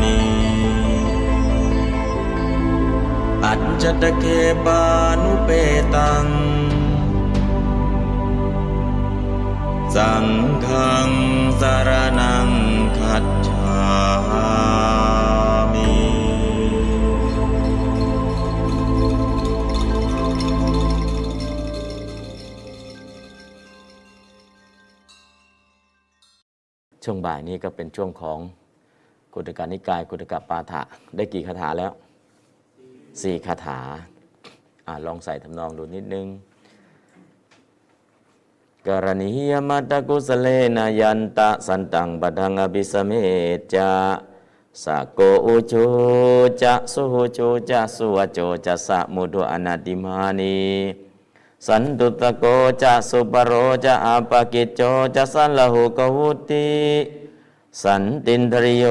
มิอัจจตเคปานุเปตังสังฆังสรณังคัจฉามิช่วงบ่ายนี้ก็เป็นช่วงของกุฏกนิกายกุฏกปาฐะได้กี่คาถาแล้ว4คาถาลองใส่ทำนองดูนิดนึงกรณียมัตตกุสเลนะยันตะสันตังปะทังอภิสเมจะสะโกอุโจจะสุโหโจจะสุวโจจะสะมุดุอนาติมานีสันตุตโกจะสุปโรจะอาปกิจโจจะสันละหุกวุติสันตินทริโย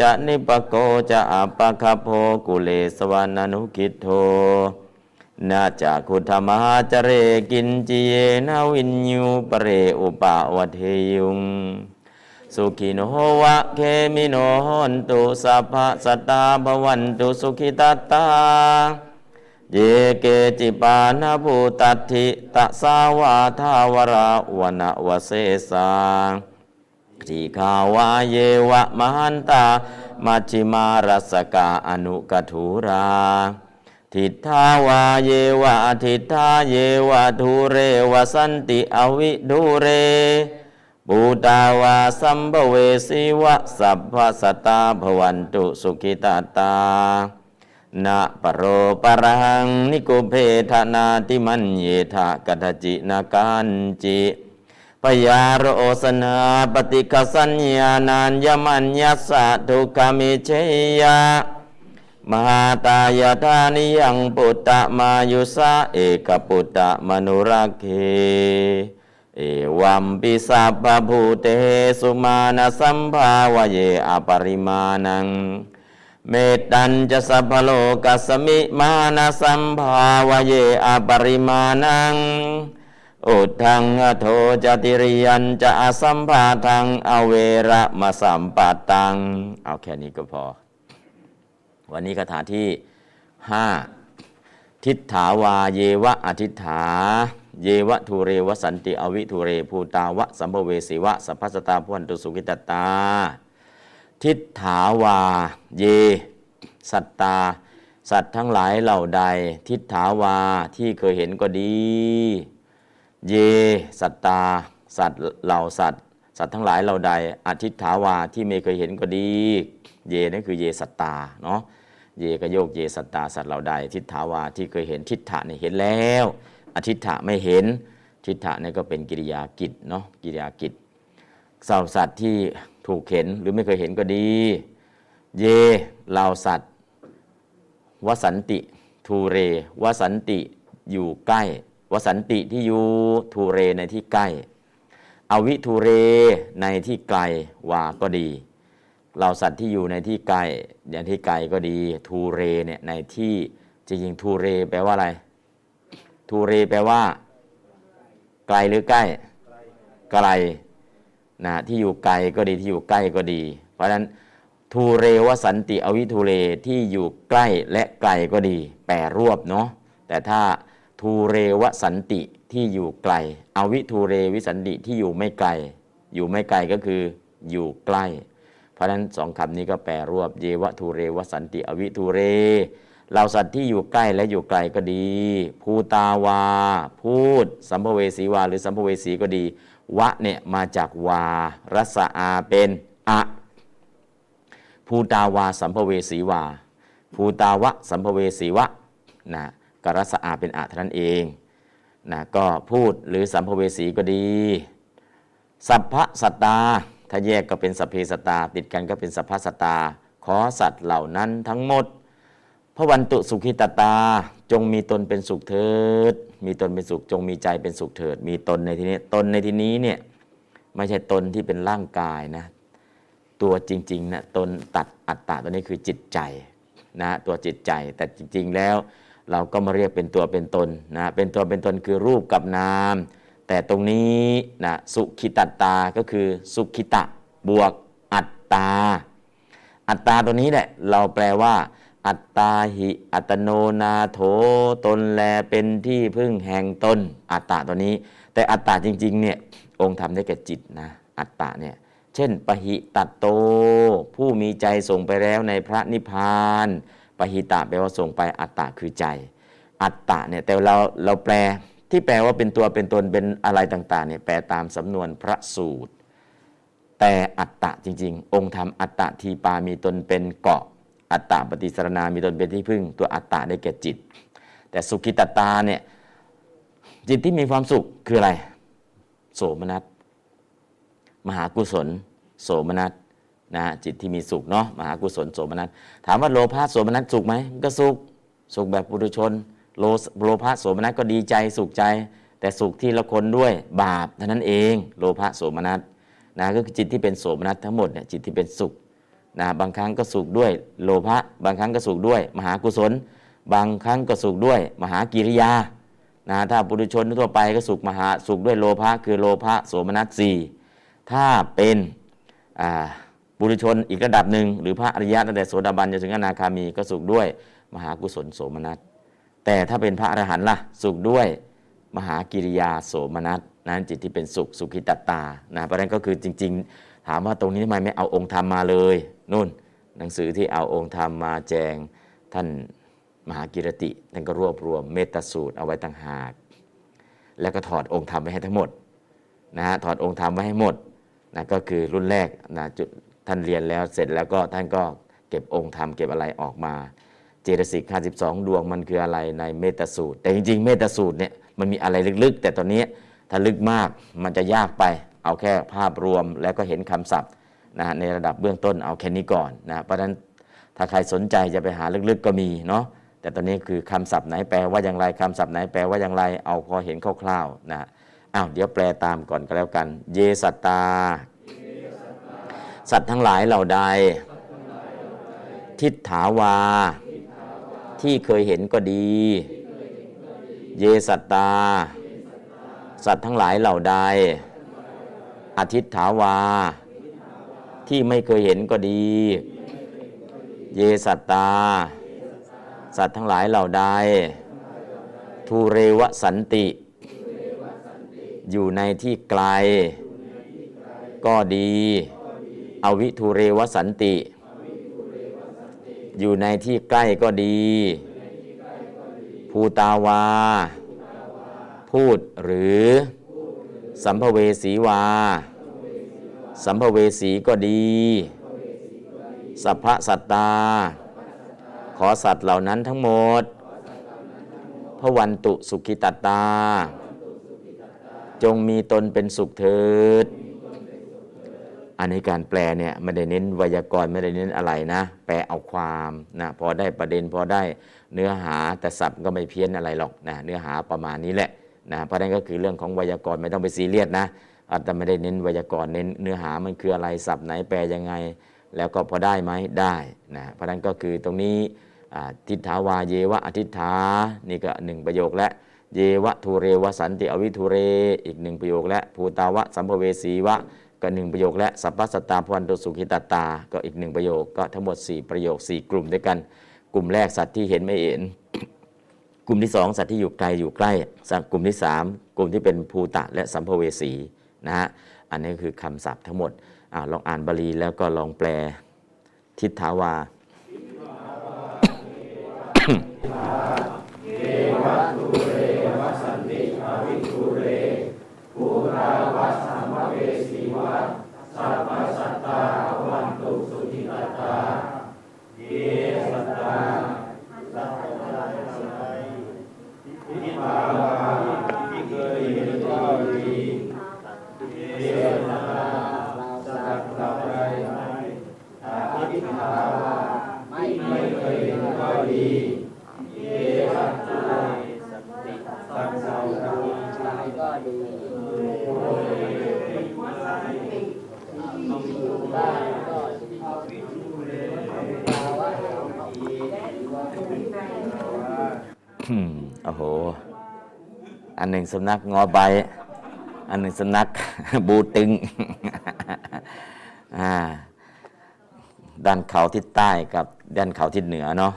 จะนิปโกจะอาปคโภกุเลสวานานุกิโทนาจากขุธมหาจเรกินจิเยนาวินยูปเรอุปาวเทยุงสุขิโนวะเคมิโนหนตุสัพพสตาภวันตุสุขิตตาเยเกจิปานาภูตัตถิตะสาวาทาวราวนะวเสสาสีขาวาเยวะมหันตามัชฌิมารัสสกาอนุกถุราทิฏฐาวาเยวะทิฏฐาเยวะทุเรวสันติอวิทุเรบูตาวาสัมภเวสีวะสัพพสตาภวันตุสุขิตตานะปโรปรังนิโกเพทนาติมัญเยทะกัตจินากันจิปยาโรสนาปฏิกสัญญานานยมัญญาสะทุกามิเชยามหาตายาธานิยังปุตตะมายุสะเอกปุตตะมนุรักเขเอวัมปิสัพพะภูเตสุมานะสัมภาวะเยอปริมาณังเมตตัญจะสัพพโลกัสสมิมานะสัมภาวะเยอปริมาณังอุทธังอโทจติริยัญจะอสัมภาทังอเวระมะสัมปะตังเอาแค่นี้ก็พอวันนี้คาถาที่5ทิฏฐาวาเยวะอทิฏฐาเยวะทุเรวสันติอวิทุเรภูตาวะสัมภเวสีวะสัพพสตาภวันตุสุขิตตาทิฏฐาวาเยสัตตาสัตว์ทั้งหลายเหล่าใดทิฏฐาวาที่เคยเห็นก็ดีเยสัตตาสัตว์เหล่าสัตว์ทั้งหลายเหล่าใดอทิฏฐาวาที่ไม่เคยเห็นก็ดีเยนั่นคือเยสัตตาเนาะเยกโยกเยสัตตาสัตว์เหล่าใดทิฏฐาวาที่เคยเห็นทิฏฐะนี่เห็นแล้วอทิฏฐะไม่เห็นทิฏฐะนี่ก็เป็นกิริยากิจเนาะกิริยากิจสัตว์ที่ถูกเห็นหรือไม่เคยเห็นก็ดีเยเหล่าสัตว์วสันติทูเรวสันติอยู่ใกล้วสันติที่อยู่ทูเรในที่ใกล้อวิทูเรในที่ไกลวาก็ดีเราสัตว์ที่อยู่ในที่ไกลอย่างที่ไกลก็ดีทูเรเนี่ยในที่จริงๆทูเรแปลว่าอะไรทูเรแปลว่าไกลหรือใกล้ไกลนะที่อยู่ไกลก็ดีที่อยู่ใกล้ก็ดีเพราะฉะนั้นทูเรวสันติอวิทูเรที่อยู่ใกล้และไกลก็ดีแปรรวบเนาะแต่ถ้าทูเรวสันติที่อยู่ไกลอวิทูเรวิสันติที่อยู่ไม่ไกลอยู่ไม่ไกลก็คืออยู่ใกล้เพราะนั้นสองคำนี้ก็แปรรวบเยวะทุเรวสันติอวิทุเรเราสัตว์ที่อยู่ใกล้และอยู่ไกลก็ดีภูตาวาพูดสัมภเวสีวาหรือสัมภเวสีก็ดีวะเนี่ยมาจากวารัสอาเป็นอะภูตาวาสัมภเวสีวาภูตาวะสัมภเวสีวะนะก็รัสอาเป็นอะเท่านั้นเองนะก็พูดหรือสัมภเวสีก็ดีสัพพสัตตาถ้าแยกก็เป็นสัพเพสัตตาติดกันก็เป็นสัพพสัตตาขอสัตว์เหล่านั้นทั้งหมดภวันตุสุขิตตาจ จงมีตนเป็นสุขเถิดมีตนเป็นสุขจงมีใจเป็นสุขเถิดมีตนในที่นี้ตนในที่นี้เนี่ยไม่ใช่ตนที่เป็นร่างกายนะตัวจริงๆนะตนตัดอัตตาตัวนี้คือจิตใจนะตัวจิตใจแต่จริงๆแล้วเราก็มาเรียกเป็นตัวเป็นตนนะเป็นตัวเป็นตนคือรูปกับนามแต่ตรงนี้นะสุขิตัตตาก็คือสุขิตะบวกอัตตาอัตตาตัวนี้แหละเราแปลว่าอัตตาหิอัตโนนาโถตนแลเป็นที่พึ่งแห่งตนอัตตาตัวนี้แต่อัตตาจริงๆเนี่ยองค์ธรรมได้แก่จิตนะอัตตาเนี่ยเช่นปหิตัตโตผู้มีใจส่งไปแล้วในพระนิพพานปหิตะแปลว่าส่งไปอัตตาคือใจอัตตาเนี่ยแต่เราแปลที่แปลว่าเป็นตัวเป็นตนเป็นอะไรต่างๆเนี่ยแปลตามสำนวนพระสูตรแต่อัตตะจริงๆองค์ธรรมอัตตะทีปามีตนเป็นเกาะอัตตะปฏิสรณามีตนเป็นที่พึ่งตัวอัตตะได้แก่จิตแต่สุขิตตาเนี่ยจิตที่มีความสุขคืออะไรโสมนัสมหากุศลโสมนัสนะจิตที่มีสุขเนาะมหากุศลโสมนัสถามว่าโลภะโสมนัสสุขไหมก็สุขแบบปุถุชนโลภะโสมนัสก็ดีใจสุขใจแต่สุขที่ละคนด้วยบาปเท่านั้นเองโลภะโสมนัสนะก็คือจิตที่เป็นโสมนัสทั้งหมดเนี่ยจิตที่เป็นสุขนะบางครั้งก็สุขด้วยโลภะบางครั้งก็สุขด้วยมหากุศลบางครั้งก็สุขด้วยมหากิริยานะถ้าปุถุชนทั่วไปก็สุขด้วยโลภะคือโลภะโสมนัส4ถ้าเป็นปุถุชนอีกระดับหนึ่งหรือพระอริยะตั้งแต่โสดาบันจนถึงอนาคามีก็สุขด้วยมหากุศลโสมนัสแต่ถ้าเป็นพระอรหันต์ล่ะสุขด้วยมหากิริยาโสมนัสนั้นจิตที่เป็นสุขสุขิตตานะเพราะฉะนั้นก็คือจริงๆถามว่าตรงนี้ทำไมไม่เอาองค์ธรรมมาเลยนู่นหนังสือที่เอาองค์ธรรมมาแจงท่านมหากิรติท่านก็รวบรวมเมตตาสูตรเอาไว้ต่างหากแล้วก็ถอดองค์ธรรมไว้ให้ทั้งหมดนะฮะถอดองค์ธรรมไว้ให้หมดนะก็คือรุ่นแรกนะจุดท่านเรียนแล้วเสร็จแล้วก็ท่านก็เก็บองค์ธรรมเก็บอะไรออกมาเจตสิก52ดวงมันคืออะไรในเมตตาสูตรแต่จริงๆเมตตาสูตรเนี่ยมันมีอะไรลึกๆแต่ตอนนี้ถ้าลึกมากมันจะยากไปเอาแค่ภาพรวมแล้วก็เห็นคำศัพท์นะในระดับเบื้องต้นเอาแค่นี้ก่อนนะเพราะฉะนั้นถ้าใครสนใจจะไปหาลึกๆก็มีเนาะแต่ตอนนี้คือคำศัพท์ไหนแปลว่าอย่างไรคำศัพท์ไหนแปลว่าอย่างไรเอาพอเห็นคร่าวๆนะอ้าวเดี๋ยวแปลตามก่อนก็แล้วกันเยสัตตาสัตว์ทั้งหลายเหล่าใดทิฏฐาวาที่เคยเห็นก็ดีเยสัตตาสัตว์ทั้งหลายเหล่าใดอทิฏฐาวาที่ไม่เคยเห็นก็ดีเยสัตตาสัตว์ทั้งหลายเหล่าใดทูเรวสันติอยู่ในที่ไกลก็ดีอวิทูเรวสันติอยู่ในที่ใกล้ก็ดีภูตาวาพูดหรือสัมภเวสีวาสัมภเวสีก็ดีสัพพสัตตาขอสัตว์เหล่านั้นทั้งหมดพวันตุสุขิตตาจงมีตนเป็นสุขเถิดอันนี้การแปลเนี่ยไม่ได้เน้นไวยากรณ์ไม่ได้เน้นอะไรนะแปลเอาความนะพอได้ประเด็นพอได้เนื้อหาแต่ศัพท์ก็ไม่เพี้ยนอะไรหรอกนะเนื้อหาประมาณนี้แหละนะเพราะนั่นก็คือเรื่องของไวยากรณ์ไม่ต้องไปซีเรียสนะอาจจะไม่ได้เน้นไวยากรณ์เน้นเนื้อหามันคืออะไรศัพท์ไหนแปลยังไงแล้วก็พอได้ไหมได้นะเพราะนั่นก็คือตรงนี้ทิฏฐาวาเยวะอทิฏฐานี่ก็หนึ่งประโยคและเยวะทูเรวสันติอวิทูเรอีกหนึ่งประโยคและภูตาวะสัมภเวสีวะก็หนึ่งประโยคและสัพพสัตตาพวันตุสุขิตตาก็อีกหนึ่งประโยคก็ทั้งหมด4ประโยค4กลุ่มด้วยกันกลุ่มแรกสัตว์ที่เห็นไม่เห็นกลุ่มที่2สัตว์ที่อยู่ไกลอยู่ใกล้กลุ่มที่3กลุ่มที่เป็นภูตะและสัมภเวสีนะฮะอันนี้คือคำศัพท์ทั้งหมดลองอ่านบาลีแล้วก็ลองแปลทิฏฐาวาเยวะทูเรวสันติอวิทูเรภูตาวะสัมภเวสีวะสัพพสัตตาวันตุสุขิตตาเยสัตตาสัตว์ทั้งหลายทิฏฐาวาที่เคยเห็นก็ดีเยสัตตาสัตว์ทั้งหลายทิฏฐาวาไม่เคยเห็นก็ดีเยสัตตา โอ้โหอันหนึ่งสำนักงอใบอันหนึ่งสำนักบูตึงด้านเขาทิศใต้กับด้านเขาทิศเหนือเนาะ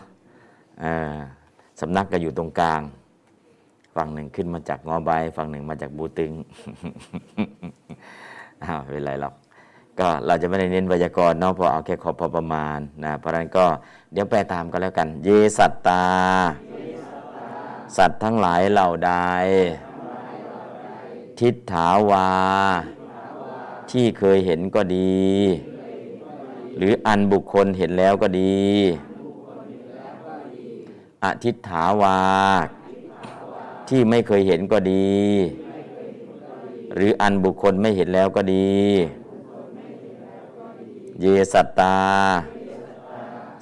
สำนักก็อยู่ตรงกลางฝั่งหนึ่งขึ้นมาจากงอใบฝั่งหนึ่งมาจากบูตึงไม่เป็นไรหรอกก็เราจะไม่ได้เน้นไวยากรณ์เนาะพอเอาแค่ขอพอประมาณนะเพราะฉะนั้นก็เดี๋ยวแปลตามกันแล้วกันเยสัตตาสัตว์ทั้งหลายเหล่าใดทิฏฐาวาที่เคยเห็นก็ดีหรืออันบุคคลเห็นแล้วก็ดีอทิฏฐาวาที่ไม่เคยเห็นก็ดีหรืออันบุคคลไม่เห็นแล้วก็ดีเยสัตตา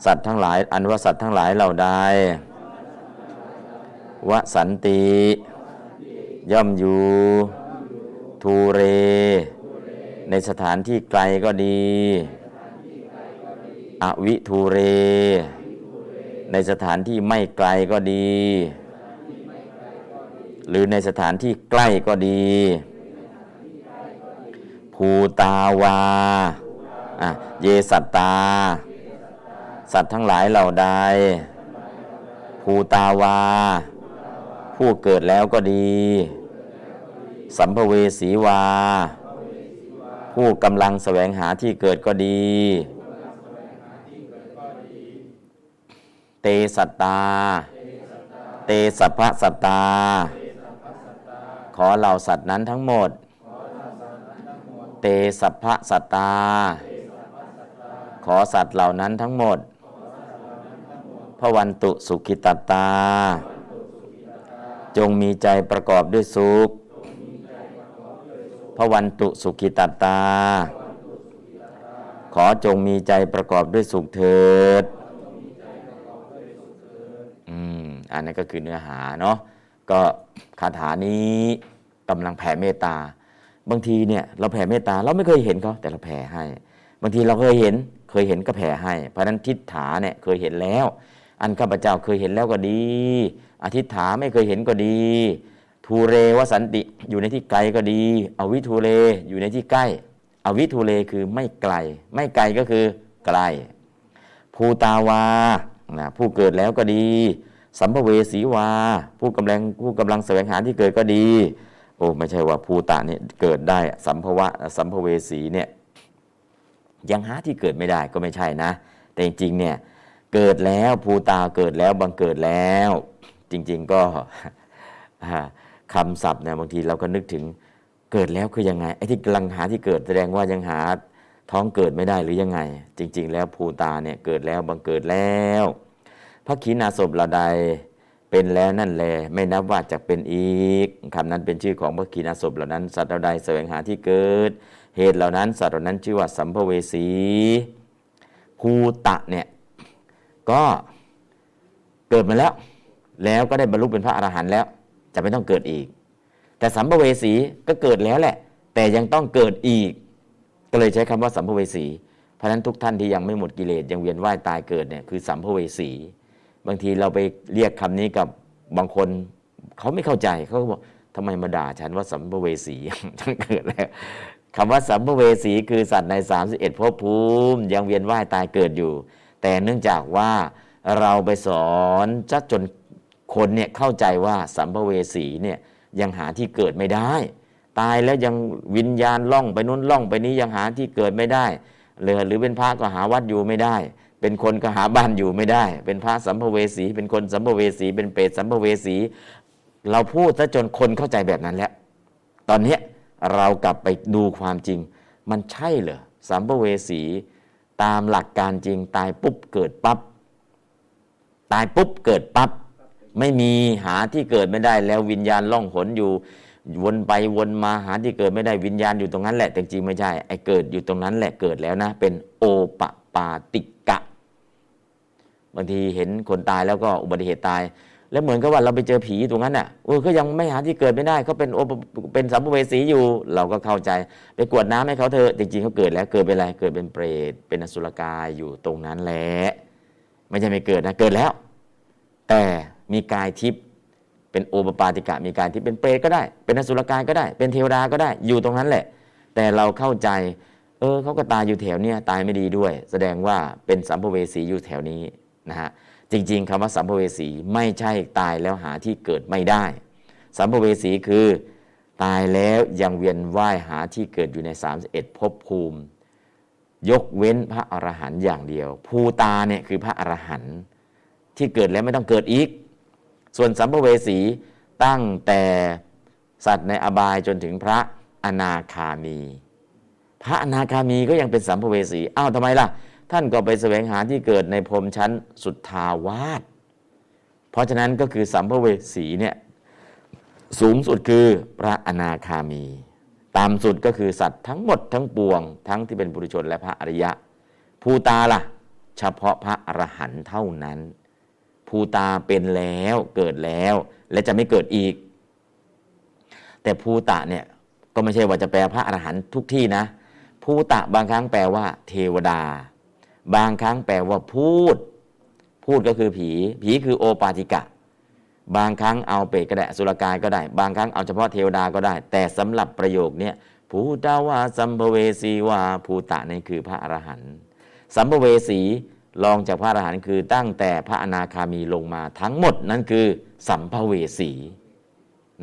สัตว์ทั้งหลายอันว่าสัตว์ทั้งหลายเหล่าใดวสันติย่อมอยู่ทูเรในสถานที่ไกลก็ดีอวิทูเรในสถานที่ไม่ไกลก็ดีหรือในสถานที่ใกล้ก็ดีภูตาวาเยสัตตาสัตว์ทั้งหลายเหล่าใดภูตาวาผู้เกิดแล้วก็ดีสัมภเวสีวาผู้กำลังแสวงหาที่เกิดก็ดีเตสัตตาเตสัพพสัตตาขอเหล่าสัตว์นั้นทั้งหมดเตสัพพสัตตาขอสัตว์เหล่านั้นทั้งหมดพวันตุสุขิตตาจงมีใจประกอบด้วยสุขพวันตุสุขิตตาขอจงมีใจประกอบด้วยสุขเถิดอันนั้นก็คือเนื้อหาเนาะก็คาถานี้กำลังแผ่เมตตาบางทีเนี่ยเราแผ่เมตตาเราไม่เคยเห็นเขาแต่เราแผ่ให้บางทีเราเคยเห็นก็แผ่ให้เพราะนั้นทิฏฐาเนี่ยเคยเห็นแล้วอันข้าพเจ้าเคยเห็นแล้วก็ดีอทิฏฐาไม่เคยเห็นก็ดีทูเรวสันติอยู่ในที่ไกลก็ดีอวิทูเรอยู่ในที่ใกล้อวิทูเรคือไม่ไกลไม่ไกลก็คือไกลภูตาวานะผู้เกิดแล้วก็ดีสัมภเวสีวาผู้กำลังแสวงหาที่เกิดก็ดีโอ้ไม่ใช่ว่าภูตะเนี่ยเกิดได้สัมภเวสีเนี่ยยังหาที่เกิดไม่ได้ก็ไม่ใช่นะแต่จริงๆเนี่ยเกิดแล้วภูตาเกิดแล้วบังเกิดแล้วจริงๆก็คำศัพท์เนี่ยบางทีเราก็นึกถึงเกิดแล้วคือยังไงไอ้ที่กำลังหาที่เกิดแสดงว่ายังหาท้องเกิดไม่ได้หรือยังไงจริงๆแล้วภูตาเนี่ยเกิดแล้วบังเกิดแล้วพระขีณาสพเหล่าใดเป็นแล้วนั่นแลไม่นับว่าจะเป็นอีกคำนั้นเป็นชื่อของพระขีณาสพเหล่านั้นสัตว์เหล่าใดแสวงหาที่เกิดเหตุเหล่านั้นสัตว์เหล่านั้นชื่อว่าสัมภเวสีภูตะเนี่ยก็เกิดมาแล้วก็ได้บรรลุเป็นพระอรหันต์แล้วจะไม่ต้องเกิดอีกแต่สัมภเวสีก็เกิดแล้วแหละแต่ยังต้องเกิดอีกก็เลยใช้คำว่าสัมภเวสีเพราะฉะนั้นทุกท่านที่ยังไม่หมดกิเลสยังเวียนว่ายตายเกิดเนี่ยคือสัมภเวสีบางทีเราไปเรียกคำนี้กับบางคนเขาไม่เข้าใจเขาบอกทำไมมาด่าฉันว่าสัมภเวสีฉันเกิดแล้วคำว่าสัมภเวสีคือสัตว์ใน31ภพภูมิยังเวียนว่ายตายเกิดอยู่แต่เนื่องจากว่าเราไปสอนจนคนเนี่ยเข้าใจว่าสัมภเวสีเนี่ยยังหาที่เกิดไม่ได้ตายแล้วยังวิญญาณล่องไปนู้นล่องไปนี้ยังหาที่เกิดไม่ได้หรือเป็นพระก็หาวัดอยู่ไม่ได้เป็นคนก็หาบ้านอยู่ไม่ได้เป็นพระสัมภเวสีเป็นคนสัมภเวสีเป็นเปรตสัมภเวสีเราพูดซะจนคนเข้าใจแบบนั้นแล้วตอนนี้เรากลับไปดูความจริงมันใช่เหรอสัมภเวสีตามหลักการจริงตายปุ๊บเกิดปั๊บตายปุ๊บเกิดปั๊บไม่มีหาที่เกิดไม่ได้แล้ววิญญาณล่องหนอยู่วนไปวนมาหาที่เกิดไม่ได้วิญญาณอยู่ตรงนั้นแหละแต่จริงไม่ใช่ไอ้เกิดอยู่ตรงนั้นแหละเกิดแล้วนะเป็นโอปปาติกะบางทีเห็นคนตายแล้วก็อุบัติเหตุตายแล้วเหมือนกับว่าเราไปเจอผีตรงนั้นน่ะก็ยังไม่หาที่เกิดไม่ได้เขาเป็นสัมภเวสีอยู่เราก็เข้าใจไปกวดน้ำให้เขาเถอะจริงๆเขาเกิดแล้วเกิดเป็นอะไรเกิดเป็นเปรตเป็นอสุรกายอยู่ตรงนั้นแหละไม่ใช่ไม่เกิดนะเกิดแล้วแต่มีกายทิพย์ เป็นโอปปาติกะมีการที่เป็นเปรตก็ได้เป็นอสุรกายก็ได้เป็นเทวดาก็ได้อยู่ตรงนั้นแหละแต่เราเข้าใจเขาก็ตายอยู่แถวเนี้ยตายไม่ดีด้วยแสดงว่าเป็นสัมภเวสีอยู่แถวนี้นะฮะจริงๆคำว่าสัมภเวสีไม่ใช่ตายแล้วหาที่เกิดไม่ได้สัมภเวสีคือตายแล้วยังเวียนว่ายหาที่เกิดอยู่ใน31ภพภูมิยกเว้นพระอรหันต์อย่างเดียวภูตาเนี่ยคือพระอรหันต์ที่เกิดแล้วไม่ต้องเกิดอีกส่วนสัมภเวสีตั้งแต่สัตว์ในอบายจนถึงพระอนาคามีพระอนาคามีก็ยังเป็นสัมภเวสีอ้าวทำไมล่ะท่านก็ไปแสวงหาที่เกิดในพรหมชั้นสุทธาวาสเพราะฉะนั้นก็คือสัมภเวสีเนี่ยสูงสุดคือพระอนาคามีต่ำสุดก็คือสัตว์ทั้งหมดทั้งปวงทั้งที่เป็นปุถุชนและพระอริยะภูตาล่ะเฉพาะพระอรหันต์เท่านั้นภูตาเป็นแล้วเกิดแล้วและจะไม่เกิดอีกแต่ภูตะเนี่ยก็ไม่ใช่ว่าจะแปลพระอรหันต์ทุกที่นะภูตะบางครั้งแปลว่าเทวดาบางครั้งแปลว่าพูดก็คือผีคือโอปาติกะบางครั้งเอาเปรตก็ได้อสุรกายก็ได้บางครั้งเอาเฉพาะเทวดาก็ได้แต่สำหรับประโยคนี้ภูตาวาสัมภเวสีวาภูตะนี่คือพระอรหันต์สัมภเวสีรองจากพระอรหันต์คือตั้งแต่พระอนาคามีลงมาทั้งหมดนั่นคือสัมภเวสี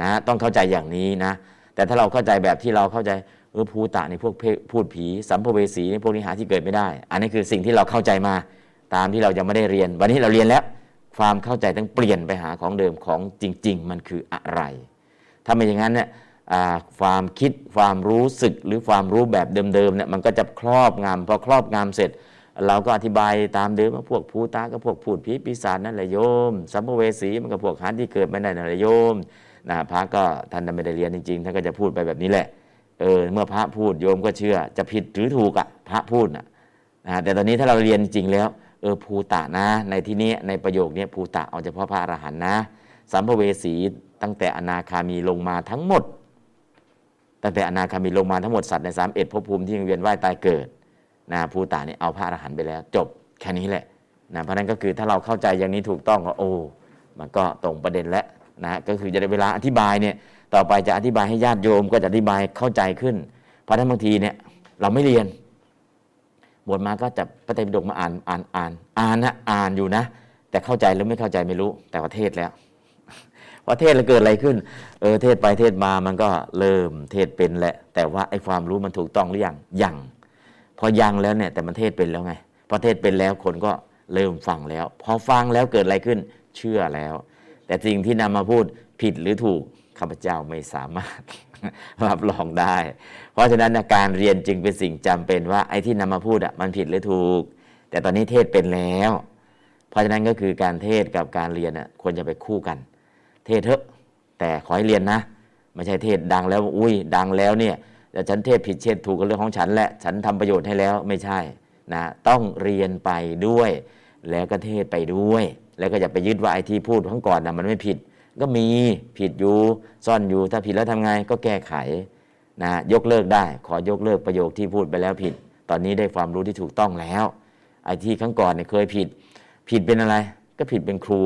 นะต้องเข้าใจอย่างนี้นะแต่ถ้าเราเข้าใจแบบที่เราเข้าใจภูตะในพวกพูดผีสัมภเวสีในพวกนี้หาที่เกิดไม่ได้อันนี้คือสิ่งที่เราเข้าใจมาตามที่เรายังไม่ได้เรียนวันนี้เราเรียนแล้วความเข้าใจต้องเปลี่ยนไปหาของเดิมของจริงๆมันคืออะไรถ้าไม่อย่างนั้นเนี่ยความคิดความรู้สึกหรือความรู้แบบเดิมๆเนี่ยมันก็จะครอบงำพอครอบงำเสร็จเราก็อธิบายตามเดิมว่าพวกภูตะก็พวกพูดผีปีศาจนั่นแหละโยมสัมภเวสีมันก็พวกหาที่เกิดไม่ได้นั่นแหละโยมนะพระก็ท่านไม่ได้เรียนจริงๆท่านก็จะพูดไปแบบนี้แหละเมื่อพระพูดโยมก็เชื่อจะผิดหรือถูกอ่ะพระพูดนะแต่ตอนนี้ถ้าเราเรียนจริงแล้วภูตะนะในที่นี้ในประโยคนี้ภูตะเอาเฉพาะพระอรหันต์นะสัมภเวสีตั้งแต่อนาคามีลงมาทั้งหมดตั้งแต่อนาคามีลงมาทั้งหมดสัตว์ใน31ภพภูมิที่ยังเวียนว่ายตายเกิดนะภูตะนี่เอาพระอรหันต์ไปแล้วจบแค่นี้แหละนะเพราะนั้นก็คือถ้าเราเข้าใจอย่างนี้ถูกต้องก็มันก็ตรงประเด็นแล้วนะก็คือจะได้เวลาอธิบายเนี่ยต่อไปจะอธิบายให้ญาติโยมก็จะอธิบายเข้าใจขึ้นเพราะถ้าบางทีเนี่ยเราไม่เรียนบทมาก็จะพระไตรปิฎกมาอ่านอยู่นะแต่เข้าใจหรือไม่เข้าใจไม่รู้แต่ว่าเทศแล้วว่าเทศแล้วเกิดอะไรขึ้นเทศไปเทศมามันก็เริ่มเทศเป็นแหละแต่ว่าไอ้ความรู้มันถูกต้องหรือยังพอยังแล้วเนี่ยแต่มันเทศเป็นแล้วไงพอเทศเป็นแล้วคนก็เริ่มฟังแล้วพอฟังแล้วเกิดอะไรขึ้นเชื่อแล้วแต่สิ่งที่นำมาพูดผิดหรือถูกข้าพเจ้าไม่สามารถรับรองได้เพราะฉะนั้นการเรียนจึงเป็นสิ่งจำเป็นว่าไอ้ที่นำมาพูดมันผิดหรือถูกแต่ตอนนี้เทศเป็นแล้วเพราะฉะนั้นก็คือการเทศกับการเรียนควรจะไปคู่กันเทศเถอะแต่ขอให้เรียนนะไม่ใช่เทศดังแล้วดังแล้วเนี่ยแต่ฉันเทศผิดเทศถูกก็เรื่องของฉันแหละฉันทำประโยชน์ให้แล้วไม่ใช่นะต้องเรียนไปด้วยแล้วก็เทศไปด้วยแล้วก็อย่าไปยึดว่าไอ้ที่พูดข้างก่อนมันไม่ผิดก็มีผิดอยู่ซ่อนอยู่ถ้าผิดแล้วทำไงก็แก้ไขนะยกเลิกได้ขอยกเลิกประโยคที่พูดไปแล้วผิดตอนนี้ได้ความรู้ที่ถูกต้องแล้วไอ้ที่ครั้งก่อนเนี่ยเคยผิดเป็นอะไรก็ผิดเป็นครู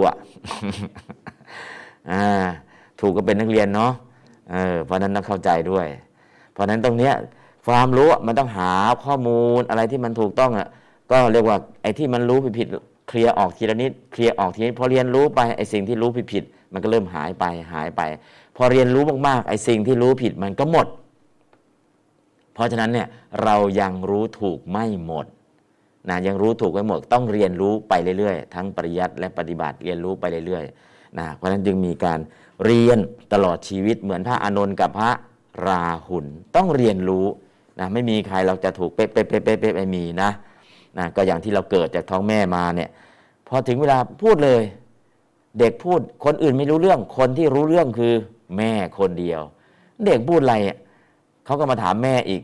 ถูกก็เป็นนักเรียนเนาะเพราะนั้นต้องเข้าใจด้วยเพราะนั้นตรงเนี้ยความรู้มันต้องหาข้อมูลอะไรที่มันถูกต้องก็เรียกว่าไอ้ที่มันรู้ผิดเคลียร์ออกทีละนิดเคลียร์ออกทีนี้พอเรียนรู้ไปไอ้สิ่งที่รู้ผิดมันก็เริ่มหายไปพอเรียนรู้มากๆไอ้สิ่งที่รู้ผิดมันก็หมดเพราะฉะนั้นเนี่ยเรายังรู้ถูกไม่หมดนะยังรู้ถูกไม่หมดต้องเรียนรู้ไปเรื่อยๆทั้งปริยัติและปฏิบัติเรียนรู้ไปเรื่อยๆนะเพราะฉะนั้นจึงมีการเรียนตลอดชีวิตเหมือนพระอานนท์กับพระราหุลต้องเรียนรู้นะไม่มีใครเราจะถูกเป๊ะๆๆๆไม่มีนะก็อย่างที่เราเกิดจากท้องแม่มาเนี่ยพอถึงเวลาพูดเลยเด็กพูดคนอื่นไม่รู้เรื่องคนที่รู้เรื่องคือแม่คนเดียวเด็กพูดอะไรเขาก็มาถามแม่อีก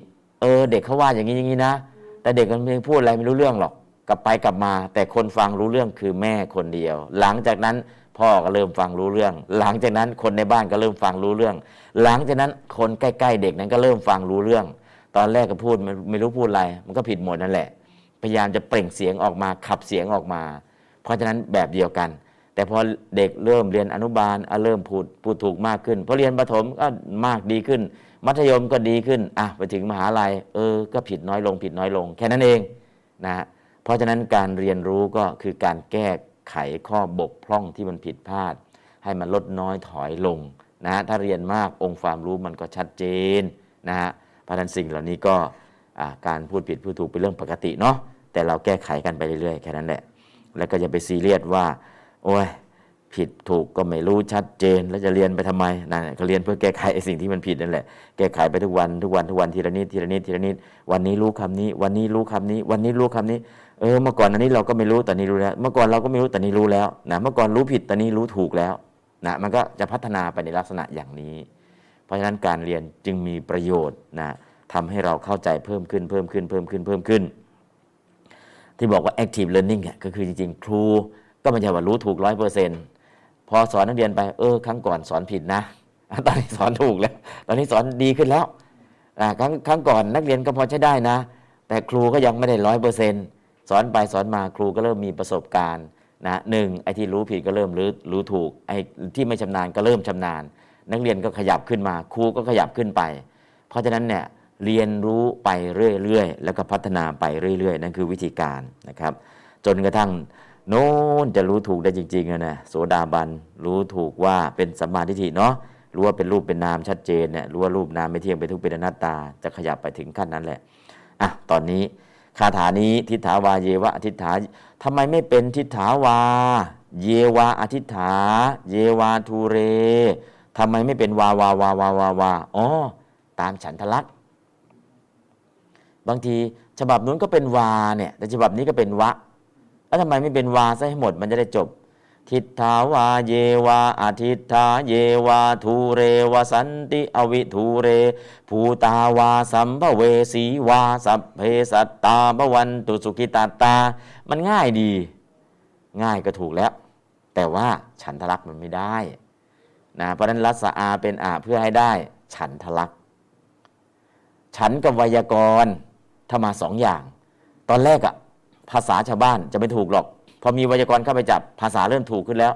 เด็กเขาว่าอย่างนี้อย่างนี้นะแต่เด็กมันพูดอะไรไม่รู้เรื่องหรอกกลับไปกลับมาแต่คนฟังรู้เรื่องคือแม่คนเดียวหลังจากนั้นพ่อก็เริ่มฟังรู้เรื่องหลังจากนั้นคนในบ้านก็เริ่มฟังรู้เรื่องหลังจากนั้นคนใกล้ๆเด็กนั้นก็เริ่มฟังรู้เรื่องตอนแรกก็พูดไม่รู้พูดอะไรมันก็ผิดหมดนั่นแหละพยายามจะเปล่งเสียงออกมาขับเสียงออกมาเพราะฉะนั้นแบบเดียวกัน แต่พอเด็กเริ่มเรียนอนุบาลเริ่มพูดถูกมากขึ้นพอเรียนประถมก็มากดีขึ้นมัธยมก็ดีขึ้นไปถึงมหาลัยก็ผิดน้อยลงแค่นั้นเองนะเพราะฉะนั้นการเรียนรู้ก็คือการแก้ไขข้อบกพร่องที่มันผิดพลาดให้มันลดน้อยถอยลงนะถ้าเรียนมากองค์ความรู้มันก็ชัดเจนนะฮะเพราะฉะนั้นสิ่งเหล่านี้ก็การพูดผิดพูดถูกเป็นเรื่องปกติเนาะแต่เราแก้ไขกันไปเรื่อยๆแค่นั้นแหละแล้วก็อย่าไปซีเรียสว่าโอ้ยผิดถูกก็ไม่รู้ชัดเจนแล้วจะเรียนไปทำไมนะก็เรียนเพื่อแก้ไขสิ่งที่มันผิดนั่นแหละแก้ไขไปทุกวันทีละนิดทีละนิดทีละนิดวันนี้รู้คำนี้วันนี้รู้คำนี้วันนี้รู้คำนี้เมื่อก่อนอันนี้เราก็ไม่รู้แต่นี้รู้แล้วเมื่อก่อนเราก็ไม่รู้แต่นี้รู้แล้วนะเมื่อก่อนรู้ผิดแต่นี้รู้ถูกแล้วนะมันก็จะพัฒนาไปในลักษณะอย่างนี้เพราะฉะนั้นการเรียนจึงมีประโยชน์นะทำให้เราเข้าใจเพิ่มขึ้นที่บอกว่า active learning ก็คือจริงๆครูก็ไม่ใช่ว่ารู้ถูก 100% พอสอนนักเรียนไปครั้งก่อนสอนผิดนะตอนนี้สอนถูกแล้วตอนนี้สอนดีขึ้นแล้วครั้งก่อนนักเรียนก็พอใช้ได้นะแต่ครูก็ยังไม่ได้ 100% สอนไปสอนมาครูก็เริ่มมีประสบการณ์นะ1ไอ้ที่รู้ผิดก็เริ่มรู้ถูกไอ้ที่ไม่ชำนาญก็เริ่มชำนาญนักเรียนก็ขยับขึ้นมาครูก็ขยับขึ้นไปเพราะฉะนั้นเนี่ยเรียนรู้ไปเรื่อยๆแล้วก็พัฒนาไปเรื่อยๆนั่นคือวิธีการนะครับจนกระทั่งโน้นจะรู้ถูกได้จริงๆนะโสดาบันรู้ถูกว่าเป็นสัมมาทิฏฐิเนาะรู้ว่าเป็นรูปเป็นนามชัดเจนเนี่ยรู้ว่ารูปนามไม่เที่ยงเป็นทุกข์เป็นอนัตตาจะขยับไปถึงขั้นนั้นแหละตอนนี้คาถานี้ทิฏฐาวาเยวะอทิฏฐาทำไมไม่เป็นทิฏฐาวาเยวะอทิฏฐาเยวาทูเรทำไมไม่เป็นวาวาวาวาวาวาอ๋อตามฉันทลักษณ์บางทีฉบับนู้นก็เป็นวาเนี่ยแต่ฉบับนี้ก็เป็นวะแล้วทำไมไม่เป็นวาซะให้หมดมันจะได้จบทิฏฐาวาเยวาอทิฏฐาเยวาทูเรวสันติอวิทูเรภูตาวาสัมภเวสีวาสัพเพสัตตาภวันตุสุขิตาตามันง่ายดีง่ายก็ถูกแล้วแต่ว่าฉันทลักษณ์มันไม่ได้นะเพราะนั้นรัสอาเป็นอาเพื่อให้ได้ฉันทลักษณ์ฉันกับไวยากรณ์ถ้ามาสองอย่างตอนแรกภาษาชาวบ้านจะไม่ถูกหรอกพอมีไวยากรณ์เข้าไปจับภาษาเริ่มถูกขึ้นแล้ว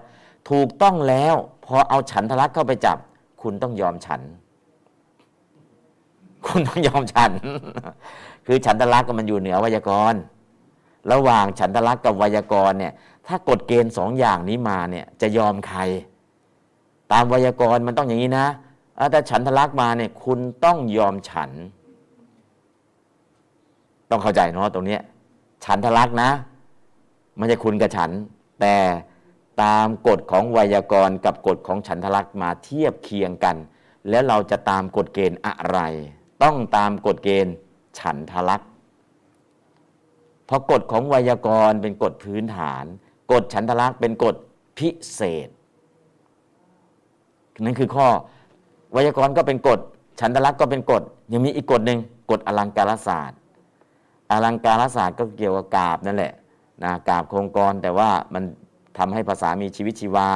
ถูกต้องแล้วพอเอาฉันทลักษณ์เข้าไปจับคุณต้องยอมฉัน คือฉันทลักษณ์มันอยู่เหนือไวยากรณ์ระหว่างฉันทลักษณ์กับไวยากรณ์เนี่ยถ้ากฎเกณฑ์สองอย่างนี้มาเนี่ยจะยอมใครตามไวยากรณ์มันต้องอย่างนี้นะแต่ฉันทลักษณ์มาเนี่ยคุณต้องยอมฉันต้องเข้าใจเนาะตรงนี้ฉันทลักษณ์นะมันจะคุณกับฉันแต่ตามกฎของไวยากรณ์กับกฎของฉันทลักษณ์มาเทียบเคียงกันแล้วเราจะตามกฎเกณฑ์อะไรต้องตามกฎเกณฑ์ฉันทลักษณ์เพราะกฎของไวยากรณ์เป็นกฎพื้นฐานกฎฉันทลักษณ์เป็นกฎพิเศษนั่นคือข้อไวยากรณ์ก็เป็นกฎฉันทลักษณ์ก็เป็นกฎยังมีอีกกฎนึงกฎอลังการศาสตร์อลังการศาสตร์ก็เกี่ยวกับกาพย์นั่นแหละนะกาพย์โครงกรแต่ว่ามันทำให้ภาษามีชีวิตชีวา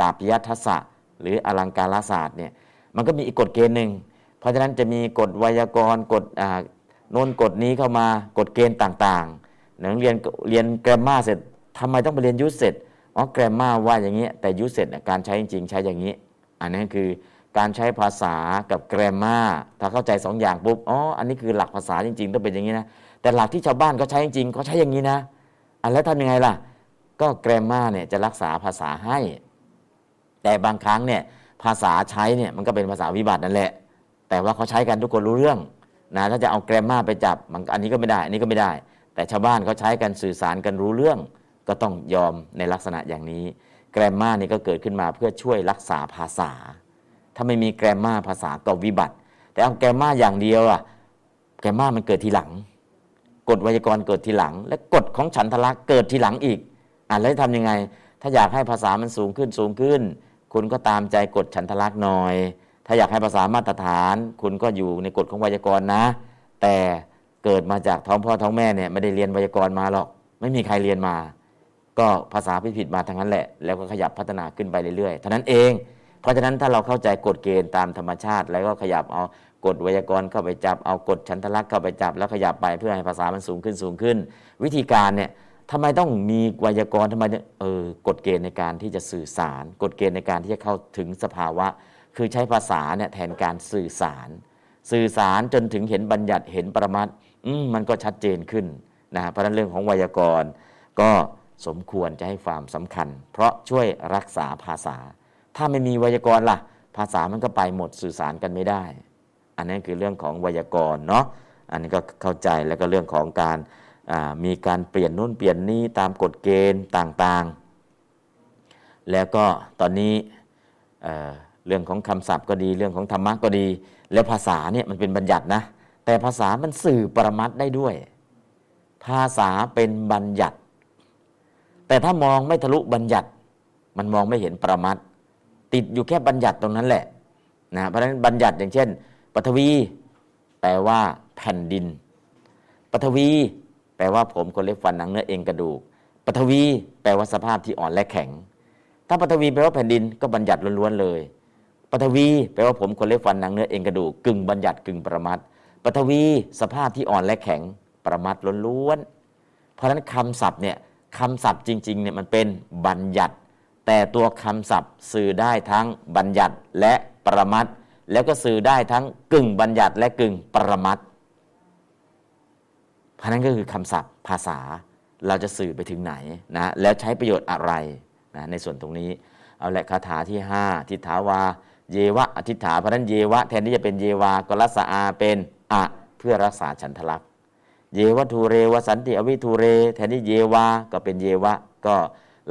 กาพยทัสสะหรืออลังการศาสตร์เนี่ยมันก็มีอีกกฎเกณฑ์นึงเพราะฉะนั้นจะมีกฎไวยากรณ์กฎโน้นกฎนี้เข้ามากฎเกณฑ์ต่างๆนักเรียนแกรมมาเสร็จทำไมต้องไปเรียนยูสเซจอ๋อแกรมมาว่าอย่างนี้แต่ยูสเซจการใช้จริงๆใช้อย่างนี้อันนั้นคือการใช้ภาษากับแกรมมาถ้าเข้าใจ2อย่างปุ๊บอ๋ออันนี้คือหลักภาษาจริงๆต้องเป็นอย่างนี้นะแต่หลักที่ชาวบ้านก็ใช้จริงๆก็ใช้อย่างนี้นะแล้วทำยังไงล่ะก็แกรมมาเนี่ยจะรักษาภาษาให้แต่บางครั้งเนี่ยภาษาใช้เนี่ยมันก็เป็นภาษาวิบัตินั่นแหละแต่ว่าเขาใช้กันทุกคนรู้เรื่องนะถ้าจะเอาแกรมมาไปจับอันนี้ก็ไม่ได้อันนี้ก็ไม่ได้แต่ชาวบ้านเขาใช้กันสื่อสารกันรู้เรื่องก็ต้องยอมในลักษณะอย่างนี้แกรมมานี่ก็เกิดขึ้นมาเพื่อช่วยรักษาภาษาถ้าไม่มีแกรมมาภาษาก็วิบัติแต่เอาแกรมมาอย่างเดียวแกรมมามันเกิดทีหลังกฎไวยากรณ์เกิดทีหลังและกฎของฉันทลักษณ์เกิดทีหลังอีกแล้วทำยังไงถ้าอยากให้ภาษามันสูงขึ้นคุณก็ตามใจกฎฉันทลักษณ์หน่อยถ้าอยากให้ภาษามาตรฐานคุณก็อยู่ในกฎของไวยากรณ์นะแต่เกิดมาจากท้องพ่อท้องแม่เนี่ยไม่ได้เรียนไวยากรณ์มาหรอกไม่มีใครเรียนมาก็ภาษาผิดมาทั้งนั้นแหละแล้วก็ขยับพัฒนาขึ้นไปเรื่อยๆเท่านั้นเองเพราะฉะนั้นถ้าเราเข้าใจกฎเกณฑ์ตามธรรมชาติแล้วก็ขยับเอากฎไวยากรณ์เข้าไปจับเอากฎฉันทลักษณ์เข้าไปจับแล้วขยับไปเพื่อให้ภาษามันสูงขึ้นวิธีการเนี่ย ทำไมต้องมีไวยากรณ์ทำไมกฎเกณฑ์ในการที่จะสื่อสารกฎเกณฑ์ในการที่จะเข้าถึงสภาวะคือใช้ภาษาเนี่ยแทนการสื่อสารจนถึงเห็นบัญญัติเห็นปรมัตถ์มันก็ชัดเจนขึ้นนะเพราะฉะนั้นเรื่องของไวยากรณ์ก็สมควรจะให้ความสำคัญเพราะช่วยรักษาภาษาถ้าไม่มีไวยากรณ์ล่ะภาษามันก็ไปหมดสื่อสารกันไม่ได้อันนั้นคือเรื่องของไวยากรณ์เนาะอันนี้ก็เข้าใจแล้วก็เรื่องของการมีการเปลี่ยนนู่นเปลี่ยนนี่ตามกฎเกณฑ์ต่างๆแล้วก็ตอนนี้เรื่องของคำศัพท์ก็ดีเรื่องของธรรมะก็ดีแล้วภาษาเนี่ยมันเป็นบัญญัตินะแต่ภาษามันสื่อปรมัตถ์ได้ด้วยภาษาเป็นบัญญัติแต่ถ้ามองไม่ทะลุบัญญัติมันมองไม่เห็นปรมัตถ์ติดอยู่แค่บัญญัติตรงนั้นแหละนะเพราะฉะนั้นบัญญัติอย่างเช่นปฐวีแปลว่าแผ่นดินปฐวีแปลว่าผมขนเล็บฟันหนังเนื้อเอ็นกระดูกปฐวีแปลว่าสภาพที่อ่อนและแข็งถ้าปฐวีแปลว่าแผ่นดินก็บัญญัติล้วนๆเลยปฐวีแปลว่าผมขนเล็บฟันหนังเนื้อเอ็นกระดูกกึ่งบัญญัติกึ่งปรมัตถ์ปฐวีสภาพที่อ่อนและแข็งปรมัตถ์ล้วนๆเพราะฉะนั้นคำศัพท์จริงๆเนี่ยมันเป็นบัญญัติแต่ตัวคำศัพท์สื่อได้ทั้งบัญญัติและปรมัตถ์แล้วก็สื่อได้ทั้งกึ่งบัญญัติและกึ่งปรมัตถ์เพราะนั้นก็คือคำศัพท์ภาษาเราจะสื่อไปถึงไหนนะแล้วใช้ประโยชน์อะไรนะในส่วนตรงนี้เอาแหละคาถาที่5ทิฏฐาวาเยวะอธิฐาเพราะนั้นเยวะแทนที่จะเป็นเยวาก็รัสอาเป็นอะเพื่อรักษาฉันทลักษณ์เยวะทูเรวสันติอวิทูเรแทนที่เยวาก็เป็นเยวะก็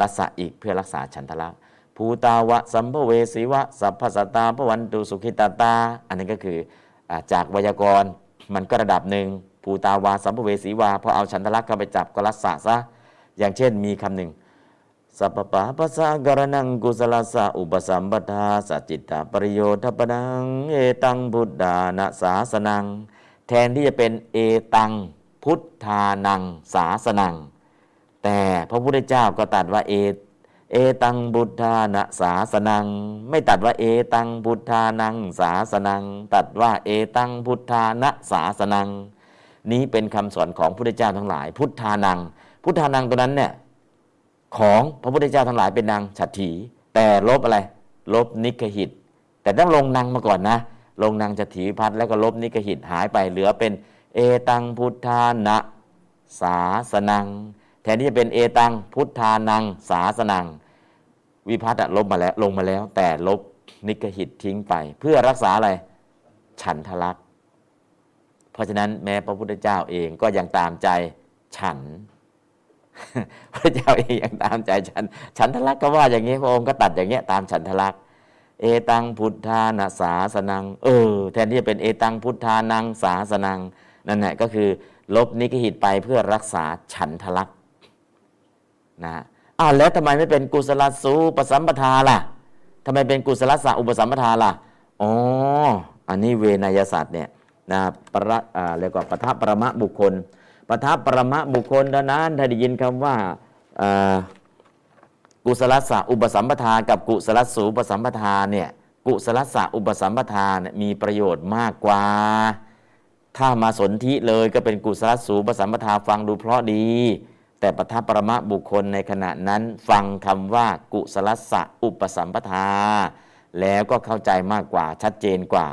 รัสอีกเพื่อรักษาฉันทลักษณ์ภูตาวะสัมภเวสีวะสัพพสัตตาภวันตุสุขิตตาอันนี้ก็คือจากไวยากรณ์มันก็ระดับหนึ่งภูตาวาสัมภเวสีวาพอเอาฉันทลักษณ์เข้าไปจับก็รัสซะอย่างเช่นมีคำหนึ่งสัพพะปัสสะการนังกุศลสะอุปสัมปทาสัจจิตตปริโยทปนังเอตังพุทธานะสาสนังแทนที่จะเป็นเอตังพุทธานังสาสนังแต่พระพุทธเจ้าก็ตัดว่าเอตังพุทธานะสาสนังไม่ตัดว่าเอตังพุทธานังสาสนังตัดว่าเอตังพุทธานะสาสนังนี้เป็นคำสอนของพระพุทธเจ้าทั้งหลายพุทธานังตัวนั้นเนี่ยของพระพุทธเจ้าทั้งหลายเป็นนางฉัตรถีแต่ลบอะไรลบนิคหิตแต่ต้องลงนางมาก่อนนะลงนางฉัตรถีวิภัตติแล้วก็ลบนิคหิตหายไปเหลือเป็นเอตังพุทธานะสาสนังแทนที่จะเป็นเอตังพุทธานังสาสนังวิภัตติลบมาแล้วลงมาแล้วแต่ลบนิคหิตทิ้งไปเพื่อรักษาอะไรฉันทลักษณ์เพราะฉะนั้นแม้พระพุทธเจ้าเองก็ยังตามใจฉันพระเจ้าเองยังตามใจฉันทลักษณ์ก็ว่าอย่างนี้พระองค์ก็ตัดอย่างเงี้ยตามฉันทลักษณ์เอตังพุทธานะสาสนังแทนที่จะเป็นเอตังพุทธานังสาสนังนั่นแหละก็คือลบนิคหิตไปเพื่อรักษาฉันทลักษณ์นะแล้วทำไมไม่เป็นกุศลสูปสัมปทาล่ะทำไมเป็นกุศลสะอุปสัมปทาล่ะอันนี้เวนยศาสตร์เนี่ยนะเรียกว่าปทัพปรมบุคคลปทัพปรมบุคคลดังนั้นถ้าได้ยินคำว่ากุศลสะอุปสัมปทากับกุศลสูปสัมปทาเนี่ยกุศลสะอุปสัมปทาเนี่ยมีประโยชน์มากกว่าถ้ามาสนธิเลยก็เป็นกุศลสูปสัมปทาฟังดูเพราะดีแต่ปทัพปรมบุคคลในขณะนั้นฟังคำว่ากุศลสะอุปสัมปทาแล้วก็เข้าใจมากกว่าชัดเจนกว่า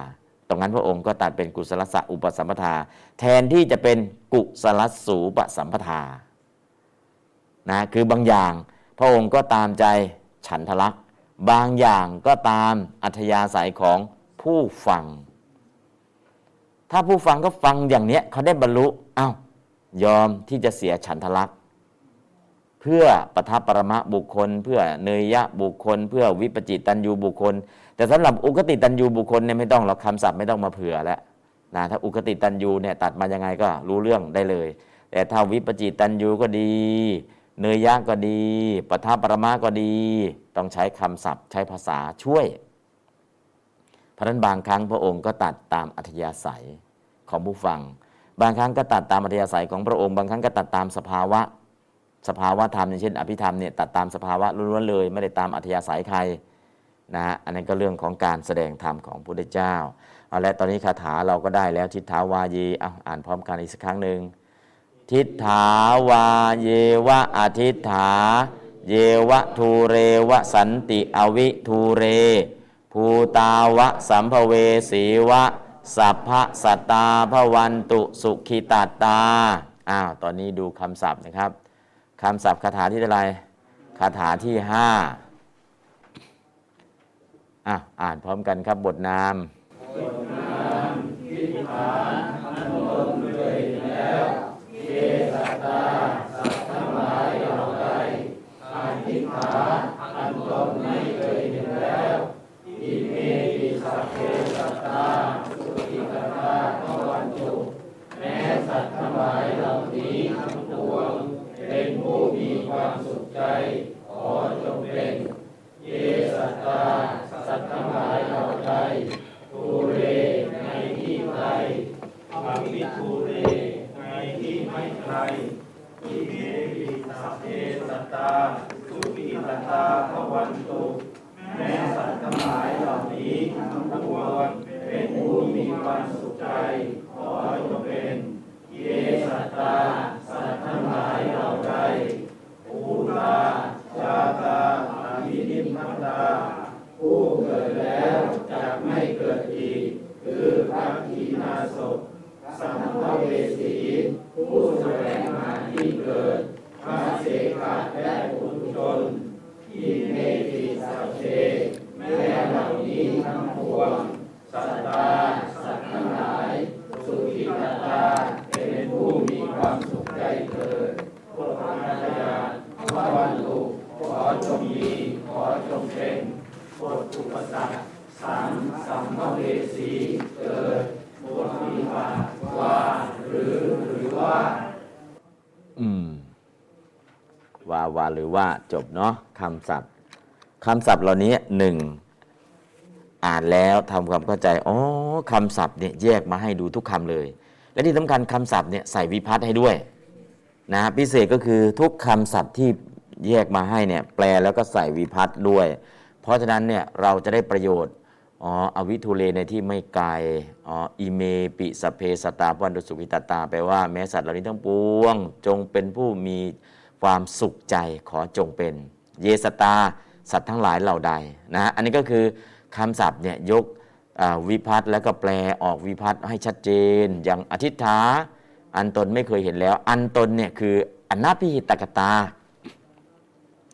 ตรงนั้นพระองค์ก็ตัดเป็นกุศลสะอุปสัมปทาแทนที่จะเป็นกุศลสูปสัมปทานะคือบางอย่างพระองค์ก็ตามใจฉันทลักษณ์บางอย่างก็ตามอัธยาศัยของผู้ฟังถ้าผู้ฟังก็ฟังอย่างเนี้ยเขาได้บรรลุยอมที่จะเสียฉันทลักษณ์เพื่อปทัพปรมบุคคลเพื่อเนยยะบุคคลเพื่อวิปจิตัญญูบุคคลแต่สำหรับอุคติตัญญูบุคคลเนี่ยไม่ต้องหรอกคำศัพท์ไม่ต้องมาเผื่อแล้วนะถ้าอุคติตัญญูเนี่ยตัดมายังไงก็รู้เรื่องได้เลยแต่ถ้าวิปจิตัญญูก็ดีเนยยะก็ดีปทัพปรมะก็ดีต้องใช้คำศัพท์ใช้ภาษาช่วยเพราะฉะนั้นบางครั้งพระองค์ก็ตัดตามอัธยาศัยของผู้ฟังบางครั้งก็ตัดตามอัธยาศัยของพระองค์บางครั้งก็ตัดตามสภาวะธรรมอย่างเช่นอภิธรรมเนี่ยตัดตามสภาวะล้วนๆเลยไม่ได้ตามอัธยาศัยใครนะฮะอันนั้นก็เรื่องของการแสดงธรรมของพระพุทธเจ้าและตอนนี้คาถาเราก็ได้แล้วทิฏฐาวายีอ่านพร้อมกันอีกสักครั้งนึง ทิฏฐาวาเยวะอธิฐาเยวะทูเรวะสันติอวิทูเรภูตาวะสัมภเวสีวะสัพพะสัตตาภวันตุสุขิตาตาตอนนี้ดูคำศัพท์นะครับคำศัพท์คาถาที่อะไรคาถาที่5อ่านพร้อมกันครับบทนามทิฏฐาอันตนเคยแล้วเยสัตตาสัตว์ทั้งหลายเหล่าใดอธิฐาอันตนไม่เคยเห็นแล้วอิเมติสัพเพสัตตาสุขิตตาภวันตุแม้สัตว์ทั้งหลายเหล่านี้ทั้งปวงเป็นผู้มีความสุขใจขอจงเป็นเยสัตตาสัตว์ทั้งหลายเหล่าใดภูเรในที่ไกลอภิภูเรในที่ไม่ไกลอิเมติสัพเพสัตตาสุขิตตาภวันตุแม้สัตว์ทั้งหลายเหล่านี้ทั้งปวงเป็นผู้มีความสุขใจขอจงเป็นเยสัตตาสัตว์ทั้งหลายเหล่าใดภูตาชาตาอามินิมมัตตาผู้เกิดแล้วจะไม่เกิดอีกคือพระขีณาสพสัมภเวสีผู้แสวงหาที่เกิดพระเสกะและปุถุชนอิเมติสัพเพแม้เหล่านี้ทั้งปวงสัตตาสัตว์ทั้งหลายสุขิตตาเป็นผู้มีความสุขใจเกิดโภคนาญาณภวันตุขอจงมีขอจงเป็นบทอุปสรรคสัมภเวสีเกิดบทวิบากว่าหรือว่าว่าหรือว่าจบเนาะคำศัพท์เหล่านี้1อ่านแล้วทำความเข้าใจคำศัพท์เนี่ยแยกมาให้ดูทุกคำเลยและที่สำคัญคำศัพท์เนี่ยใส่วิภัตให้ด้วยนะพิเศษก็คือทุกคำศัพท์ที่แยกมาให้เนี่ยแปลแล้วก็ใส่วิภัตด้วยเพราะฉะนั้นเนี่ยเราจะได้ประโยชน์อวิทุเรในที่ไม่ไกลอิเมปิสัพเพสัตตาภวันตุสุขิตตาแปลว่าแม้สัตว์เหล่านี้ทั้งปวงจงเป็นผู้มีความสุขใจขอจงเป็นเยสตาสัตว์ทั้งหลายเหล่าใดนะอันนี้ก็คือคำศัพท์เนี่ยยกวิภัตแล้วก็แปลออกวิภัตให้ชัดเจนอย่างอธิฐาอันตนไม่เคยเห็นแล้วอันตนเนี่ยคืออนาพิหิตกตา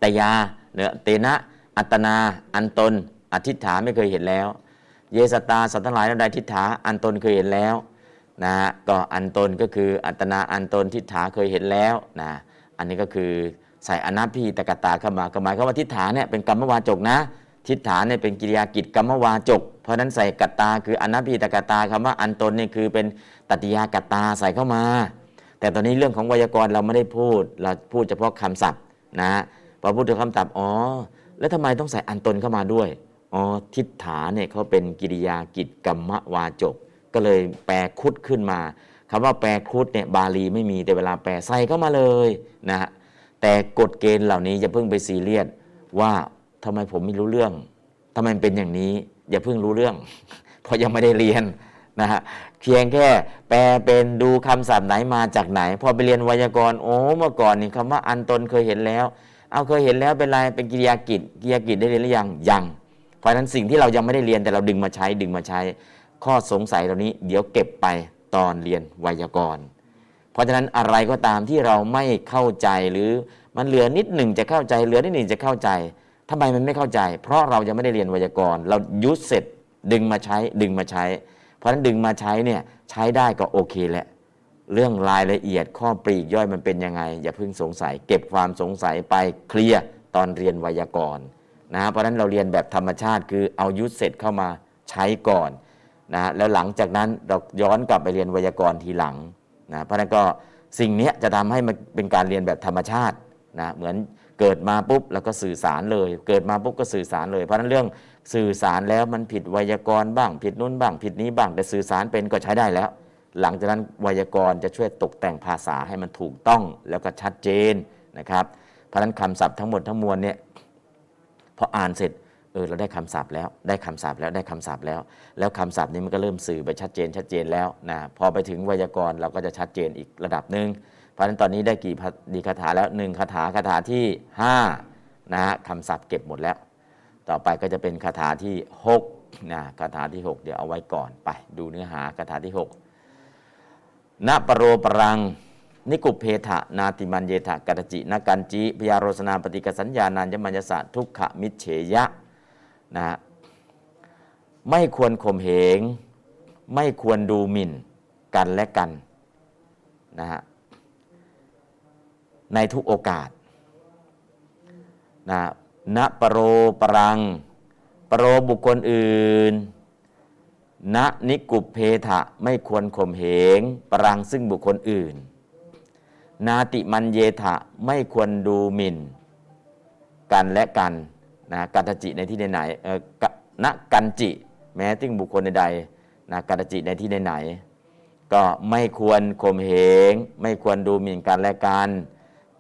ตยาเนื้อเตนะอัตนาอันตนอธิฐาไม่เคยเห็นแล้วเยสตาสัตว์ทั้งหลายเหล่าใดทิฐาอันตนเคยเห็นแล้วนะก็อันตนก็คืออัตนาอันตนทิฐาเคยเห็นแล้วนะอันนี้ก็คือใส่อนาพิตกตาเข้ามาหมายความว่าทิฏฐาเนี่ยเป็นกรรมวาจกนะทิฏฐาเนี่ยเป็นกิริยากิจกรรมวาจกเพราะนั้นใส่กตาคืออนาพิตกตาคำว่าอันตนเนี่ยคือเป็นตติยากตาใส่เข้ามาแต่ตอนนี้เรื่องของไวยากรณ์เราไม่ได้พูดเราพูดเฉพาะคำศัพท์นะพอพูดถึงคำศัพท์แล้วทำไมต้องใส่อันตนเข้ามาด้วยทิฏฐาเนี่ยเขาเป็นกิริยากิจกรรมวาจกก็เลยแปลคุดขึ้นมาคำว่าแปลคุดเนี่ยบาลีไม่มีแต่เวลาแปลใส่เข้ามาเลยนะฮะแต่กฎเกณฑ์เหล่านี้อย่าเพิ่งไปซีเรียสว่าทำไมผมไม่รู้เรื่องทำไมเป็นอย่างนี้อย่าเพิ่งรู้เรื่องเพราะยังไม่ได้เรียนนะฮะเพียงแค่แปลเป็นดูคำศัพท์ไหนมาจากไหนพอไปเรียนไวยากรณ์เมื่อก่อนนี่คำว่าอันตนเคยเห็นแล้วเคยเห็นแล้วเป็นไรเป็นกิริยากิจกิริยากิจได้เรียนหรือยังเพราะฉะนั้นสิ่งที่เรายังไม่ได้เรียนแต่เราดึงมาใช้ข้อสงสัยเหล่านี้เดี๋ยวเก็บไปตอนเรียนไวยากรณ์เพราะฉะนั้นอะไรก็ตามที่เราไม่เข้าใจหรือมันเหลือนิดหนึ่งจะเข้าใจเหลือนิดหนึ่งจะเข้าใจทำไมมันไม่เข้าใจเพราะเรายังไม่ได้เรียนไวยากรณ์เรายุดเสร็จดึงมาใช้เพราะฉะนั้นดึงมาใช้เนี่ยใช้ได้ก็โอเคแหละเรื่องรายละเอียดข้อปลีกย่อยมันเป็นยังไงอย่าเพิ่งสงสัยเก็บความสงสัยไปเคลียร์ตอนเรียนไวยากรณ์นะเพราะฉะนั้นเราเรียนแบบธรรมชาติคือเอายุดเสร็จเข้ามาใช้ก่อนนะแล้วหลังจากนั้นเราย้อนกลับไปเรียนไวยากรณ์ทีหลังนะเพราะนั้นก็สิ่งนี้จะทำให้มันเป็นการเรียนแบบธรรมชาตินะเหมือนเกิดมาปุ๊บแล้วก็สื่อสารเลยเกิดมาปุ๊บก็สื่อสารเลยเพราะนั้นเรื่องสื่อสารแล้วมันผิดไวยากรณ์บ้างผิดนู้นบ้างผิดนี้บ้างแต่สื่อสารเป็นก็ใช้ได้แล้วหลังจากนั้นไวยากรณ์จะช่วยตกแต่งภาษาให้มันถูกต้องแล้วก็ชัดเจนนะครับเพราะนั้นคำศัพท์ทั้งหมดทั้งมวลเนี่ยพออ่านเสร็จเราได้คำศัพท์แล้วได้คำศัพท์แล้วคำศัพท์นี้มันก็เริ่มสื่อไปชัดเจนแล้วนะพอไปถึงไวยากรณ์เราก็จะชัดเจนอีกระดับนึง เพราะฉะนั้นตอนนี้ได้กี่ดีคาถาแล้ว1คาถาที่5นะฮะคำศัพท์เก็บหมดแล้วต่อไปก็จะเป็นคาถาที่6นะคาถาที่6เดี๋ยวเอาไว้ก่อนไปดูเนื้อหาคาถาที่6ณปโรปรังนิกุปเพทะนาติมันเยทะกัตจินกันจิพยาโรสนาปฏิกสัญญานัญญมัญญสะทุกขมิจเฉยะนะฮะไม่ควรข่มเหงไม่ควรดูหมิ่นกันและกันนะฮะในทุกโอกาสนะณปโรปรังปโรบุคคลอื่นณนิกุปเพทะไม่ควรข่มเหงปรังซึ่งบุคคลอื่นนาติมันเยทะไม่ควรดูหมิ่นกันและกันนะกัตจิในที่ไหนณกันจิแม้ซึ่งบุคคลใดนะกัตจิในที่ไหนก็ไม่ควรข่มเหงไม่ควรดูหมิ่นกันและกัน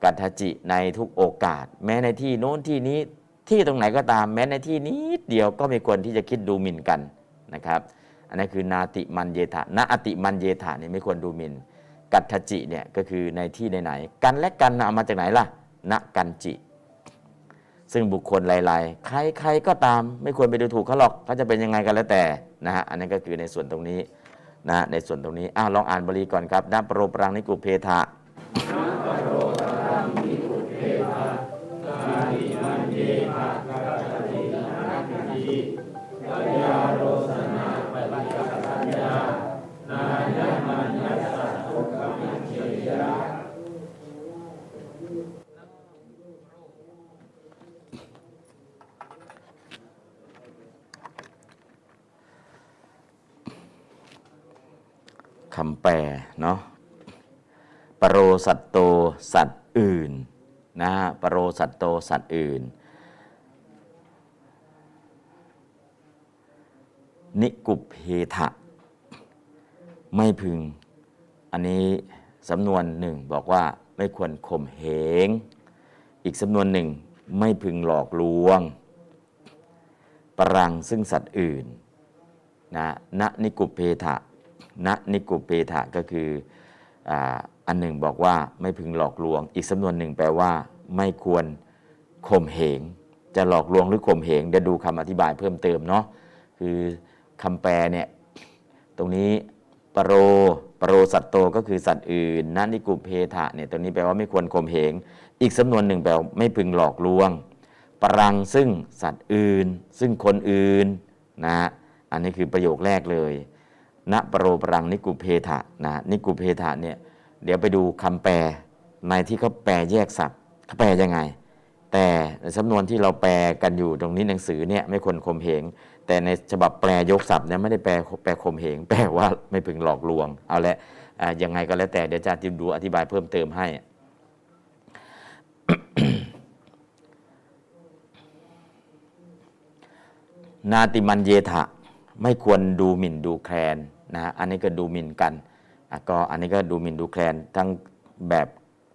กัตจิในทุกโอกาสแม้ในที่โน้นที่นี้ที่ตรงไหนก็ตามแม้ในที่นิดเดียวก็ไม่ควรที่จะคิดดูหมิ่นกันนะครับอันนั้นคือนาติมันเยทะณอติมันเยทะนี่ไม่ควรดูหมิ่นกัตถจิเนี่ยก็คือในที่ไหนๆกันและกันเอามาจากไหนล่ะณกันจิซึ่งบุคคลหลายๆใครก็ตามไม่ควรไปดูถูกเขาหรอกเขาจะเป็นยังไงกันแล้วแต่นะฮะอันนั้นก็คือในส่วนตรงนี้นะในส่วนตรงนี้อ้าวลองอ่านบาลีก่อนครับณปโรปรังนิกุปเพทะคำแปลเนาะปโรสัตโตสัตว์อื่นนะฮะปโรสัตโตสัตว์อื่นนิกุปเพทะไม่พึงอันนี้สำนวนหนึ่งบอกว่าไม่ควรข่มเหงอีกสำนวนหนึ่งไม่พึงหลอกลวงปรังซึ่งสัตว์อื่นนะณนิกุปเพทะณนิกุปเปทะก็คืออันหนึ่งบอกว่าไม่พึงหลอกลวงอีกสำนวนหนึ่งแปลว่าไม่ควรข่มเหงจะหลอกลวงหรือข่มเหงเดี๋ยวดูคำอธิบายเพิ่มเติมเนาะคือคำแปลเนี่ยตรงนี้ปโรสัตโตก็คือสัตว์อื่นณนิกุปเปทะเนี่ยตรงนี้แปลว่าไม่ควรข่มเหงอีกสำนวนหนึ่งแปลว่าไม่พึงหลอกลวงปรังซึ่งสัตว์อื่นซึ่งคนอื่นนะอันนี้คือประโยคแรกเลยณปโรปรังนิกุปเพทะนะนิกุปเพทะเนี่ยเดี๋ยวไปดูคำแปลในที่เขาแปลแยกศัพท์เขาแปลยังไงแต่ในสำนวนที่เราแปลกันอยู่ตรงนี้หนังสือเนี่ยไม่ควรข่มเหงแต่ในฉบับแปลยกศัพท์เนี่ยไม่ได้แปลข่มเหงแปลว่าไม่พึงหลอกลวงเอาละยังไงก็แล้วแต่เดี๋ยวจะดูอธิบายเพิ่มเติมให้ นาติมันเยทะไม่ควรดูหมิ่นดูแคลนนะอันนี้ก็ดูหมิ่นกันก็อันนี้ก็ดูหมิ่นดูแคลนทั้งแบบ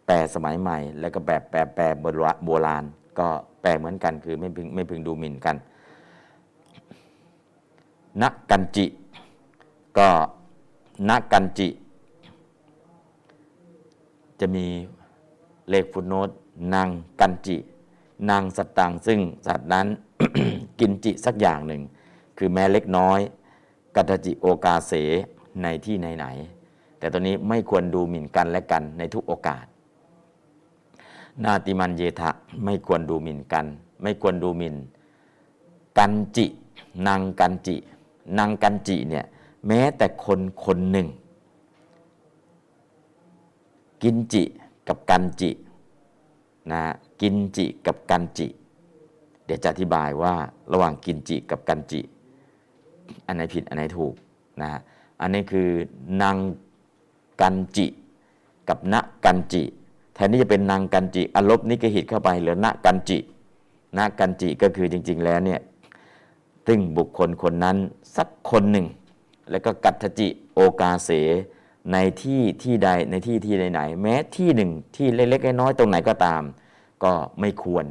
แปลสมัยใหม่แล้วก็แบบแปลโบราณก็แปลเหมือนกันคือไม่พึงดูหมิ่นกันณกันจิก็ณกันจิจะมีเลขฟุตโนตนางกันจินางสัตตังซึ่งสัตว์นั้น กินจิสักอย่างหนึ่งคือแม้เล็กน้อยกัตจิโอกาเสในที่ไหนๆแต่ตอนนี้ไม่ควรดูหมิ่นกันและกันในทุกโอกาสนาติมันเยทะไม่ควรดูหมิ่นกันไม่ควรดูหมิ่นกันจินางกันจิเนี่ยแม้แต่คนหนึ่งกินจิกับกันจินะกินจิกับกันจิเดี๋ยวจะอธิบายว่าระหว่างกินจิกับกันจิอันไหนผิดอันไหนถูกนะฮะอันนี้คือนางกันจิกับณกันจิแทนที่จะเป็นนางกันจิอลบนิกหิตเข้าไปเหลือณกันจิณกันจิก็คือจริงๆแล้วเนี่ยตึงบุคคลคนนั้นสักคนหนึ่งแล้วก็กัตถจิโอกาเสในที่ใดในที่ไหนแม้ที่หนึ่งที่เล็กๆน้อยๆตรงไหนก็ตามก็ไม่ควร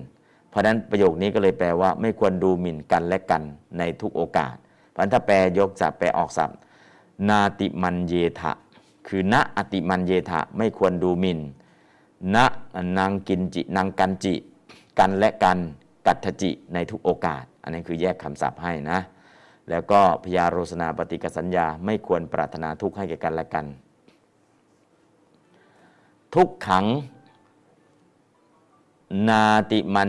เพราะนั้นประโยคนี้ก็เลยแปลว่าไม่ควรดูหมิ่นกันและกันในทุกโอกาสเพราะถ้าแปลยกศัพท์แปลออกศัพท์นาติมันเยทะ คือณอติมันเยทะไม่ควรดูหมิ่นณนางกินจินางกันจิกันและกันกัตถจิในทุกโอกาสอันนี้คือแยกคำศัพท์ให้นะแล้วก็พยาโรสนาปฏิกสัญญาไม่ควรปรารถนาทุกข์ให้แก่กันและกันทุกขังนาติมัน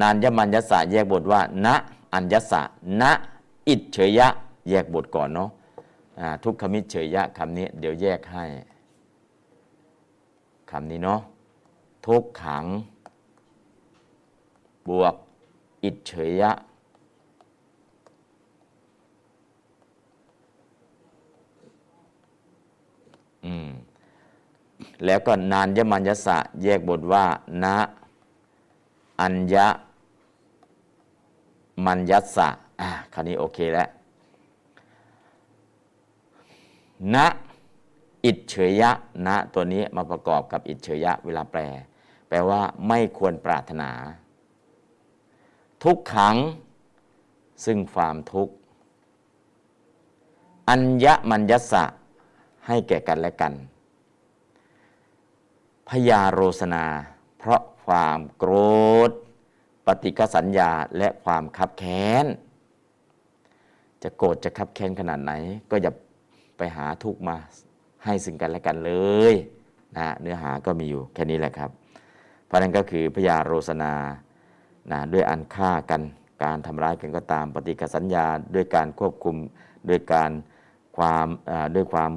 นานยมันยัสสะแยกบทว่าณอัญยัสสะณอิจเฉยะแยกบทก่อนเนาะทุกขมิจเฉยะคำนี้เดี๋ยวแยกให้คำนี้เนาะทุกขังบวกอิจเฉยะแล้วก็นานยมัญญสะแยกบทว่านะอัญญมัญญสะคราวนี้โอเคแล้วนะอิจเฉยะนะตัวนี้มาประกอบกับอิจเฉยะเวลาแปลว่าไม่ควรปรารถนาทุกขังซึ่งความทุกข์อัญญมัญญสะให้แก่กันและกันพยาโรสนาเพราะความโกรธปฏิฆสัญญาและความคับแค้นจะโกรธจะคับแค้นขนาดไหนก็อย่าไปหาทุกข์มาให้ซึ่งกันและกันเลยนะเนื้อหาก็มีอยู่แค่นี้แหละครับเพราะนั้นก็คือพยาโรสนานะด้วยอันฆ่ากันการทำร้ายกันก็ตามปฏิฆสัญญาด้วยการควบคุมด้วยการด้วยความ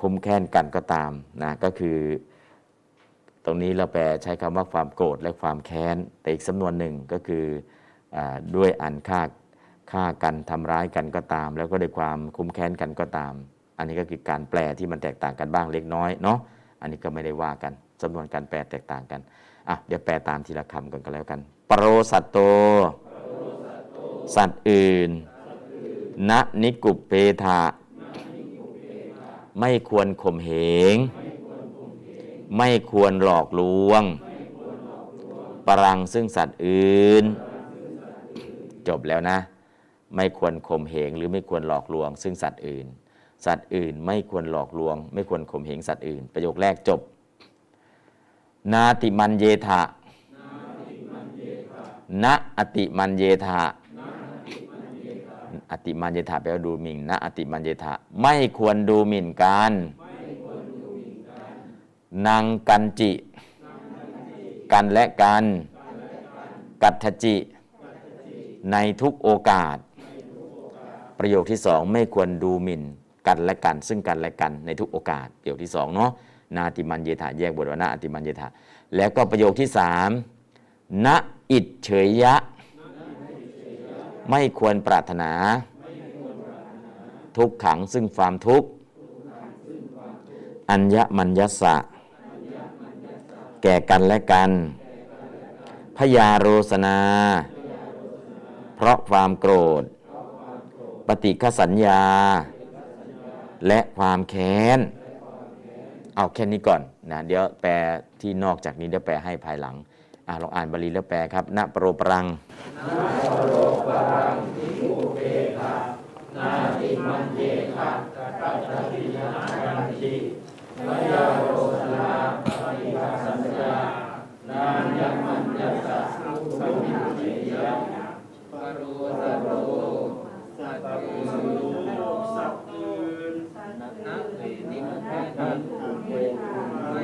คุ้มแค้นกันก็ตามนะก็คือตรงนี้เราแปลใช้คำว่าความโกรธและความแค้นแต่อีกสำนวนหนึ่งก็คือด้วยอันฆ่ากันทำร้ายกันก็ตามแล้วก็ด้วยความคุ้มแค้นกันก็ตามอันนี้ก็คือการแปลที่มันแตกต่างกันบ้างเล็กน้อยเนาะอันนี้ก็ไม่ได้ว่ากันสำนวนการแปลแตกต่างกันเดี๋ยวแปลตามทีละคำก่อนก็แล้วกันปโรสัตโตสัตว์อื่นณนิกุปเปธะไม่ควรข่มเหงไม่ควรหลอกลวงปรังซึ่งสัตว์อื่นจบแล้วนะไม่ควรข่มเหงหรือไม่ควรหลอกลวงซึ่งสัตว์อื่นสัตว์อื่นไม่ควรหลอกลวงไม่ควรข่มเหงสัตว์อื่นประโยคแรกจบนาติมันเยทะณอติมันเยทะอติมันเยทะแปลว่าดูหมิ่นณอติมันเยทะไม่ควรดูหมิ่นกันนางกันจิกันและกันกัตถจิในทุกโอกาสประโยคที่สองไม่ควรดูหมิ่นกันและกันซึ่งกันและกันในทุกโอกาสประโยคที่สองเนาะนาติมันเยทะแยกบทว่าณอติมันเยทะแล้วก็ประโยคที่สามณอิจเฉยะไม่ควรปรารถนาทุกขังซึ่งความทุกข์อัญญมัญญัสสะแก่กันและกันพยาโรสนาเพราะความโกรธปฏิฆสัญญาและความแค้นเอาแค่นี้ก่อนนะเดี๋ยวแปลที่นอกจากนี้เดี๋ยวแปลให้ภายหลังลองอ่านบาลีแล้วแปลครับณปโรปรังนิกุปเปธะนาติมันเยทะกัตถจินางกันจิพยาโรสนาปฏิฆสัญญานานยมัญญัสสะทุกขมิจเฉยะปโรสัตโตสัตว์อื่นสัตว์อื่นณนิกุปเปธะอ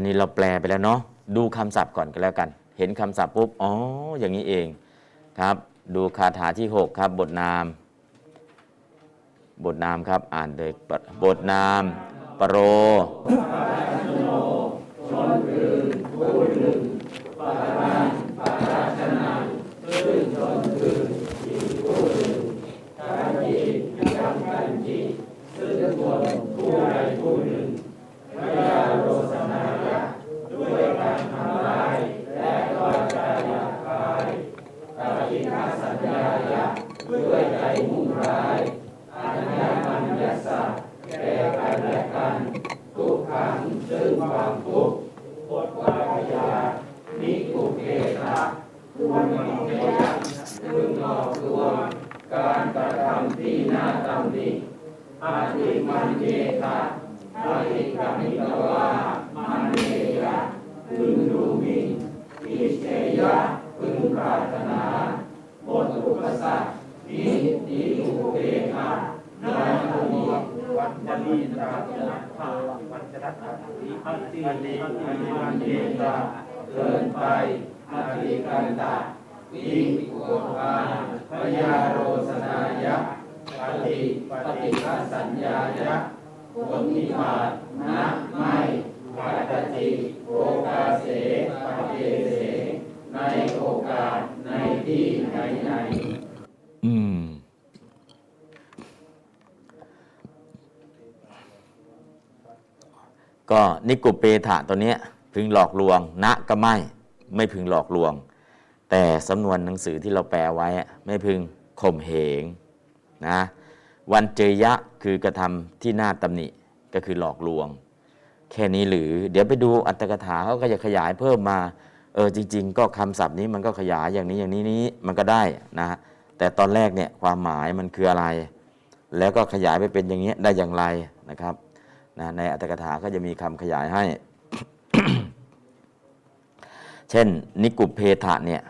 ันนี้เราแปลไปแล้วเนาะดูคำศัพท์ก่อนก็แล้วกันเห็นคำศัพท์ปุ๊บอ๋ออย่างนี้เองครับดูคาถาที่6ครับบทนาม บทนามครับอ่านเลยบทนามปโรชนอื่นผู้อื่นปาราปาราชนะซึ่งชนอื่นอีกผู้อื่นการจิตกรรมการจิตซึ่งคนผู้ใดผู้หนึ่งพยาโรสนาด้วยการทำลายและลอยใจอยากตายตาจิตาสัญญาอยากด้วยใจมุ่งร้ายอัญญามัญญาสัตว์แก่กันและกันทุกขังซึ่งความทุกข์บทวายยานิคุเกตะควรมีเพียงซึ่งหลอกลวงการกระทำที่น่าตำหนิอาทิมันเยตะอาทิกามิตวามันเนยะพึงดูหมิ่นอิเชยะพึงปรารถนาบทอุปสรรคนี้นิคุเกตะนามีวัตตลีตาเจนะภาวัตตรัตติอัตติอาทิมันเยตะเกินไปอาทิกันตะอิงโกภาพยาโรสนายะปฏิฆาสัญญายะควรมิมาดนะไม่ปัตติโอกาเสปเกเสในโอกาสในที่ไหนๆก็นิกุเปถะตัวเนี้ยพึงหลอกลวงนะก็ไม่พึงหลอกลวงแต่สำนวนหนังสือที่เราแปลไว้ไม่พึงข่มเหงนะวันเจยะคือกระทำที่น่าตำหนิก็คือหลอกลวงแค่นี้หรือเดี๋ยวไปดูอัตถกถาเขาก็จะขยายเพิ่มมาจริงๆก็คำศัพท์นี้มันก็ขยายอย่างนี้อย่างนี้นี้มันก็ได้นะแต่ตอนแรกเนี่ยความหมายมันคืออะไรแล้วก็ขยายไปเป็นอย่างนี้ได้อย่างไรนะครับนะในอัตถกถาก็จะมีคำขยายให้ เช่นนิกุปเพทะเนี่ย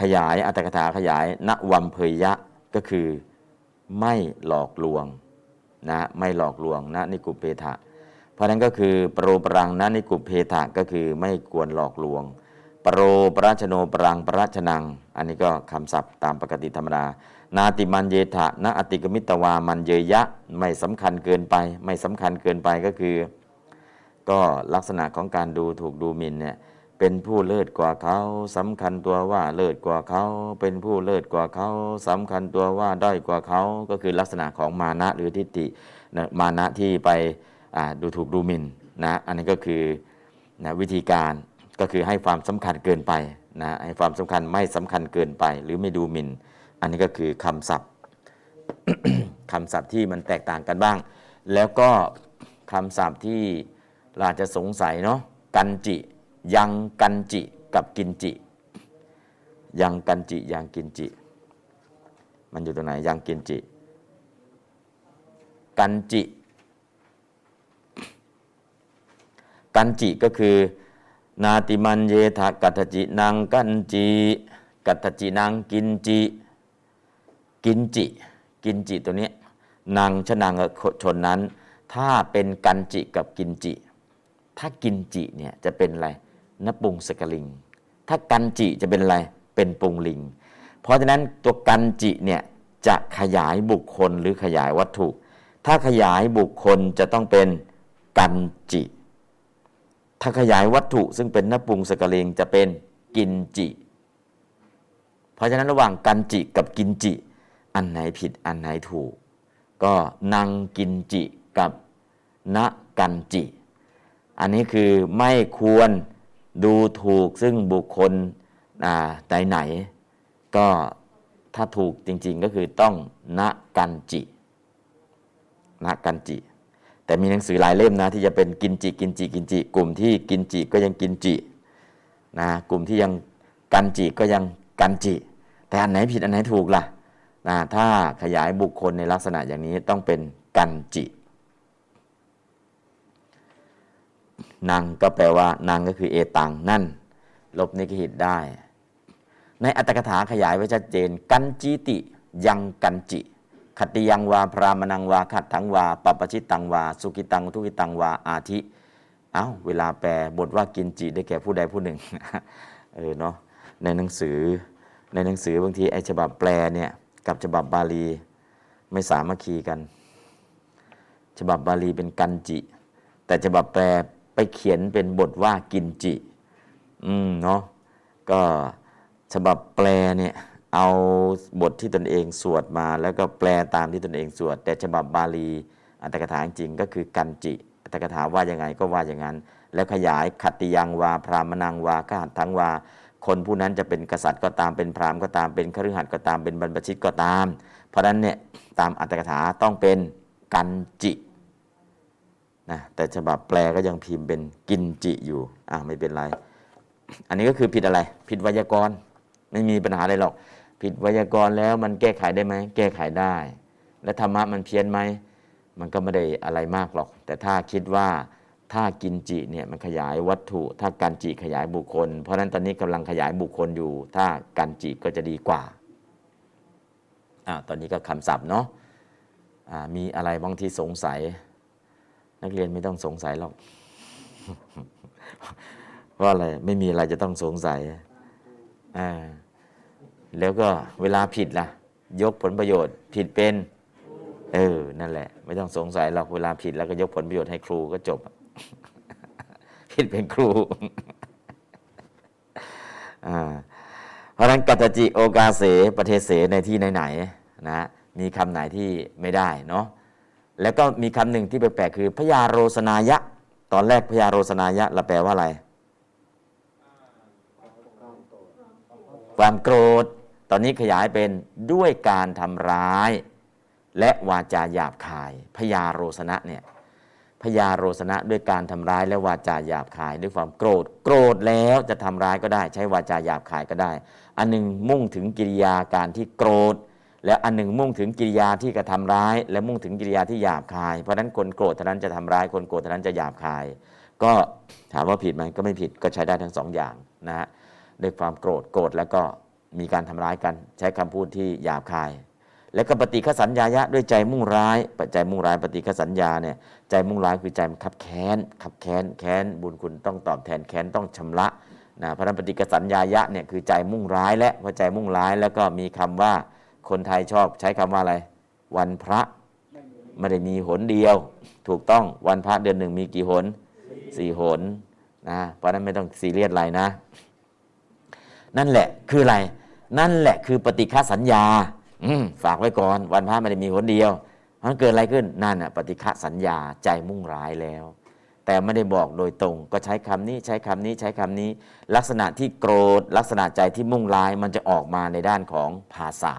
ขยายอัตถกถาขยายนวัมเพยะก็คือไม่หลอกลวงนะไม่หลอกลวงนะนิกุปเพทะเพราะนั้นก็คือปโรปรังนะนิกุปเพทะก็คือไม่กวนหลอกลวงปโรปราชโนปรังปราชนังอันนี้ก็คำศัพท์ตามปกติธรรมดานาติมันเยทะนะอติกมิตวามันเยยะไม่สำคัญเกินไปไม่สำคัญเกินไปก็คือก็ลักษณะของการดูถูกดูหมิ่นเนี่ยเป็นผู้เลิศกว่าเขาสำคัญตัวว่าเลิศกว่าเขาเป็นผู้เลิศกว่าเขาสำคัญตัวว่าด้อยกว่าเขาก็คือลักษณะของมานะหรือทิฏฐิมานะที่ไปดูถูกดูหมิ่นนะอันนี้ก็คือนะวิธีการก็คือให้ความสำคัญเกินไปนะให้ความสำคัญไม่สำคัญเกินไปหรือไม่ดูหมิ่นอันนี้ก็คือคำศัพท์ ที่มันแตกต่างกันบ้างแล้วก็คำศัพท์ที่เราอาจจะสงสัยเนาะกันจิยังกันจิกับกินจิยังกันจิยังกินจิมันอยู่ตรงไหนยังกินจิกันจิก็คือนาติมันเยทะกัตถจินังกันจิกัตถจินังกินจิตัวนี้นังชนังชนนั้นถ้าเป็นกันจิกับกินจิถ้ากินจิเนี่ยจะเป็นอะไรนะปุงสกลิงถ้ากันจิจะเป็นอะไรเป็นปุงลิงเพราะฉะนั้นตัวกันจิเนี่ยจะขยายบุคคลหรือขยายวัตถุถ้าขยายบุคคลจะต้องเป็นกันจิถ้าขยายวัตถุซึ่งเป็นนะปุงสกลิงจะเป็นกินจิเพราะฉะนั้นระหว่างกันจิกับกินจิอันไหนผิดอันไหนถูกก็นังกินจิกับนะกันจิอันนี้คือไม่ควรดูถูกซึ่งบุคคลไหนๆก็ถ้าถูกจริงๆก็คือต้องนะกันจินะกันจิแต่มีหนังสือหลายเล่มนะที่จะเป็นกินจิกลุ่มที่กินจิก็ยังกินจินะกลุ่มที่ยังกันจิก็ยังกันจิแต่อันไหนผิดอันไหนถูกล่ะถ้าขยายบุคคลในลักษณะอย่างนี้ต้องเป็นกันจินังก็แปลว่านังก็คือเอตังนั่นลบนิกหิตได้ในอัตถกถาขยายไว้ชัดเจนกันจิติยังกันจิขติยังวาพรามนังวาขัดถังวาปปชิตังวาสุกิตังทุกิตังวาอาทิเวลาแปลบทว่ากินจิได้แก่ผู้ใดผู้หนึ่ง เนาะในหนังสือบางทีไอ้ฉบับแปลเนี่ยกับฉบับบาลีไม่สามัคคีกัน ฉบับบาลีเป็นกันจิแต่ฉบับแปลไปเขียนเป็นบทว่ากินจิเนาะก็ฉบับแปลเนี่ยเอาบทที่ตนเองสวดมาแล้วก็แปลตามที่ตนเองสวดแต่ฉบับบาลีอัตถกถาจริงก็คือกันจิอัตถกถาว่ายังไงก็ว่าอย่างนั้นแล้วขยายขัตติยังวาพราหมณังวาขหัตถังวาคนผู้นั้นจะเป็นกษัตริย์ก็ตามเป็นพราหมณ์ก็ตามเป็นคฤหัสถ์ก็ตามเป็นบรรพชิตก็ตามเพราะนั้นเนี่ยตามอัตถกถาต้องเป็นกันจินะแต่ฉบับแปลก็ยังพิมพ์เป็นกินจิอยู่ไม่เป็นไรอันนี้ก็คือผิดอะไรผิดไวยากรณ์ไม่มีปัญหาอะไรหรอกผิดไวยากรณ์แล้วมันแก้ไขได้ไหมแก้ไขได้และธรรมะมันเพี้ยนไหมมันก็ไม่ได้อะไรมากหรอกแต่ถ้าคิดว่าถ้ากินจิเนี่ยมันขยายวัตถุถ้ากันจิขยายบุคคลเพราะนั้นตอนนี้กำลังขยายบุคคลอยู่ถ้ากันจิก็จะดีกว่าตอนนี้ก็คำศัพท์เนาะมีอะไรบางที่สงสัยนักเรียนไม่ต้องสงสัยหรอก เพราะอะไรไม่มีอะไรจะต้องสงสัยแล้วก็เวลาผิดล่ะยกผลประโยชน์ผิดเป็นนั่นแหละไม่ต้องสงสัยหรอกเวลาผิดแล้วก็ยกผลประโยชน์ให้ครูก็จบ ผิดเป็นครู เพราะฉะนั้นกัตจิโอกาเสปเทเสในที่ไหนๆนะมีคำไหนที่ไม่ได้เนาะแล้วก็มีคำหนึ่งที่แปลกๆคือพยาโรสนายะตอนแรกพยาโรสนายะเราแปลว่าอะไรความโกรธตอนนี้ขยายเป็นด้วยการทำร้ายและวาจาหยาบคายพยาโรสนะเนี่ยพยาโรสนะด้วยการทำร้ายและวาจาหยาบคายด้วยความโกรธโกรธแล้วจะทำร้ายก็ได้ใช้วาจาหยาบคายก็ได้อันหนึ่งมุ่งถึงกิริยาการที่โกรธและอันหนึ่งมุ่งถึงกิริยาที่กระทำร้ายและมุ่งถึงกิริยาที่หยาบคายเพราะนั้นคนโกรธเท่านั้นจะทำร้ายคนโกรธเท่านั้นจะหยาบคายก็ถามว่าผิดไหมก็ไม่ผิดก็ใช้ได้ทั้งสองอย่างนะฮะด้วยความโกรธโกรธแล้วก็มีการทำร้ายกันใช้คำพูดที่หยาบคายและก็ปฏิฆสัญญายะด้วยใจมุ่งร้ายปัจจัยมุ่งร้ายปฏิฆสัญญาเนี่ยใจมุ่งร้ายคือใจมันคับแค้นแค้นบุญคุณต้องตอบแทนแค้นต้องชำระนะเพราะนั้นปฏิฆสัญญายะเนี่ยคือใจมุ่งร้ายและพอใจมุ่งร้ายแล้วก็มีคำว่าคนไทยชอบใช้คำว่าอะไรวันพระไม่ได้มีหนเดียวถูกต้องวันพระเดือนหนึ่งมีกี่หน4หนนะเพราะนั้นไม่ต้องซีเรียสอะไรนะนั่นแหละคืออะไรนั่นแหละคือปฏิฆสัญญาฝากไว้ก่อนวันพระไม่ได้มีหนเดียวมันเกิดอะไรขึ้นนั่นน่ะปฏิฆสัญญาใจมุ่งร้ายแล้วแต่ไม่ได้บอกโดยตรงก็ใช้คำนี้ใช้คำนี้ใช้คำนี้ลักษณะที่โกรธลักษณะใจที่มุ่งร้ายมันจะออกมาในด้านของภาษา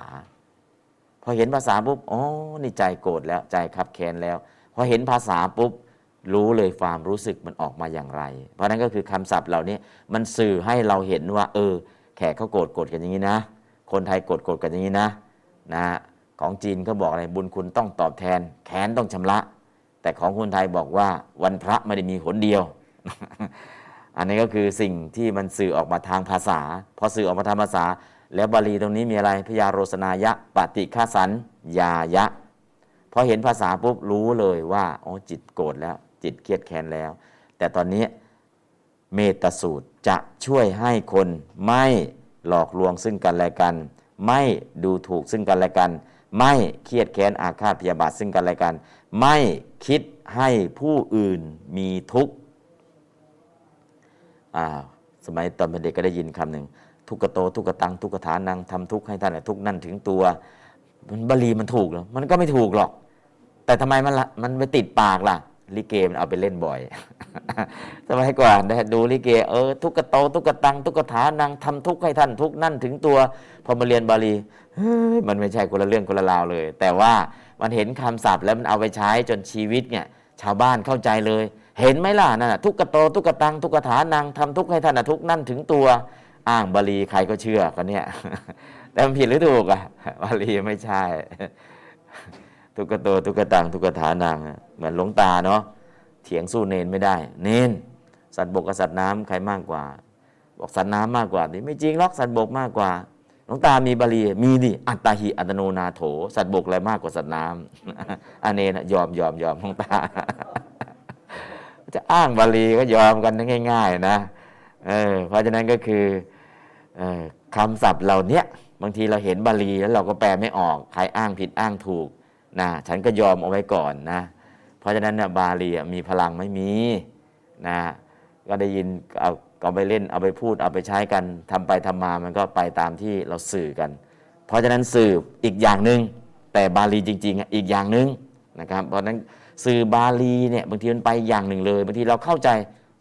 พอเห็นภาษาปุ๊บอ๋อนี่ใจโกรธแล้วใจคับแค้นแล้วพอเห็นภาษาปุ๊บรู้เลยความรู้สึกมันออกมาอย่างไรเพราะนั้นก็คือคำศัพท์เหล่านี้มันสื่อให้เราเห็นว่าแขกเขาโกรธกันอย่างนี้นะคนไทยโกรธกันอย่างนี้นะของจีนเขาบอกอะไรบุญคุณต้องตอบแทนแค้นต้องชำระแต่ของคนไทยบอกว่าวันพระไม่ได้มีหนเดียว อันนี้ก็คือสิ่งที่มันสื่อออกมาทางภาษาพอสื่อออกมาทางภาษาแล้วบาลีตรงนี้มีอะไรพยาโรสนายะปฏิฆสัญญายะพอเห็นภาษาปุ๊บรู้เลยว่าอ๋อจิตโกรธแล้วจิตเครียดแค้นแล้วแต่ตอนนี้เมตตาสูตรจะช่วยให้คนไม่หลอกลวงซึ่งกันและกันไม่ดูถูกซึ่งกันและกันไม่เครียดแค้นอาฆาตพยาบาทซึ่งกันและกันไม่คิดให้ผู้อื่นมีทุกข์สมัยตอนเป็นเด็กก็ได้ยินคำหนึ่งทุกขโตทุกขตังทุกขฐานังทำทุกข์ให้ท่านทุกข์นั่นถึงตัวมันบาลีมันถูกหรอมันก็ไม่ถูกหรอกแต่ทำไมมันไปติดปากล่ะลิเกมันเอาไปเล่นบ่อย สมัยก่อนนะดูลิเกทุกขโตทุกขตังทุกขฐานังทำทุกข์ให้ท่านทุกข์นั่นถึงตัวพอมาเรียนบาลีมันไม่ใช่คนละเรื่องคนละราวเลยแต่ว่ามันเห็นคำศัพท์แล้วมันเอาไปใช้จนชีวิตเนี่ยชาวบ้านเข้าใจเลยเห็นไหมล่ะนั่นทุกขโตทุกขตังทุกขฐานังทำทุกข์ให้ท่านทุกข์นั่นถึงตัวอ้างบาลีใครก็เชื่อกันเนี่ยแต่มันผิดหรือถูกอ่ะบาลีไม่ใช่ทุกขโตทุกขตังทุกขฐานังเหมือนหลวงตาเนาะเถียงสู้เนนไม่ได้เนนสัตว์บกกับสัตว์น้ำใครมากกว่าบอกสัตว์น้ำมากกว่านี่ไม่จริงหรอกสัตว์บกมากกว่าหลวงตามีบาลีมีดิอัตตาหิอัตโนนาโถสัตว์บกอะไรมากกว่าสัตว์น้ำเนนยอมหลวงตาจะอ้างบาลีก็ยอมกันง่ายๆนะเพราะฉะนั้นก็คือคำศัพท์เหล่านี้บางทีเราเห็นบาลีแล้วเราก็แปลไม่ออกใครอ้างผิดอ้างถูกนะฉันก็ยอมเอาไว้ก่อนนะ เพราะฉะนั้นเนี่ยบาลีมีพลังไม่มีนะก็ได้ยินเอาไปเล่นเอาไปพูดเอาไปใช้กันทำไปทำมามันก็ไปตามที่เราสื่อกันเพราะฉะนั้นสื่ออีกอย่างนึงแต่บาลีจริงๆอีกอย่างนึงนะครับเพราะฉะนั้นสื่อบาลีเนี่ยบางทีมันไปอย่างหนึ่งเลยบางทีเราเข้าใจ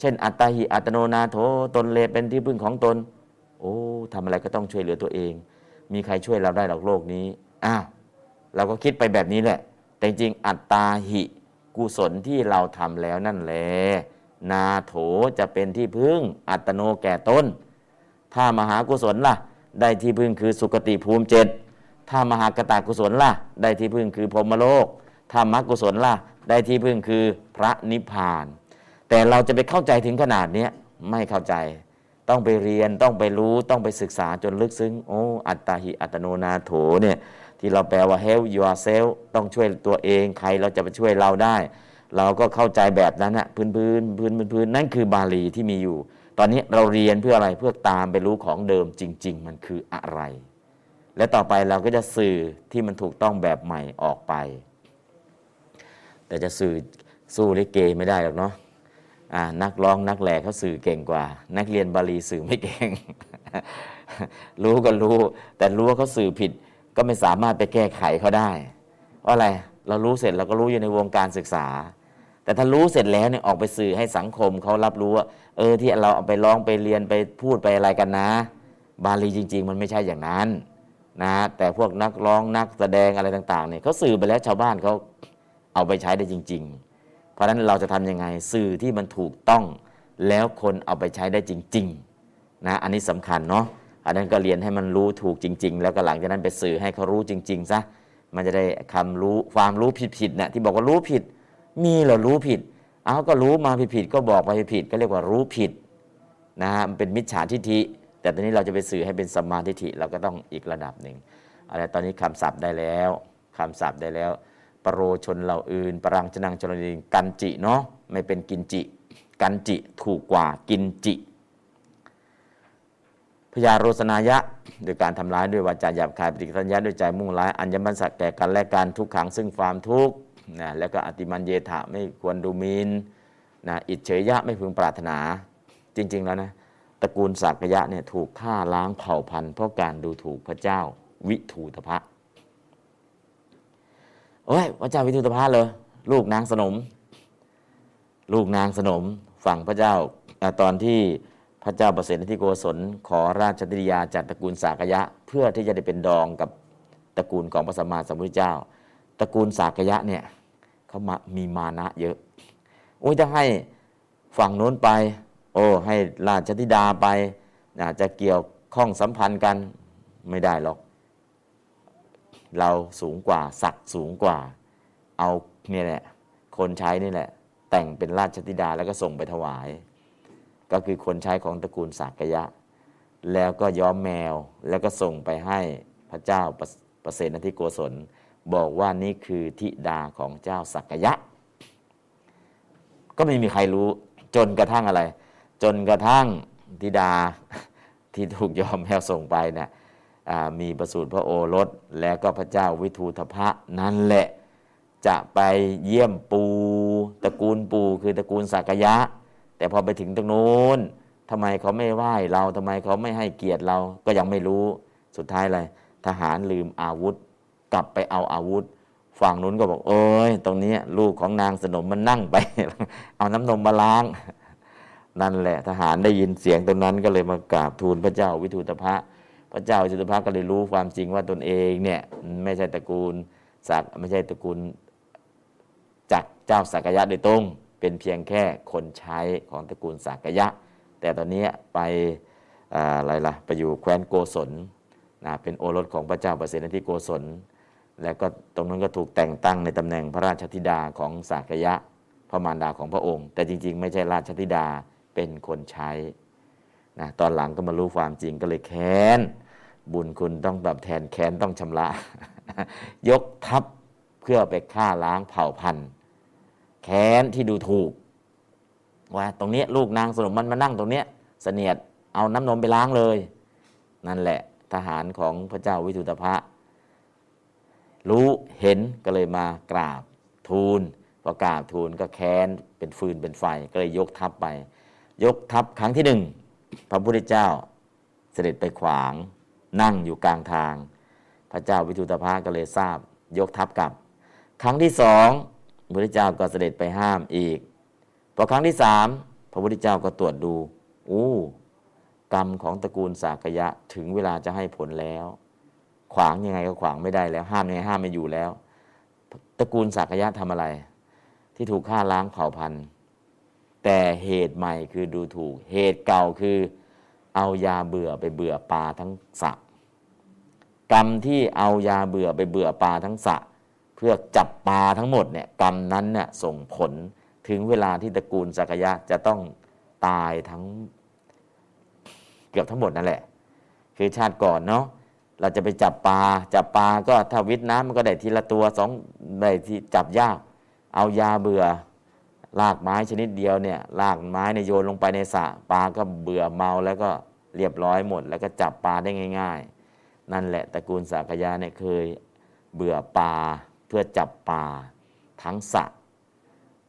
เช่นอัตตาหิอัตโนนาโถตนเลเป็นที่พึ่งของตนโอ้ทำอะไรก็ต้องช่วยเหลือตัวเองมีใครช่วยเราได้หรอกโลกนี้อ้าวเราก็คิดไปแบบนี้แหละแต่จริงอัตตาหิกุศลที่เราทำแล้วนั่นแหละนาโถจะเป็นที่พึ่งอัตโนแก่ตนถ้ามหากุศลล่ะได้ที่พึ่งคือสุคติภูมิ7ถ้ามหากตกุศลล่ะได้ที่พึ่งคือพรหมโลกถ้ามรรคกุศลล่ะได้ที่พึ่งคือพระนิพพานแต่เราจะไปเข้าใจถึงขนาดนี้ไม่เข้าใจต้องไปเรียนต้องไปรู้ต้องไปศึกษาจนลึกซึ้งโอ้อัตตาหิอัตโนนาโถเนี่ยที่เราแปลว่า help yourself ต้องช่วยตัวเองใครเราจะไปช่วยเราได้เราก็เข้าใจแบบนั้นฮะพื้นนั่นคือบาลีที่มีอยู่ตอนนี้เราเรียนเพื่ออะไรเพื่อตามไปรู้ของเดิมจริงๆมันคืออะไรและต่อไปเราก็จะสื่อที่มันถูกต้องแบบใหม่ออกไปแต่จะสื่อสู้ลิเกไม่ได้หรอกเนาะนักร้องนักแหล่เขาสื่อเก่งกว่านักเรียนบาลีสื่อไม่เก่ง รู้ก็รู้แต่รู้ว่าเขาสื่อผิดก็ไม่สามารถไปแก้ไขเขาได้เพราะอะไรเรารู้เสร็จเราก็รู้อยู่ในวงการศึกษาแต่ถ้ารู้เสร็จแล้วเนี่ยออกไปสื่อให้สังคมเขารับรู้ว่าที่เราเอาไปร้องไปเรียนไปพูดไปอะไรกันนะบาลีจริงๆมันไม่ใช่อย่างนั้นนะแต่พวกนักร้องนักแสดงอะไรต่างๆเนี่ยเขาสื่อไปแล้วชาวบ้านเขาเอาไปใช้ได้จริงๆเพราะฉะนั้นเราจะทำยังไงสื่อที่มันถูกต้องแล้วคนเอาไปใช้ได้จริงๆนะอันนี้สำคัญเนาะอันนั้นก็เรียนให้มันรู้ถูกจริงๆแล้วก็หลังจากนั้นไปสื่อให้เขารู้จริงๆซะมันจะได้คำรู้ความรู้ผิดๆเนี่ยที่บอกว่ารู้ผิดมีเหรอรู้ผิดเอาก็รู้มาผิดๆก็บอกไปผิดก็เรียกว่ารู้ผิดนะฮะมันเป็นมิจฉาทิฐิแต่ตอนนี้เราจะไปสื่อให้เป็นสัมมาทิฐิเราก็ต้องอีกระดับหนึ่งอะไรตอนนี้คำศัพท์ได้แล้วปโรชนเหล่าอื่นปรังชนังชนลิงกันจิเนาะไม่เป็นกินจิกันจิถูกกว่ากินจิพยาโรสนายะโดยการทำร้ายด้วยวาจาหยาบคายปฏิฆัญญะด้วยใจมุ่งร้ายอัญญมัสสะแก่กันและการทุกขังซึ่งความทุกข์นะแล้วก็อติมันเยถะไม่ควรดูหมิ่นนะอิจเฉยะไม่พึงปรารถนาจริงๆแล้วนะตระกูลศากยะเนี่ยถูกฆ่าล้างเผ่าพันธุ์เพราะการดูถูกพระเจ้าวิทูตภะโอ้ยพระเจ้าวิทูตภะเลยลูกนางสนมฝั่งพระเจ้าตอนที่พระเจ้าประเสนที่โกศลขอราชธิดาจากตระกูลศากยะเพื่อที่จะได้เป็นดองกับตระกูลของพระสัมมาสัมพุทธเจ้าตระกูลศากยะเนี่ยเขามีมานะเยอะโอ้ยจะให้ฝั่งโน้นไปโอ้ให้ราชธิดาไปจะเกี่ยวข้องสัมพันธ์กันไม่ได้หรอกเราสูงกว่าศักดิ์สูงกว่าเอาเนี่ยแหละคนใช้นี่แหละแต่งเป็นราชธิดาแล้วก็ส่งไปถวายก็คือคนใช้ของตระกูลศากยะแล้วก็ย้อมแมวแล้วก็ส่งไปให้พระเจ้าประเสนที่โกศลบอกว่านี่คือธิดาของเจ้าศากยะก็ไม่มีใครรู้จนกระทั่งอะไรจนกระทั่งธิดาที่ถูกยอมแมวส่งไปเนี่ยมีประสูติพระโอรสแล้วก็พระเจ้าวิทูตภะนั่นแหละจะไปเยี่ยมปู่ตระกูลปู่คือตระกูลศากยะแต่พอไปถึงตรงนู้นทำไมเขาไม่ไหว้เราทำไมเขาไม่ให้เกียรติเราก็ยังไม่รู้สุดท้ายอะไรทหารลืมอาวุธกลับไปเอาอาวุธฝั่งนู้นก็บอกโอ้ยตรงนี้ลูกของนางสนมมันนั่งไป เอาน้ำนมมาล้างนั่นแหละทหารได้ยินเสียงตรงนั้นก็เลยมากราบทูลพระเจ้าวิทูตภะพระเจ้าวิทูตภะก็เลยรู้ความจริงว่าตนเองเนี่ยไม่ใช่ตระกูลศักดิ์ไม่ใช่ตระกูลจากเจ้าศากยะโดยตรงเป็นเพียงแค่คนใช้ของตระกูลศากยะแต่ตอนนี้ไปไปอยู่แคว้นโกศลเป็นโอรสของพระเจ้าประเสนที่โกศลแล้วก็ตรงนั้นก็ถูกแต่งตั้งในตำแหน่งพระราชธิดาของศากยะพระมารดาของพระองค์แต่จริงๆไม่ใช่ราชธิดาเป็นคนใช้ตอนหลังก็มารู้ความจริงก็เลยแค้นบุญคุณต้องตอบแทนแค้นต้องชำระ ยกทัพเพื่อไปฆ่าล้างเผ่าพันธุ์แค้นที่ดูถูกว่าตรงนี้ลูกนางสนมมันมานั่งตรงนี้เสนียดเอาน้ำนมไปล้างเลยนั่นแหละทหารของพระเจ้าวิทูตภะรู้เห็นก็เลยมากราบทูลพ ก็กราบทูลก็แค้นเป็นฟืนเป็นไฟก็เลยยกทัพไปยกทัพครั้งที่หนึ่งพระพุทธเจ้าเสด็จไปขวางนั่งอยู่กลางทางพระเจ้าวิทุตภะก็เลยทราบยกทัพกลับครั้งที่สองพระพุทธเจ้าก็เสด็จไปห้ามอีกพอครั้งที่สามพระพุทธเจ้าก็ตรวจดูกรรมของตระกูลสากยะถึงเวลาจะให้ผลแล้วขวางยังไงก็ขวางไม่ได้แล้วห้ามยังไงห้ามไม่อยู่แล้วตระกูลสากยะทำอะไรที่ถูกฆ่าล้างเผ่าพันธุ์แต่เหตุใหม่คือดูถูกเหตุเก่าคือเอายาเบื่อไปเบื่อปลาทั้งสระกรรมที่เอายาเบื่อไปเบื่อปลาทั้งสระเพื่อจับปลาทั้งหมดเนี่ยกรรมนั้นเนี่ยส่งผลถึงเวลาที่ตระกูลสักยะจะต้องตายทั้งเกือบทั้งหมดนั่นแหละคือชาติก่อนเนาะเราจะไปจับปลาก็ถ้าวิทย์น้ำมันก็ได้ทีละตัวสองได้ที่จับยากเอายาเบื่อลากไม้ชนิดเดียวเนี่ยลากไม้เนี่ยโยนลงไปในสระปลาก็เบื่อเมาแล้วก็เรียบร้อยหมดแล้วก็จับปลาได้ง่ายๆนั่นแหละตระกูลสักยะเนี่ยเคยเบื่อปลาเพื่อจับปลาทั้งสระ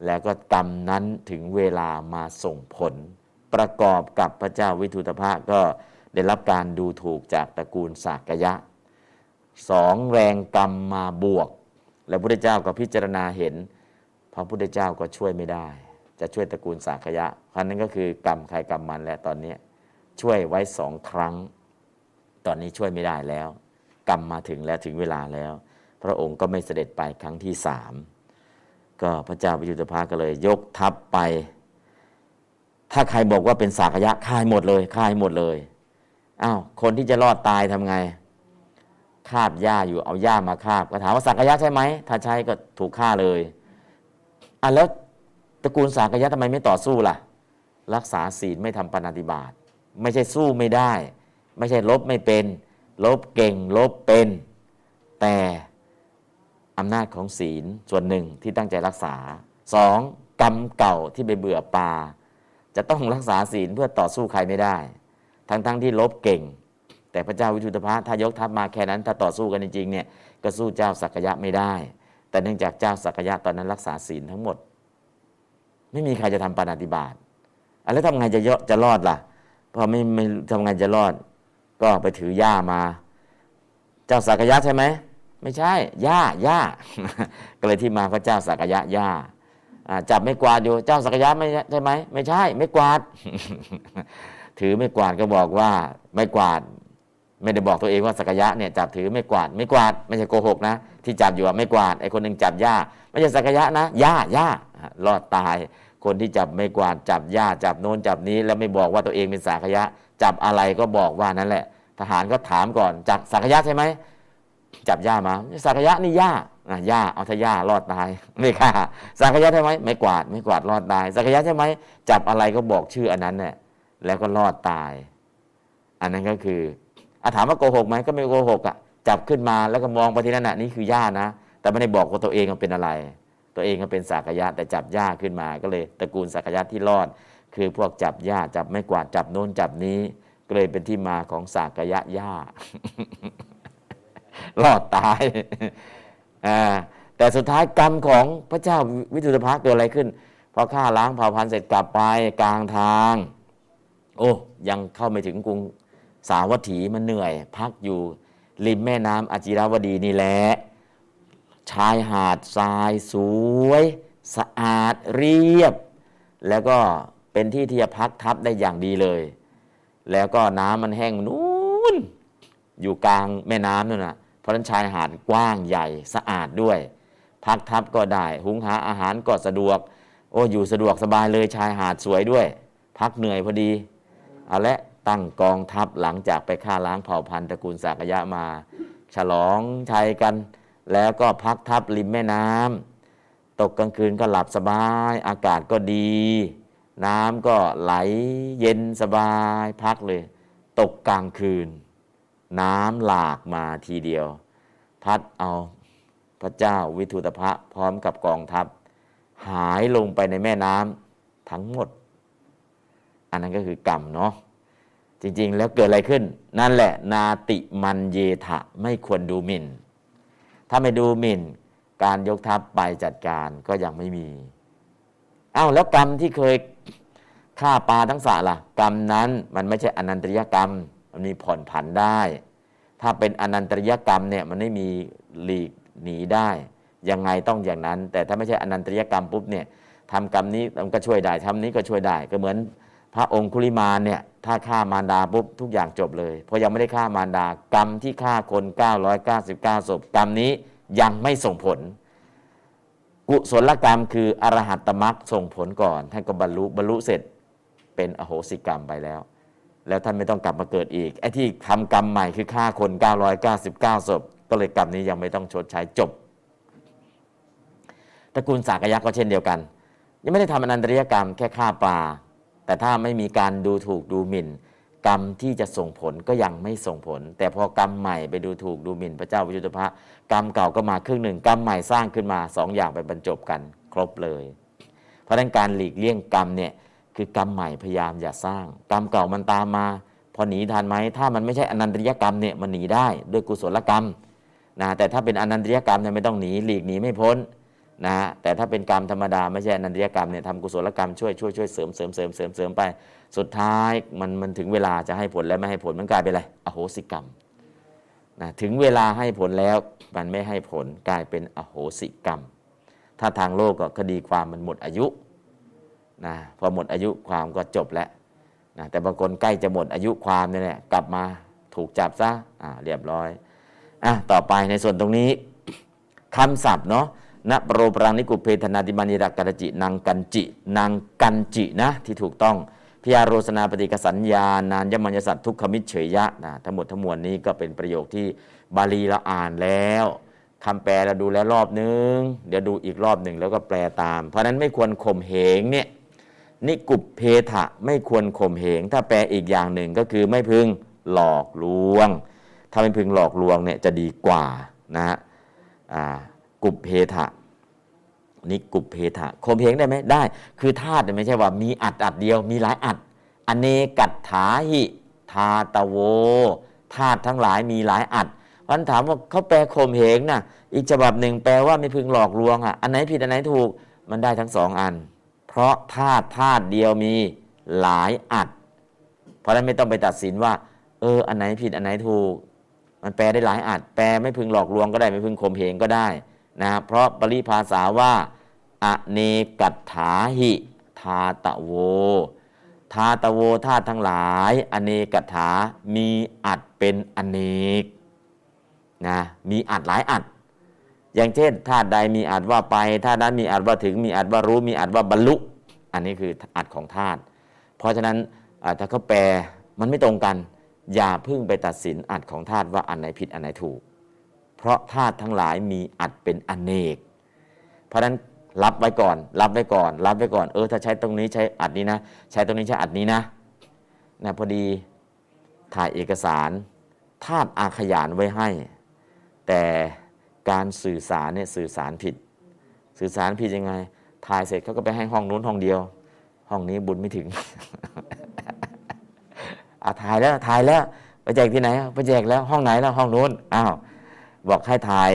แล้วก็กรรมนั้นถึงเวลามาส่งผลประกอบกับพระเจ้าวิทุตภะก็ได้รับการดูถูกจากตระกูลสากยะสองแรงกรรมมาบวกและพระพุทธเจ้าก็พิจารณาเห็นพระพุทธเจ้าก็ช่วยไม่ได้จะช่วยตระกูลสากยะครั้งนั้นก็คือกรรมใครกรรมมันและตอนนี้ช่วยไว้สองครั้งตอนนี้ช่วยไม่ได้แล้วกรรมมาถึงแล้วถึงเวลาแล้วพระองค์ก็ไม่เสด็จไปครั้งที่สามก็พระเจ้าวิทุตภะก็เลยยกทัพไปถ้าใครบอกว่าเป็นสากยะฆ่าหมดเลยฆ่าหมดเลยอ้าวคนที่จะรอดตายทำไงคาบหญ้าอยู่เอาหญ้ามาคาบก็ถามว่าสากยะใช่ไหมถ้าใช่ก็ถูกฆ่าเลยแล้วตระกูลสากยะทำไมไม่ต่อสู้ล่ะรักษาศีลไม่ทำปาณาติบาตไม่ใช่สู้ไม่ได้ไม่ใช่ลบไม่เป็นลบเก่งลบเป็นแต่อำนาจของศีลส่วนหนึ่งที่ตั้งใจรักษาสองกรรมเก่าที่ไปเบื่อปลาจะต้องรักษาศีลเพื่อต่อสู้ใครไม่ได้ทั้งที่ลบเก่งแต่พระเจ้าวิทุตภะถ้ายกทัพมาแค่นั้นถ้าต่อสู้กันจริงๆเนี่ยก็สู้เจ้าสักยะไม่ได้แต่เนื่องจากเจ้าสักยะตอนนั้นรักษาศีลทั้งหมดไม่มีใครจะทำปาณาติบาตแล้วทำไงจะรอดล่ะพอไม่ทำไงจะรอดก็ไปถือหญ้ามาเจ้าสักยะใช่ไหมไม่ใช่ย่า ก็เลยที่มาพระเจ้าสักยะย่าจับไม่กวาดอยู่เจ้าสักยะไม่ใช่ไหมไม่ใช่ไม่กวาด ถือไม่กวาดก็บอกว่าไม่กวาดไม่ได้บอกตัวเองว่าสักยะเนี่ยจับถือไม่กวาดไม่กวาดไม่ใช่โกหกนะที่จับอยู่ไม่กวาดไอ้คนหนึ่งจับย่าไม่ใช่สักยะนะย่า รอดตายคนที่จับไม่กวาดจับย่าจับโน้นจับนี้แล้วไม่บอกว่าตัวเองเป็นสักยะจับอะไรก็บอกว่านั่นแหละทหารก็ถามก่อนจับสักยะใช่ไหมจับหญ้ามาสักยะนี่หญ้าหญ้าเอาทะหญ้ารอดตายไม่ฆ่าสักยะใช่ไหมไม่กวาดรอดตายสักยะใช่ไหมจับอะไรก็บอกชื่ออันนั้นเนี่ยแล้วก็รอดตายอันนั้นก็คือถามว่าโกหกไหมก็ไม่โกหกจับขึ้นมาแล้วก็มองไปที่นั่นนี่คือหญ้านะแต่ไม่ได้บอกว่าตัวเองมันเป็นอะไรตัวเองก็เป็นสักยะแต่จับหญ้าขึ้นมาก็เลยตระกูลสักยะที่รอดคือพวกจับหญ้าจับไม่กวาดจับโน่นจับนี้ก็เลยเป็นที่มาของสักยะหญ้ารอดตายแต่สุดท้ายกรรมของพระเจ้าวิทุตภะเกิดอะไรขึ้นพอฆ่าล้างเผ่าพันธุ์เสร็จกลับไปกลางทางยังเข้าไม่ถึงกรุงสาวัตถีมันเหนื่อยพักอยู่ริมแม่น้ำอจิราวดีนี่แหละชายหาดทรายสวยสะอาดเรียบแล้วก็เป็นที่ที่จะพักทับได้อย่างดีเลยแล้วก็น้ำมันแห้งนู่นอยู่กลางแม่น้ำนู่นน่ะเพราะฉะนั้นชายหาดกว้างใหญ่สะอาดด้วยพักทับก็ได้หุงหาอาหารก็สะดวกอยู่สะดวกสบายเลยชายหาดสวยด้วยพักเหนื่อยพอดีเอาละตั้งกองทัพหลังจากไปฆ่าล้างเผ่าพันธุ์ตระกูลสากยะมาฉลองชัยกันแล้วก็พักทับริมแม่น้ำตกกลางคืนก็หลับสบายอากาศก็ดีน้ำก็ไหลเย็นสบายพักเลยตกกลางคืนน้ำหลากมาทีเดียวพัดเอาพระเจ้าวิทุตภะพร้อมกับกองทัพหายลงไปในแม่น้ำทั้งหมดอันนั้นก็คือกรรมเนาะจริงๆแล้วเกิดอะไรขึ้นนั่นแหละนาติมันเยถะไม่ควรดูหมิ่นถ้าไม่ดูหมิ่น การยกทัพไปจัดการก็ยังไม่มีอ้าวแล้วกรรมที่เคยฆ่าปลาทั้งสระล่ะกรรมนั้นมันไม่ใช่อนันตริยกรรมมันมีผ่อนผันได้ถ้าเป็นอนันตริยกรรมเนี่ยมันไม่มีหลีกหนีได้ยังไงต้องอย่างนั้นแต่ถ้าไม่ใช่อนันตริยกรรมปุ๊บเนี่ยทำกรรมนี้มันก็ช่วยได้ทำนี้ก็ช่วยได้ก็เหมือนพระองคุลิมานเนี่ยถ้าฆ่ามารดาปุ๊บทุกอย่างจบเลยเพราะยังไม่ได้ฆ่ามารดากรรมที่ฆ่าคน999ศพกรรมนี้ยังไม่ส่งผลกุศลกรรมคืออรหัตตมรรคส่งผลก่อนท่านก็บรรลุเสร็จเป็นอโหสิกรรมไปแล้วแล้วท่านไม่ต้องกลับมาเกิดอีกไอ้ที่ทำกรรมใหม่คือฆ่าคน999ศพก็เลยกรรมนี้ยังไม่ต้องชดใช้จบตระกูลสากยะก็เช่นเดียวกันยังไม่ได้ทำอนันตริยกรรมแค่ฆ่าปลาแต่ถ้าไม่มีการดูถูกดูหมิ่นกรรมที่จะส่งผลก็ยังไม่ส่งผลแต่พอกรรมใหม่ไปดูถูกดูหมิ่นพระเจ้าวิจุตภะกรรมเก่าก็มาครึ่งหนึ่งกรรมใหม่สร้างขึ้นมา2อย่างไปบรรจบกันครบเลยเพราะฉะนั้นการหลีกเลี่ยงกรรมเนี่ยคือกรรมใหม่พยายามอย่าสร้างกรรมเก่ามันตามมาพอหนีทันไหมถ้ามันไม่ใช่อนันตริยกรรมเนี่ยมันหนีได้ด้วยกุศลกรรมนะแต่ถ้าเป็นอนันตริยกรรมเนี่ยไม่ต้องหนีหลีกหนีไม่พ้นนะแต่ถ้าเป็นกรรมธรรมดาไม่ใช่อนันตริยกรรมเนี่ยทำกุศลกรรมช่วยเสริมไปสุดท้ายมันถึงเวลาจะให้ผลแล้วไม่ให้ผลมันกลายเป็นอะไรอโหสิกรรมนะถึงเวลาให้ผลแล้วมันไม่ให้ผลกลายเป็นอโหสิกรรมถ้าทางโลกก็คดีความมันหมดอายุนะพอหมดอายุความก็จบแล้วนะแต่บางคนใกล้จะหมดอายุความเนี่ยแหละกลับมาถูกจับซะเรียบร้อยต่อไปในส่วนตรงนี้คำศัพท์เนาะนะโปรปรังนิกุเพธนาติมานิรักกัจจินางกันจินะที่ถูกต้องพิยาโรสนาปฏิกสัญญานานยมัญญสัตทุกขมิเฉยยะนะทั้งหมดทั้งมวลนี้ก็เป็นประโยคที่บาลีเราอ่านแล้วคำแปลเราดูแล้วรอบนึงเดี๋ยวดูอีกรอบนึงแล้วก็แปลตามเพราะนั้นไม่ควรข่มเหงเนี่ยนิกุเพทะไม่ควรข่มเหงถ้าแปลอีกอย่างหนึ่งก็คือไม่พึงหลอกลวงถ้าไม่พึงหลอกลวงเนี่ยจะดีกว่านะฮะกุเพทะนิกุเพทะข่มเหงได้ไหมได้คือธาตุไม่ใช่ว่ามีอัดเดียวมีหลายอัดอเนกัตถาหิธาตะโวธาตุทั้งหลายมีหลายอัดวันถามว่าเขาแปลข่มเหงน่ะอีกฉบับหนึ่งแปลว่าไม่พึงหลอกลวงอ่ะอันไหนผิดอันไหนถูกมันได้ทั้งสองอันเพราะธาตุเดียวมีหลายอัดเพราะนั้นไม่ต้องไปตัดสินว่าอันไหนผิดอันไหนถูกมันแปลได้หลายอัดแปลไม่พึงหลอกลวงก็ได้ไม่พึงข่มเหงก็ได้นะเพราะปริภาษาว่าอเนกัตถาหิธาตะโวธาตะโวธาตุทั้งหลายอเนกัตถามีอัดเป็นอเนกนะมีอัดหลายอัดอย่างเช่นธาตุใดมีอัดว่าไปธาตุนั้นมีอัดว่าถึงมีอัดว่ารู้มีอัดว่าบรรลุอันนี้คืออัดของธาตุเพราะฉะนั้นถ้าเขาแปลมันไม่ตรงกันอย่าพึ่งไปตัดสินอัดของธาตุว่าอันไหนผิดอันไหนถูกเพราะธาตุทั้งหลายมีอัดเป็นอเนกเพราะนั้นรับไว้ก่อนถ้าใช้ตรงนี้ใช้อัดนี้นะใช้ตรงนี้ใช้อัดนี้นะนะพอดีถ่ายเอกสารธาตุอาขยานไว้ให้แต่การสื่อสารเนี่ยสื่อสารผิดยังไงถ่ายเสร็จเขาก็ไปให้ห้องนู้นห้องเดียวห้องนี้บุญไม่ถึง ถ่ายแล้วไปแจกที่ไหนไปแจกแล้วห้องไหนแล้วห้องนู้นอ้าวบอกให้ถ่าย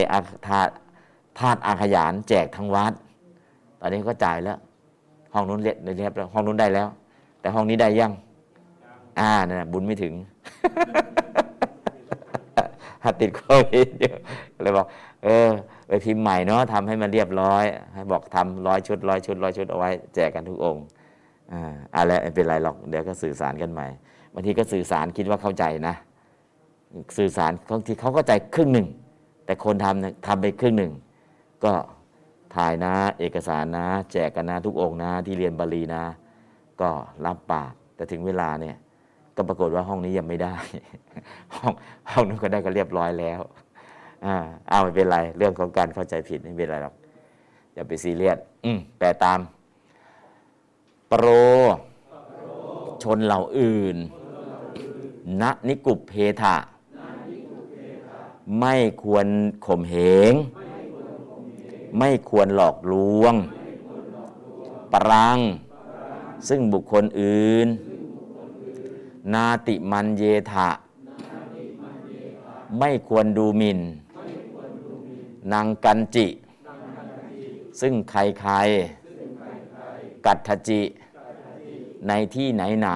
ธาตุอาขยานแจกทั้งวัดตอนนี้ก็จ่ายแล้วห้องนู้นเรียบแล้วห้องนู้นได้แล้วแต่ห้องนี้ได้ยังนั่นบุญไม่ถึง หัดติดโควิดอยู่เลยบอกไปพิมพ์ใหม่เนาะทำให้มันเรียบร้อยให้บอกทำ100ชุดเอาไว้แจกกันทุกองค์อะไรไม่เป็นไรหรอกเดี๋ยวก็สื่อสารกันใหม่บางทีก็สื่อสารคิดว่าเข้าใจนะสื่อสารบางทีเขาเข้าใจครึ่งหนึ่งแต่คนทำไปครึ่งหนึ่งก็ถ่ายนะเอกสารนะแจกกันนะทุกองค์นะที่เรียนบาลีนะก็รับปากแต่ถึงเวลาเนี่ยก็ปรากฏว่าห้องนี้ยังไม่ได้ ห้องนั้นก็ได้ก็เรียบร้อยแล้วไม่เป็นไรเรื่องของการเข้าใจผิดไม่เป็นไรหรอกอย่าไปซีเรียสแปลตามโปรชนเหล่าอื่นนะนิกุปเพทะไม่ควรข่มเหงไม่ควรหลอกลวงปรังซึ่งบุคคลอื่นนาติมันเยทะไม่ควรดูหมิ่นนางกันจิ ซึ่งใครใครกัตถจิในที่ไหนไหน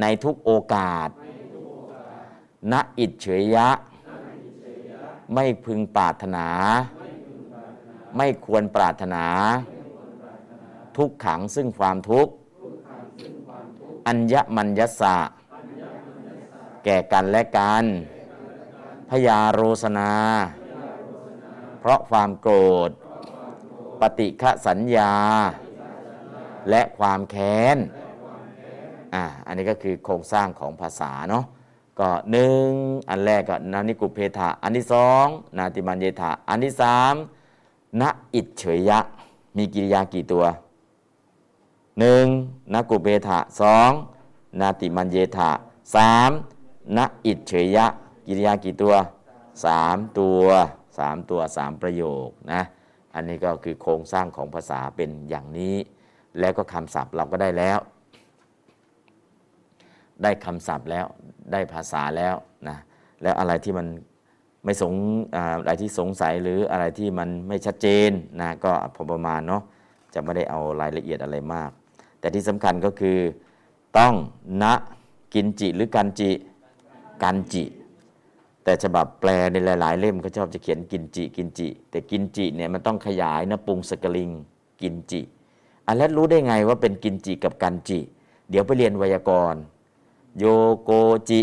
ในทุกโอกาสณอิจเฉยะไม่พึงปรารถนาไม่ควรปรารถนาทุกขังซึ่งความทุกข์อัญญมัญญสะแก่กันและกันพยาโรสนาเพราะความโกรธปฏิฆะสัญญาและความแค้นอันนี้ก็คือโครงสร้างของภาษาเนาะก็หนึ่งอันแรกก็นานิกุเพทะอันที่สองนาติมันเยทะอันที่สามณอิจเฉยะมีกิริยากี่ตัวหนึ่งนากุเพทะสองนาติมันเยทะสามณอิจเฉยะกิริยากี่ตัวสามตัวสามตัวสามประโยคนะอันนี้ก็คือโครงสร้างของภาษาเป็นอย่างนี้แล้วก็คำศัพท์เราก็ได้แล้วได้คำศัพท์แล้วได้ภาษาแล้วนะแล้วอะไรที่มันไม่สงอะไรที่สงสัยหรืออะไรที่มันไม่ชัดเจนนะก็พอประมาณเนาะจะไม่ได้เอารายละเอียดอะไรมากแต่ที่สำคัญก็คือต้องนะกินจิหรือกันจิกันจิแต่ฉบับแปลในหลายๆเล่มเขาชอบจะเขียนกินจิกินจิแต่กินจิเนี่ยมันต้องขยายนะปุงสกลิงกินจิแล้วรู้ได้ไงว่าเป็นกินจิกับกันจิเดี๋ยวไปเรียนไวยากรณ์โยโกจิ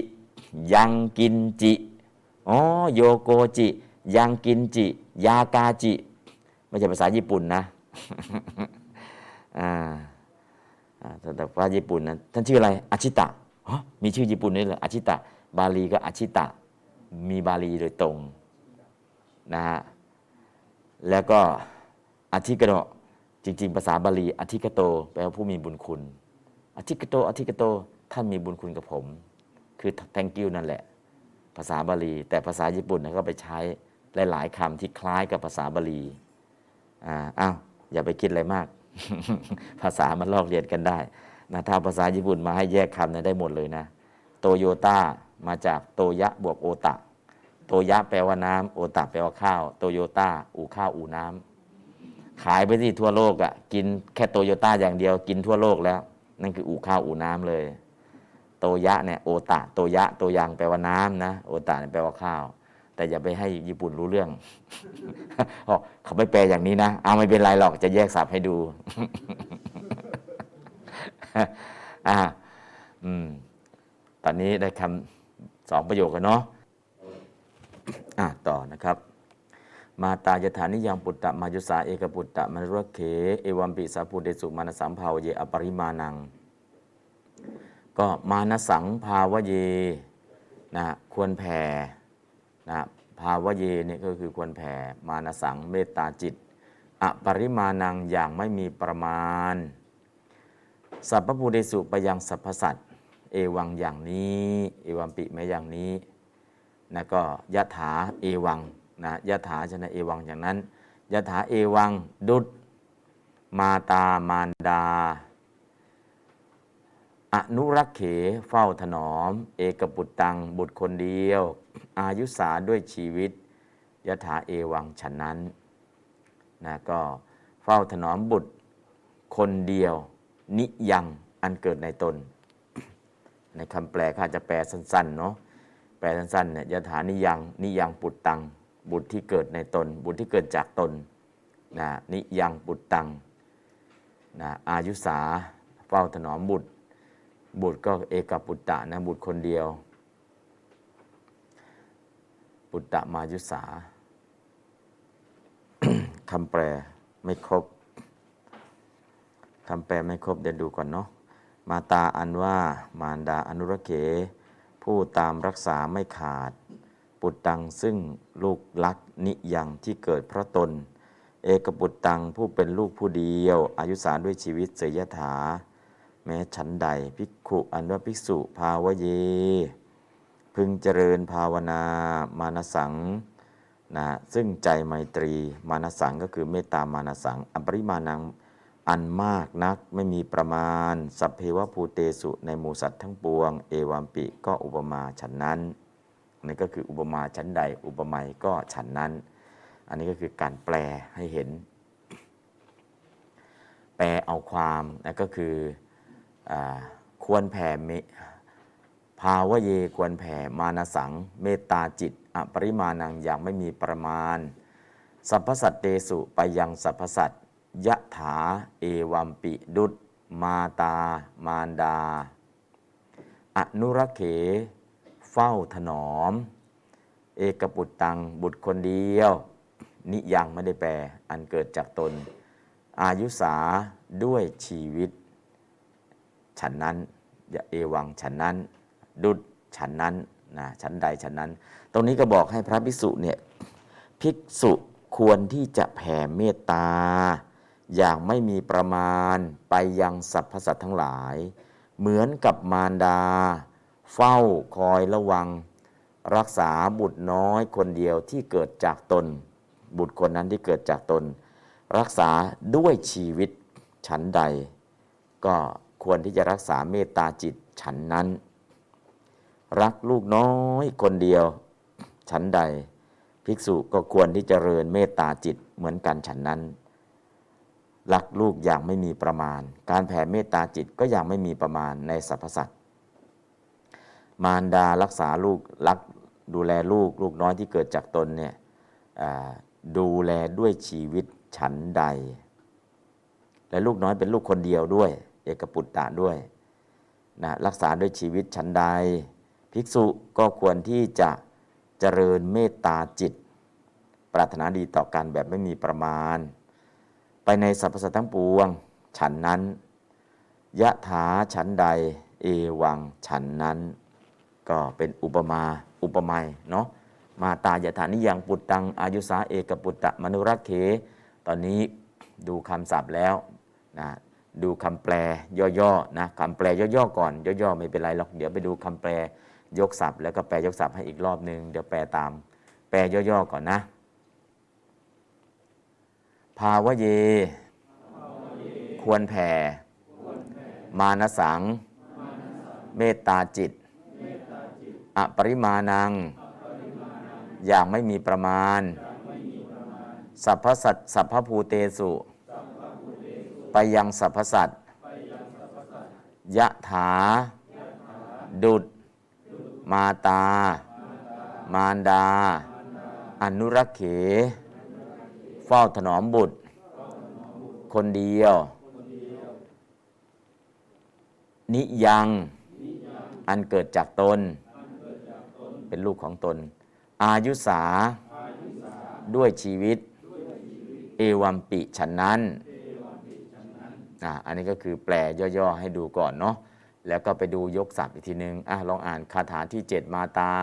ยังกินจิโยโกจิยังกินจิยากาจิไม่ใช่ภาษาญี่ปุ่นนะแต่ภาษาญี่ปุ่นนะท่านชื่ออะไรอาชิตะมีชื่อญี่ปุ่นด้วยเหรออาชิตะบาลีก็อาชิตะมีบาลีโดยตรงนะฮะแล้วก็อธิกโตจริงๆภาษาบาลีอธิกโตแปลว่าผู้มีบุญคุณอธิกโตท่านมีบุญคุณกับผมคือ thank you นั่นแหละภาษาบาลีแต่ภาษาญี่ปุ่นเขาก็ไปใช้หลายๆคำที่คล้ายกับภาษาบาลีอย่าไปคิดอะไรมาก ภาษามันลอกเรียนกันได้นะถ้าภาษาญี่ปุ่นมาให้แยกคำได้หมดเลยนะโตโยต้ามาจากโตยะบวกโอตะโตยะแปลว่าน้ำโอตะแปลว่าข้าวโตโยต้าอู่ข้าวอู่น้ำขายไปที่ทั่วโลกอ่ะกินแค่โตโยต้าอย่างเดียวกินทั่วโลกแล้วนั่นคืออู่ข้าวอู่น้ำเลยโตยะเนี่ยโอตะโตยะโตยังแปลว่าน้ำนะโอตะแปลว่าข้าวแต่อย่าไปให้ญี่ปุ่นรู้เรื่อง เขาไม่แปลอย่างนี้นะเอาไม่เป็นไรหรอกจะแยกศัพท์ให้ดู ตอนนี้ได้คำสองประโยคกันเนาะต่อนะครับมาตายถานิยังปุตตะมายุสาเอกปุตตะมรุเขเอวัมปิสาปุเตสุมานะสัมภาวเยอปริมานังก็มานะสังภาวเยนะควรแผ่นะภาวเยเนี่ยก็คือควรแผ่มานะสังเมตตาจิตอปริมานังอย่างไม่มีประมาณสัพพปุเตสุไปยังสรรพสัตว์เอวังอย่างนี้เอวัมปิแม้อย่างนี้นะก็ยถาเอวังนะยถาชนะเอวังอย่างนั้นยถาเอวังดุจมาตามารดาอนุรักเขเฝ้าถนอมเอกปุตตังบุตรคนเดียวอายุสาด้วยชีวิตยถาเอวังฉะนั้นนะก็เฝ้าถนอมบุตรคนเดียวนิยังอันเกิดในตนในคำแปลข้าจะแปลสั้นๆเนาะแปลสั้นๆเนี่ยยถานิยังปุตตังบุตรที่เกิดในตนบุตรที่เกิดจากตนนะนิยังปุตตังนะอายุสาเฝ้าถนอมบุตรก็เอกปุตตะนะบุตรคนเดียวปุตตะมายุสา คำแปลไม่ครบคำแปลไม่ครบเดี๋ยวดูก่อนเนาะมาตาอันว่ามารดาอนุรักเขผู้ตามรักษาไม่ขาดปุตตังซึ่งลูกรักนิยังที่เกิดเพราะตนเอกปุตตังผู้เป็นลูกผู้เดียวอายุสาด้วยชีวิตเสยยถาแม้ฉันใดภิกขุอันว่าภิกษุภาวเยพึงเจริญภาวนามานะสังนะซึ่งใจไมตรีมานะสังก็คือเมตตามานะสังอปริมาณังอันมากนักไม่มีประมาณสัพเพวะภูเตสุในหมู่สัตว์ทั้งปวงเอวัมปิก็อุปมาฉันนั้นนี่ก็คืออุปมาฉันใดอุปไมยก็ฉันนั้น อันนี้ก็คือการแปลให้เห็นแปลเอาความแล้วก็คือควรแผ่ภาวะเยควรแผ่มานะสังเมตตาจิตอปริมาณังอย่างไม่มีประมาณสัพพสัตเตสุไปยังสัพพสัตยะถาเอวัมปิดุตมาตามารดาอนุรักเขเฝ้าถนอมเอกบุตรตังบุตรคนเดียวนิยังไม่ได้แปลอันเกิดจากตนอายุสาด้วยชีวิตฉันนั้นยะเอวังฉันนั้นดุจฉันนั้นนะฉันใดฉันนั้นตรงนี้ก็บอกให้พระภิกษุเนี่ยภิกษุควรที่จะแผ่เมตตาอย่างไม่มีประมาณไปยังสรรพสัตว์ทั้งหลายเหมือนกับมารดาเฝ้าคอยระวังรักษาบุตรน้อยคนเดียวที่เกิดจากตนบุตรคนนั้นที่เกิดจากตนรักษาด้วยชีวิตฉันใดก็ควรที่จะรักษาเมตตาจิตฉันนั้นรักลูกน้อยคนเดียวฉันใดภิกษุก็ควรที่จะเจริญเมตตาจิตเหมือนกันฉันนั้นรักลูกอย่างไม่มีประมาณการแผ่เมตตาจิตก็ยังไม่มีประมาณในสรรพสัตว์มารดารักษาลูกรักดูแลลูกน้อยที่เกิดจากตนเนี่ยดูแลด้วยชีวิตฉันใดและลูกน้อยเป็นลูกคนเดียวด้วยเอกปุตตะด้วยนะรักษาด้วยชีวิตฉันใดภิกษุก็ควรที่จะเจริญเมตตาจิตปรารถนาดีต่อกันแบบไม่มีประมาณไปในสรรพสัตว์ทั้งปวงฉันนั้นยะถาฉันใดเอวังฉันนั้นก็เป็นอุปมาอุปไมยเนาะมาตายถานิยังปุตตังอายุสาเอกปุตตะมนุรักเขตอนนี้ดูคำศัพท์แล้วนะดูคำแปลย่อๆนะคำแปลย่อๆก่อนย่อๆไม่เป็นไรหรอกเดี๋ยวไปดูคำแปลยกศัพท์แล้วก็แปลยกศัพท์ให้อีกรอบนึงเดี๋ยวแปลตามแปลย่อๆก่อนนะภาวะเยควรแผ่มานะสังเมตตาจิตอปริมาณังอย่างไม่มีประมาณสัพพสัตสัพพภูเตสุไปยังสัพพสัตยะถาดุจมาตามารดาอนุรักเขเฝ้าถนอมบุตรคนเดียวนิยังอันเกิดจากตนเป็นลูกของตนอายุสาด้วยชีวิตเอวัมปิฉันนั้นอันนี้ก็คือแปลย่อๆให้ดูก่อนเนาะแล้วก็ไปดูยกศัพท์อีกทีนึงลองอ่านคาถาที่7มาตา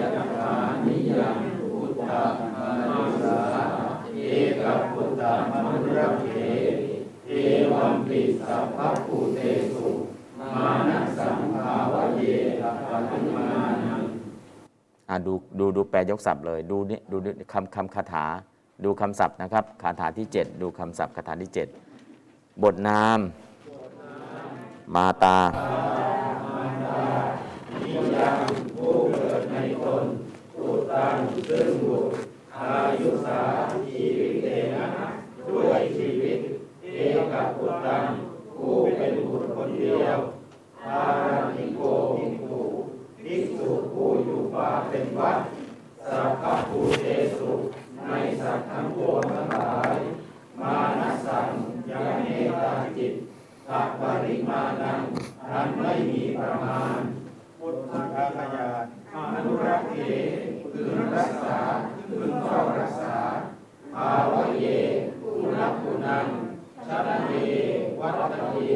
ยัตถานิยังปุตตะมายุสาเอกปุตตะมนุรักเขเอวัมปิสัพพภูเตสุมานะสังภาวะเยปริมาณังดูแปลยกศัพท์เลยดูนี่ดูคำคาถาดูคำศัพท์นะครับคาถาที่7ดูคำศัพท์คาถาที่7บทนามมาตานิยังผู้เกิดในตนปุตตังซึ่งบุตรอายุสาชีวิตเตนะด้วยชีวิตเอกปุตตังผู้เป็นบุตรคนเดียวอารานิโกภิกขุภิกษุผู้อยู่ป่าเป็นวัดสัพพภูเตสุในสัตว์ทั้งปวงทั้งหลายมานะสังยังเมตตาจิตสัพปริมาณังนั้นไม่มีประมาณพุทธังขยานอนุรักเขคือรักษาคือเฝ้ารักษาภาวะเยกุณักุณังชนะเยวัตตะเย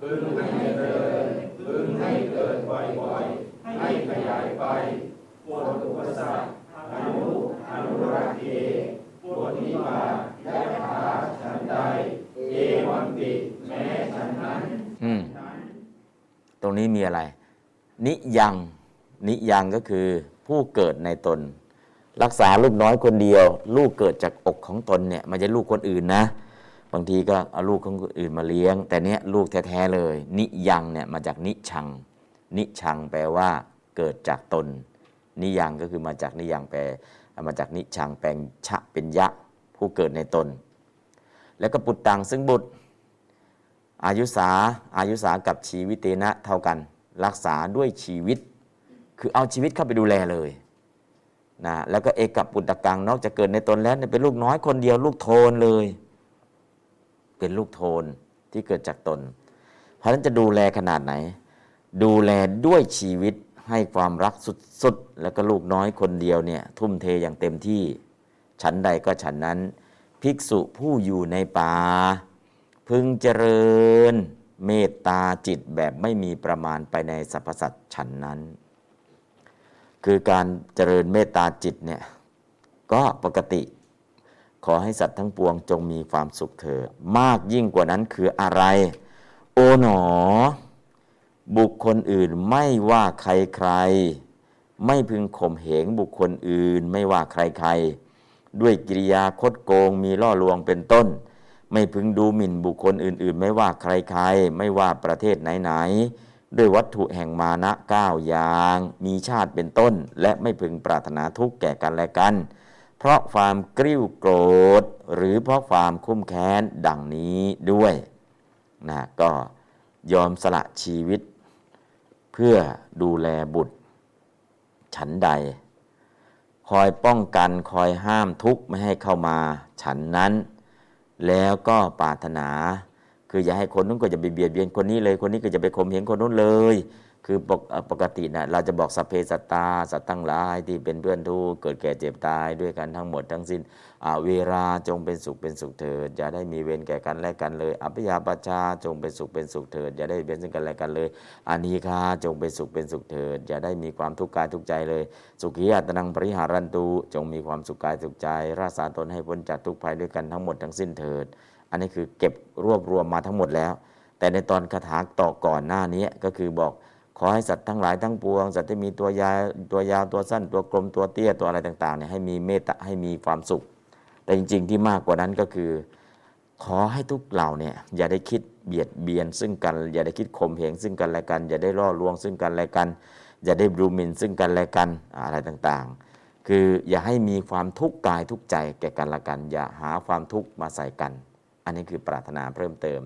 พึงให้เจริญพึงให้เกิดบ่อยๆให้ขยายไปปวดอุปสรรคอนุรักเขปวดนิบาตยะถาฉันใดเอวัมปิแม้ฉันนั้นตรงนี้มีอะไรนิยังก็คือผู้เกิดในตนรักษาลูกน้อยคนเดียวลูกเกิดจากอกของตนเนี่ยมันจะลูกคนอื่นนะบางทีก็เอาลูกของคนอื่นมาเลี้ยงแต่เนี้ยลูกแท้ๆเลยนิยังเนี่ยมาจากนิชังแปลว่าเกิดจากตนนิยังก็คือมาจากนิยังแปล มาจากนิชังแปลงชะเป็นยะผู้เกิดในตนแล้วก็ปุตตังซึ่งบุตรอายุสากับชีวิตเตนะเท่ากันรักษาด้วยชีวิตคือเอาชีวิตเข้าไปดูแลเลยนะแล้วก็เอกับปุตตะกังนอกจากเกิดในตนแล้วเป็นลูกน้อยคนเดียวลูกโทนเลยเป็นลูกโทนที่เกิดจากตนเพราะฉะนั้นจะดูแลขนาดไหนดูแลด้วยชีวิตให้ความรักสุดๆแล้วก็ลูกน้อยคนเดียวเนี่ยทุ่มเทอย่างเต็มที่ฉันใดก็ฉันนั้นภิกษุผู้อยู่ในป่าพึงเจริญเมตตาจิตแบบไม่มีประมาณไปในสรรพสัตว์ฉันนั้นคือการเจริญเมตตาจิตเนี่ยก็ปกติขอให้สัตว์ทั้งปวงจงมีความสุขเถิดมากยิ่งกว่านั้นคืออะไรโอ๋หนอบุคคลอื่นไม่ว่าใครใครไม่พึงข่มเหงบุคคลอื่นไม่ว่าใครใครด้วยกิริยาคดโกงมีล่อลวงเป็นต้นไม่พึงดูหมิ่นบุคคลอื่นๆไม่ว่าใครใครไม่ว่าประเทศไหนๆด้วยวัตถุแห่งมานะ9อย่างมีชาติเป็นต้นและไม่พึงปรารถนาทุกข์แก่กันและกันเพราะความกริ้วโกรธหรือเพราะความคุ้มแค้นดังนี้ด้วยนะก็ยอมสละชีวิตเพื่อดูแลบุตรฉันใดคอยป้องกันคอยห้ามทุกข์ไม่ให้เข้ามาฉันนั้นแล้วก็ปรารถนาคืออย่าให้คนนู้นก็จะไปเบียดเบียนคนนี้เลยคนนี้ก็จะไปข่มเหงคนนู้นเลยคือปกตินะเราจะบอกสัพเพสัตตาสัตว์ทั้งหลายที่เป็นเพื่อนทุกข์เกิดแก่เจ็บตายด้วยกันทั้งหมดทั้งสิ้นเวลาจงเป็นสุขเถิดอย่าได้มีเวรแก่กันและกันเลยอัพยาปชาจงเป็นสุขเถิดอย่าได้เบียดเบียนซึ่งกันและกันเลยอานีฆาจงเป็นสุขเถิดอย่าได้มีความทุกข์กายทุกข์ใจเลยสุขีอัตตังปริหารันตุจงมีความสุขกายสุขใจรักษาตนให้พ้นจากทุกภัยด้วยกันทั้งหมดทั้งสิ้นเถิดอันนี้คือเก็บรวบรวมมาทั้งหมดแล้วแต่ในตอนคาถาต่อก่อนหน้านี้ก็คือบอกขอให้สัตว์ทั้งหลายทั้งปวงสัตว์ที่มีตัวยาวตัวสั้นตัวกลมตัวเตี้ยตัวอะไรต่างๆเนี่ยให้มีเมตตาให้มีความสุขแต่จริงๆที่มากกว่านั้นก็คือขอให้ทุกเหล่าเนี่ยอย่าได้คิดเบียดเบียนซึ่งกันอย่าได้คิดข่มเหงซึ่งกันและกันอย่าได้ล่อลวงซึ่งกันและกันอย่าได้ดูหมิ่นซึ่งกันและกันอะไรต่างๆคืออย่าให้มีความทุกข์กายทุกข์ใจแก่กันและกันอย่าหาความทุกข์มาใส่กันอันนี้คือปรารถนาเพิ่มเติม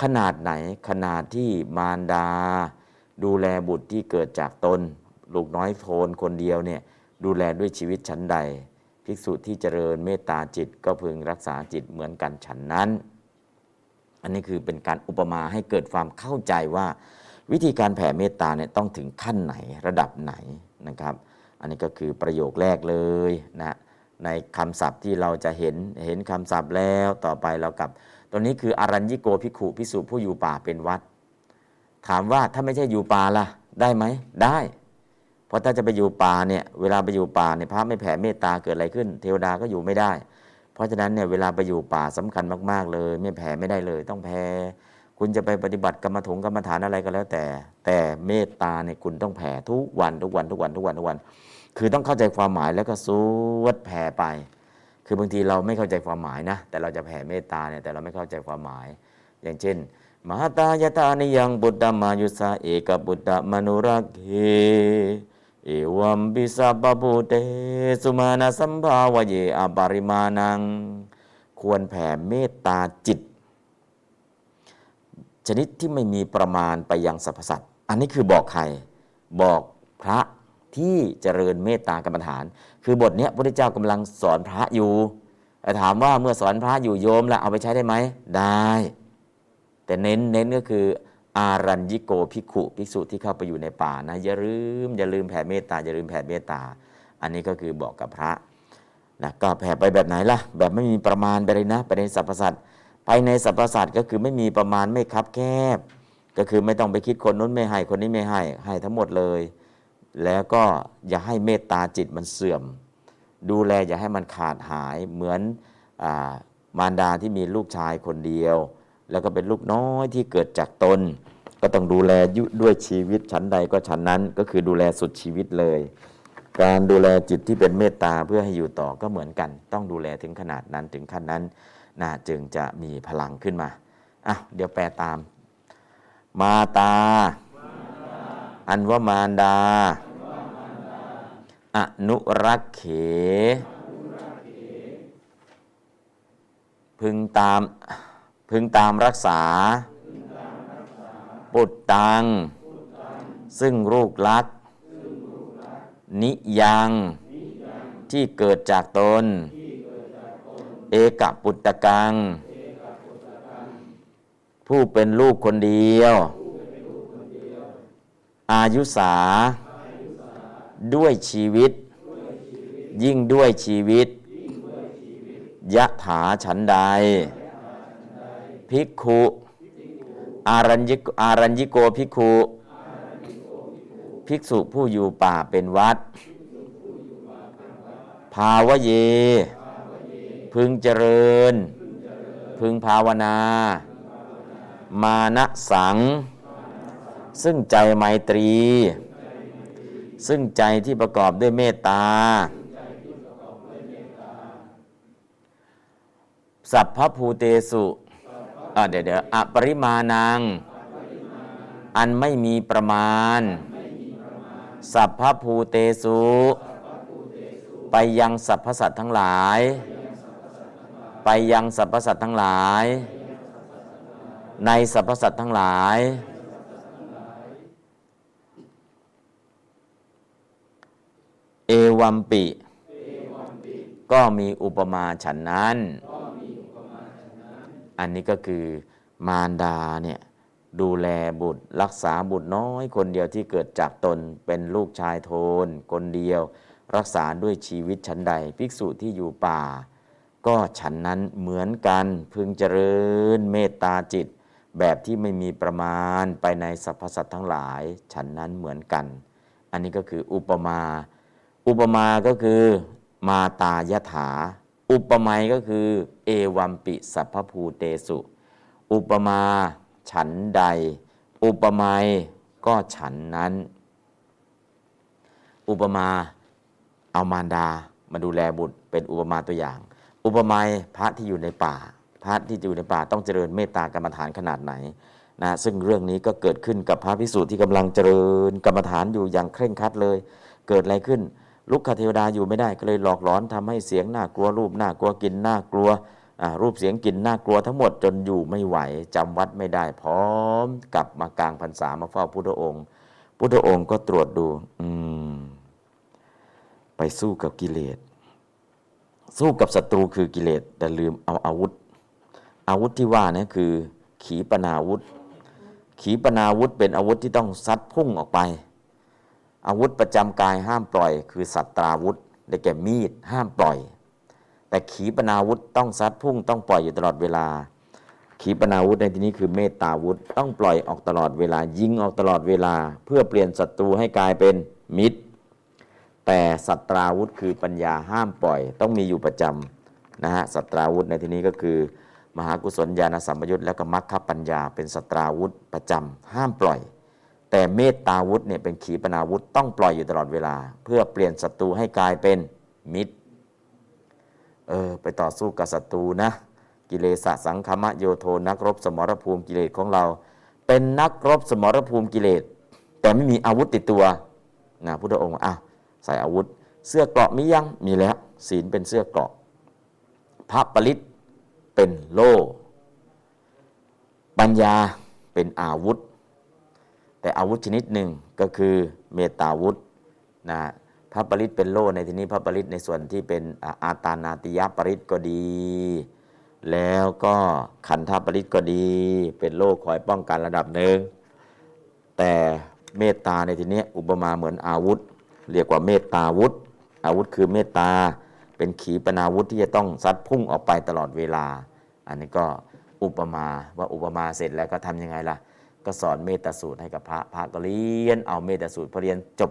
ขนาดไหนขนาดที่มารดาดูแลบุตรที่เกิดจากตนลูกน้อยโทนคนเดียวเนี่ยดูแลด้วยชีวิตชั้นใดภิกษุที่เจริญเมตตาจิตก็พึงรักษาจิตเหมือนกันฉันนั้นอันนี้คือเป็นการอุปมาให้เกิดความเข้าใจว่าวิธีการแผ่เมตตาเนี่ยต้องถึงขั้นไหนระดับไหนนะครับอันนี้ก็คือประโยคแรกเลยนะในคำศัพท์ที่เราจะเห็นคำศัพท์แล้วต่อไปเรากับตรงนี้คืออารัญญิโกภิกขุภิกษุผู้อยู่ป่าเป็นวัดถามว่าถ้าไม่ใช่อยู่ป่าล่ะได้ไหมได้เพราะถ้าจะไปอยู่ป่าเนี่ยเวลาไปอยู่ป่าเนี่ยพระไม่แผ่เมตตาเกิดอะไรขึ้นเทวดาก็อยู่ไม่ได้เพราะฉะนั้นเนี่ยเวลาไปอยู่ป่าสำคัญมากๆเลยไม่แผ่ไม่ได้เลยต้องแผ่คุณจะไปปฏิบัติกรรมฐานอะไรก็แล้วแต่เมตตาเนี่ยคุณต้องแผ่ทุกวันคือต้องเข้าใจความหมายแล้วก็สวดแผ่ไปคือบางทีเราไม่เข้าใจความหมายนะแต่เราจะแผ่เมตตาเนี่ยแต่เราไม่เข้าใจความหมายอย่างเช่นมหาตายตานิยังบุตตมายุสาเอกบุตตมนุรักเฮเอวัมปิสัพพภูเตสุมานะสัมภาวะเยอปริมาณังควรแผ่เมตตาจิตชนิดที่ไม่มีประมาณไปยังสรรพสัตว์อันนี้คือบอกใครบอกพระที่เจริญเมตตากรรมฐานคือบทนี้พระพุทธเจ้ากำลังสอนพระอยู่แต่ถามว่าเมื่อสอนพระอยู่โยมล่ะเอาไปใช้ได้ไหมได้แต่เน้นก็คืออารัญญิโกภิกขุภิกษุที่เข้าไปอยู่ในป่านะอย่าลืมแผ่เมตตาอย่าลืมแผ่เมตตาอันนี้ก็คือบอกกับพระนะก็แผ่ไปแบบไหนล่ะแบบไม่มีประมาณไปเลยนะไปในสรรพสัตว์ไปในสรรพสัตว์ก็คือไม่มีประมาณไม่คับแคบก็คือไม่ต้องไปคิดคนนู้นไม่ให้คนนี้ไม่ให้ทั้งหมดเลยแล้วก็อย่าให้เมตตาจิตมันเสื่อมดูแลอย่าให้มันขาดหายเหมือนมารดาที่มีลูกชายคนเดียวแล้วก็เป็นลูกน้อยที่เกิดจากตนก็ต้องดูแลด้วยชีวิตชั้นใดก็ชั้นนั้นก็คือดูแลสุดชีวิตเลยการดูแลจิตที่เป็นเมตตาเพื่อให้อยู่ต่อก็เหมือนกันต้องดูแลถึงขนาดนั้นถึงขั้นนั้นนะจึงจะมีพลังขึ้นมาอ่ะเดี๋ยวแปลตามมาตาอันว่ามารดา อนุรักเขพึงตามรักษาปุตตังซึ่งลูกรักนิยังที่เกิดจากตนเอกปุตตกังผู้เป็นลูกคนเดียวอายุสาด้วยชีวิตยิ่งด้วยชีวิตยะถาฉันใดภิกขุอารัญญิโกภิกขุภิกษุผู้อยู่ป่าเป็นวัดภาวะเยพึงเจริญพึงภาวนามานะสังซึ่งใจไมตรีซึ่งใจที่ประกอบด้วยเมตตาสัพพภูเตสุอปริมาณังอันไม่มีประมาณสัพพภูเตสุไปยังสรรพสัตว์ทั้งหลายในสรรพสัตว์ทั้งหลายเอวัมปิก็มีอุปมาฉันนั้นอันนี้ก็คือมารดาเนี่ยดูแลบุตรรักษาบุตรน้อยคนเดียวที่เกิดจากตนเป็นลูกชายโทนคนเดียวรักษาด้วยชีวิตฉันใดภิกษุที่อยู่ป่าก็ฉันนั้นเหมือนกันพึงเจริญเมตตาจิตแบบที่ไม่มีประมาณไปในสรรพสัตว์ทั้งหลายฉันนั้นเหมือนกันอันนี้ก็คืออุปมาก็คือมาตายถาอุปไมยก็คือเอวัมปิสัพพภูเตสุอุปมาฉันใดอุปไมยก็ฉันนั้นอุปมาเอามารดามาดูแลบุตรเป็นอุปมาตัวอย่างอุปมาพระที่อยู่ในป่าต้องเจริญเมตตากรรมฐานขนาดไหนนะซึ่งเรื่องนี้ก็เกิดขึ้นกับพระภิกษุที่กำลังเจริญกรรมฐานอยู่อย่างเคร่งครัดเลยเกิดอะไรขึ้นลุกขเทวดาอยู่ไม่ได้ก็เลยหลอกหลอนทำให้เสียงน่ากลัวรูปน่ากลัวกลิ่นน่ากลัวรูปเสียงกลิ่นน่ากลัวทั้งหมดจนอยู่ไม่ไหวจำวัดไม่ได้พร้อมกลับมากลางพรรษามาเฝ้าพุทธองค์ก็ตรวจดูไปสู้กับกิเลสสู้กับศัตรูคือกิเลสแต่ลืมเอาอาวุธที่ว่านี่คือขีปนาวุธเป็นอาวุธที่ต้องซัดพุ่งออกไปอาวุธประจำกายห้ามปล่อยคือสัตตราวุธได้แก่มีดห้ามปล่อยแต่ขีปนาวุธต้องซัดพุ่งต้องปล่อยอยู่ตลอดเวลาขีปนาวุธในที่นี้คือเมตตาวุธต้องปล่อยออกตลอดเวลายิงออกตลอดเวลาเพื่อเปลี่ยนศัตรูให้กลายเป็นมิตรแต่สัตราวุธคือปัญญาห้ามปล่อยต้องมีอยู่ประจำนะฮะสัตราวุธในที่นี้ก็คือมหากุศลญาณสัมปยุตและก็มรรคปัญญาเป็นสัตราวุธประจำห้ามปล่อยแต่เมตตาวุธเนี่ยเป็นขีปนาวุธต้องปล่อยอยู่ตลอดเวลาเพื่อเปลี่ยนศัตรูให้กลายเป็นมิตรไปต่อสู้กับศัตรูนะกิเลสสังคมโยโทนักรบสมรภูมิกิเลสของเราเป็นนักรบสมรภูมิกิเลสแต่ไม่มีอาวุธติดตัวนะพุทธองค์ใส่อาวุธเสื้อเกราะมียังมีแล้วศีลเป็นเสื้อเกราะพระปริตเป็นโล่ปัญญาเป็นอาวุธแต่อาวุธชนิดหนึ่งก็คือเมตตาวุธนะพระปริตเป็นโล่ในที่นี้พระปริตในส่วนที่เป็นอาตานาติยปริตก็ดีแล้วก็ขันธปริตก็ดีเป็นโล่คอยป้องกันระดับหนึ่งแต่เมตตาในที่นี้อุปมาเหมือนอาวุธเรียกว่าเมตตาวุธอาวุธคือเมตตาเป็นขีปนาวุธที่จะต้องซัดพุ่งออกไปตลอดเวลาอันนี้ก็อุปมาเสร็จแล้วก็ทำยังไงล่ะก็สอนเมตตาสูตรให้กับพระก็เรียนเอาเมตตาสูตรพอเรียนจบ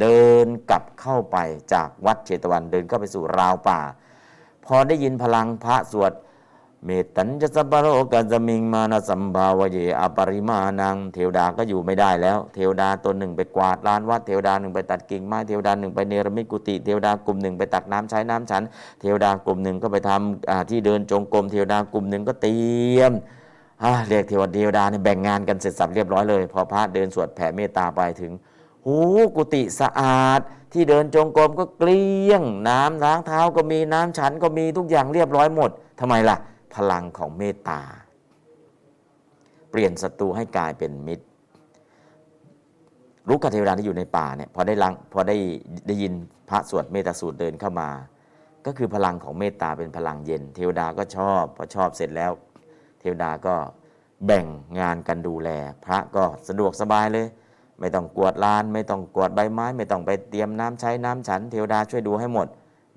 เดินกลับเข้าไปจากวัดเชตวันเดินเข้าไปสู่ราวป่าพอได้ยินพลังพระสวดเมตัญจสัพพโรกัสสมิงมานะสัมภาวะเยอปริมาณังเทวดาก็อยู่ไม่ได้แล้วเทวดาตัวหนึ่งไปกวาดลานวัดเทวดาหนึ่งไปตัดกิ่งไม้เทวดาหนึ่งไปเนรมิตกุฏิเทวดากลุ่มหนึ่งไปตักน้ำใช้น้ำฉันเทวดากลุ่มหนึ่งก็ไปทำที่เดินจงกรมเทวดากลุ่มหนึ่งก็เตรียมเรียกเทวดาเนี่ยแบ่งงานกันเสร็จสับเรียบร้อยเลยพอพระเดินสวดแผ่เมตตาไปถึงโห กุฏิสะอาดที่เดินจงกรมก็เกลี้ยงน้ำล้างเท้าก็มีน้ำฉันก็มีทุกอย่างเรียบร้อยหมดทำไมล่ะพลังของเมตตาเปลี่ยนศัตรูให้กลายเป็นมิตรรุกขเทวดาที่อยู่ในป่าเนี่ยพอได้ยินพระสวดเมตตาสูตรเดินเข้ามาก็คือพลังของเมตตาเป็นพลังเย็นเทวดาก็ชอบพอชอบเสร็จแล้วเทวดาก็แบ่งงานกันดูแลพระก็สะดวกสบายเลยไม่ต้องกวาดลานไม่ต้องกวาดใบไม้ไม่ต้องไปเตรียมน้ำใช้น้ำฉันเทวดาช่วยดูให้หมด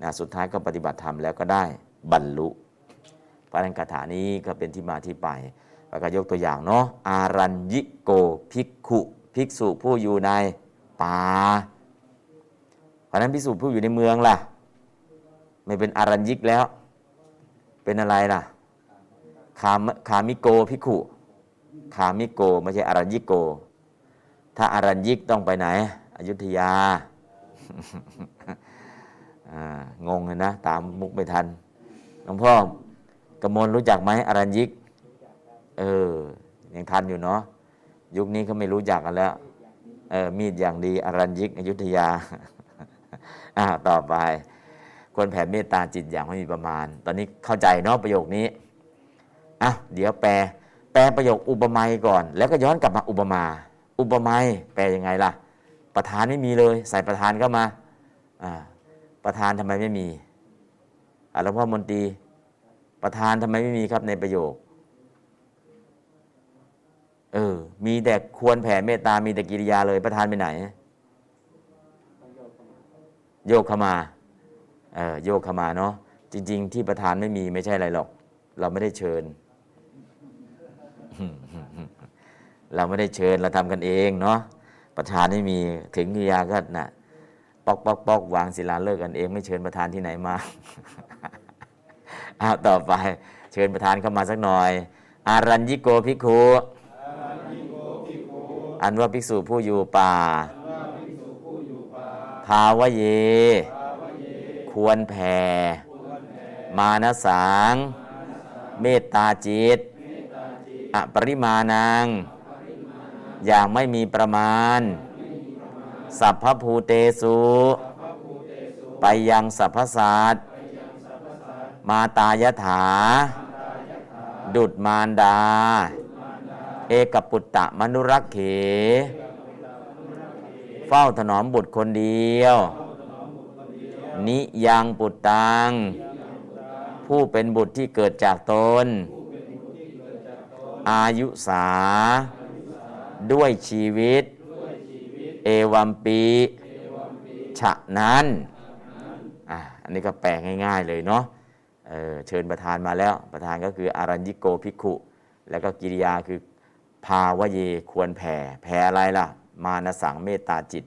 นะสุดท้ายก็ปฏิบัติธรรมแล้วก็ได้บรรลุพระนังคาถานี้ก็เป็นที่มาที่ไปแล้วก็ยกตัวอย่างเนาะอารัญญิโกภิกขุภิกษุผู้อยู่ในป่าเพราะนั้นภิกษุผู้อยู่ในเมืองล่ะไม่เป็นอารัญญิกแล้วเป็นอะไรล่ะคามิโกภิกขุคามิโกไม่ใช่อารัญญิโกถ้าอารัญญิกต้องไปไหนอยุธยา งงเลยนะตามมุกไม่ทันหลวงพ่อกมลรู้จักไหมอารัญญิกยังทันอยู่เนาะยุคนี้เขาไม่รู้จักกันแล้วมีดอย่างดีอารัญญิกอยุธยา ต่อไปควรแผ่เมตตาจิตอย่างไม่มีประมาณตอนนี้เข้าใจเนาะประโยคนี้อ่ะเดี๋ยวแปลประโยคอุปมาก่อนแล้วก็ย้อนกลับมาอุปมาแปลยังไงล่ะประธานไม่มีเลยใส่ประธานเข้ามาประธานทำไมไม่มีหลวงพ่อมนตรีประธานทำไมไม่มีครับในประโยคมีแต่ควรแผ่เมตตามีแต่กิริยาเลยประธานไปไหนโยกเข้ามาโยกเข้ามาเนาะจริงๆที่ประธานไม่มีไม่ใช่อะไรหรอกเราไม่ได้เชิญ เราไม่ได้เชิญเราทำกันเองเนาะประธานไม่มีถึงกิริยาก็น่ะป๊อกๆๆวางศิลาฤกษ์กันเองไม่เชิญประธานที่ไหนมา ต่อไปเชิญประธานเข้ามาสักหน่อยอารัญญิโกภิกขุอันว่าภิกษุผู้อยู่ป่าภาวะเยควรแผ่มานะสังเมตตาจิตอปริมาณังอย่างไม่มีประมาณสัพพภูเตสุไปยังสัพพสัตว์มาตายถาดุจมารดาเอกปุตตะมนุรักเขเฝ้าถนอมบุตรคนเดียวนิยังปุตตังผู้เป็นบุตรที่เกิดจากตนอายุสาด้วยชีวิตเอวัมปีฉะนั้นอันนี้ก็แปลง่ายๆเลยเนาะเชิญประธานมาแล้วประธานก็คืออารัญญิโกภิกขุแล้วก็กิริยาคือภาวะเยควรแผ่อะไรล่ะมานะสังเมตตาจิต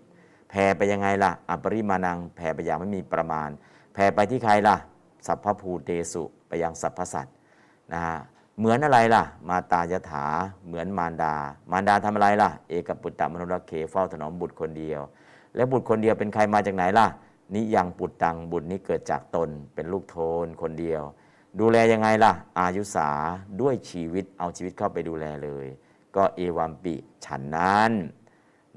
แผ่ไปยังไงล่ะอปริมาณังแผ่ไปอย่างไม่มีประมาณแผ่ไปที่ใครล่ะสัพพภูเตสุไปยังสรรพสัตว์นะฮะเหมือนอะไรล่ะมาตายถาเหมือนมารดามารดาทำอะไรล่ะเอกปุตตะมนุรักเขเฝ้าถนอมบุตรคนเดียวแล้วบุตรคนเดียวเป็นใครมาจากไหนล่ะนิยังปุตตังบุตรนี้เกิดจากตนเป็นลูกโทนคนเดียวดูแลยังไงล่ะอายุสาด้วยชีวิตเอาชีวิตเข้าไปดูแลเลยก็เอวัมปิฉันนั้น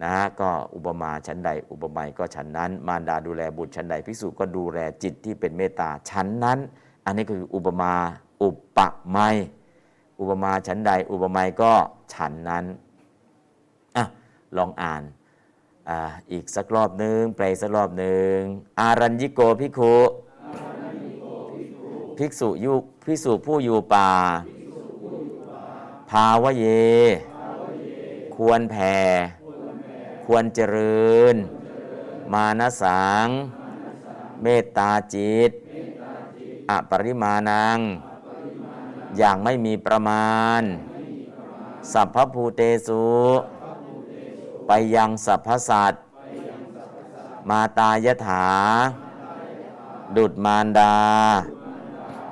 นะก็อุปมาฉันใดอุปไมยก็ฉันนั้นมารดาดูแลบุตรฉันใดภิกษุก็ดูแลจิตที่เป็นเมตตาฉันนั้นอันนี้คืออุปมาอุปไมยอุปมาฉันใดอุปไมยก็ฉันนั้นอ่ะลองอ่านอีกสักรอบนึงแปลสักรอบนึงอารัญญิโกภิกขุภิกษุผู้อยู่ป่าภาวะเยควรแผ่ควรเจริญมานะสังเมตตาจิตอปริมาณังอย่างไม่มีประมาณสัพพภูเตสุไปยังสรรพสัตว์มาตายถาดุจมารดา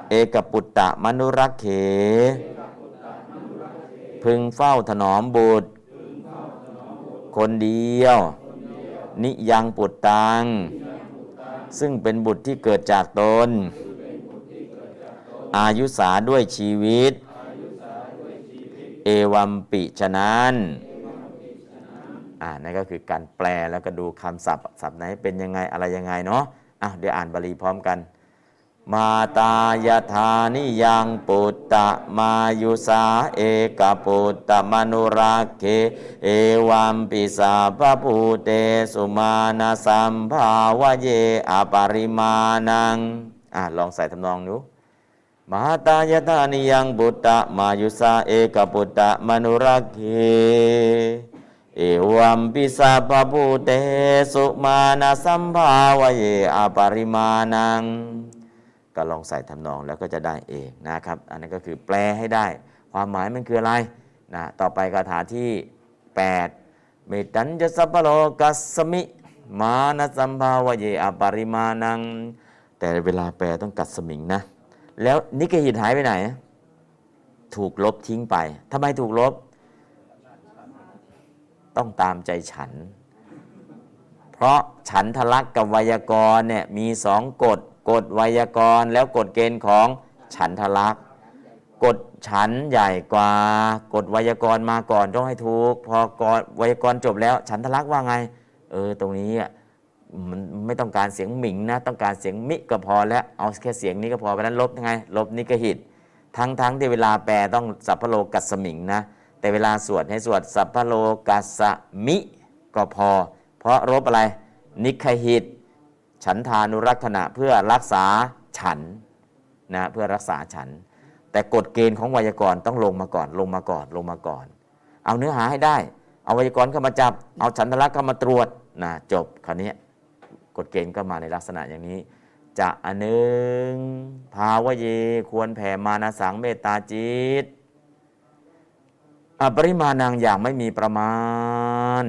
เอกปุตตะมนุรักเขพึงเฝ้าถนอมบุตรคนเดียวนิยังปุตตังซึ่งเป็นบุตรที่เกิดจากตนอายุสาด้วยชีวิตเอวัมปิฉะนั้น นั่นก็คือการแปลแล้วก็ดูคำศัพท์ไหนเป็นยังไงอะไรยังไงเนาะเดี๋ยวอ่านบาลีพร้อมกันมาตายธานิยังปุตตะมายุสาเอกปุตตะมนุราเคเอวัมปิสาภภูเตสุมาณสัมภาวะเยอปริมาณังลองใส่ทำนองดูมาตายธานิยังปุตตะมายุสาเอกปุตตะมนุราเคเอวัมปิสาภภูเตสุมาณสัมภาวะเยอปริมาณังก็ลองใส่ทำนองแล้วก็จะได้เองนะครับอันนั้นก็คือแปลให้ได้ความหมายมันคืออะไรนะต่อไปคาถาที่8เมตัญจสัพพโลกัสสมิมานะสัมภาวะเยอปริมาณังแต่เวลาแปลต้องกัดสมิงนะแล้วนิกหิตหายไปไหนถูกลบทิ้งไปทำไมถูกลบต้องตามใจฉันเพราะฉันทลักษณ์กับไวยากรณ์เนี่ยมี2กฎไวยากรณ์แล้วกฎเกณฑ์ของฉันทลักษณ์กฎฉันใหญ่กว่ากฎไวยากรณ์มาก่อนต้องให้ถูกพอกฎไวยากรณ์จบแล้วฉันทลักษณ์ว่าไงตรงนี้มันไม่ต้องการเสียงหมิงนะต้องการเสียงมิก็พอแล้วเอาแค่เสียงนี้ก็พอเพราะนั้นลบยังไงลบนิกหิตทั้งที่เวลาแปลต้องสัพพโลกัสสมิงนะแต่เวลาสวดให้สวดสัพพโลกัสสมิก็พอเพราะลบอะไรนิกหิตฉันทานุรักษณะเพื่อรักษาฉันนะเพื่อรักษาฉันแต่กฎเกณฑ์ของไวยากรณ์ต้องลงมาก่อนเอาเนื้อหาให้ได้เอาไวยากรณ์เข้ามาจับเอาฉันทลักษณ์เข้ามาตรวจนะจบคราวนี้กฎเกณฑ์ก็มาในลักษณะอย่างนี้จะอนึงภาวะเยควรแผ่มานะสังเมตตาจิตอปริมาณังอย่างไม่มีประมาณ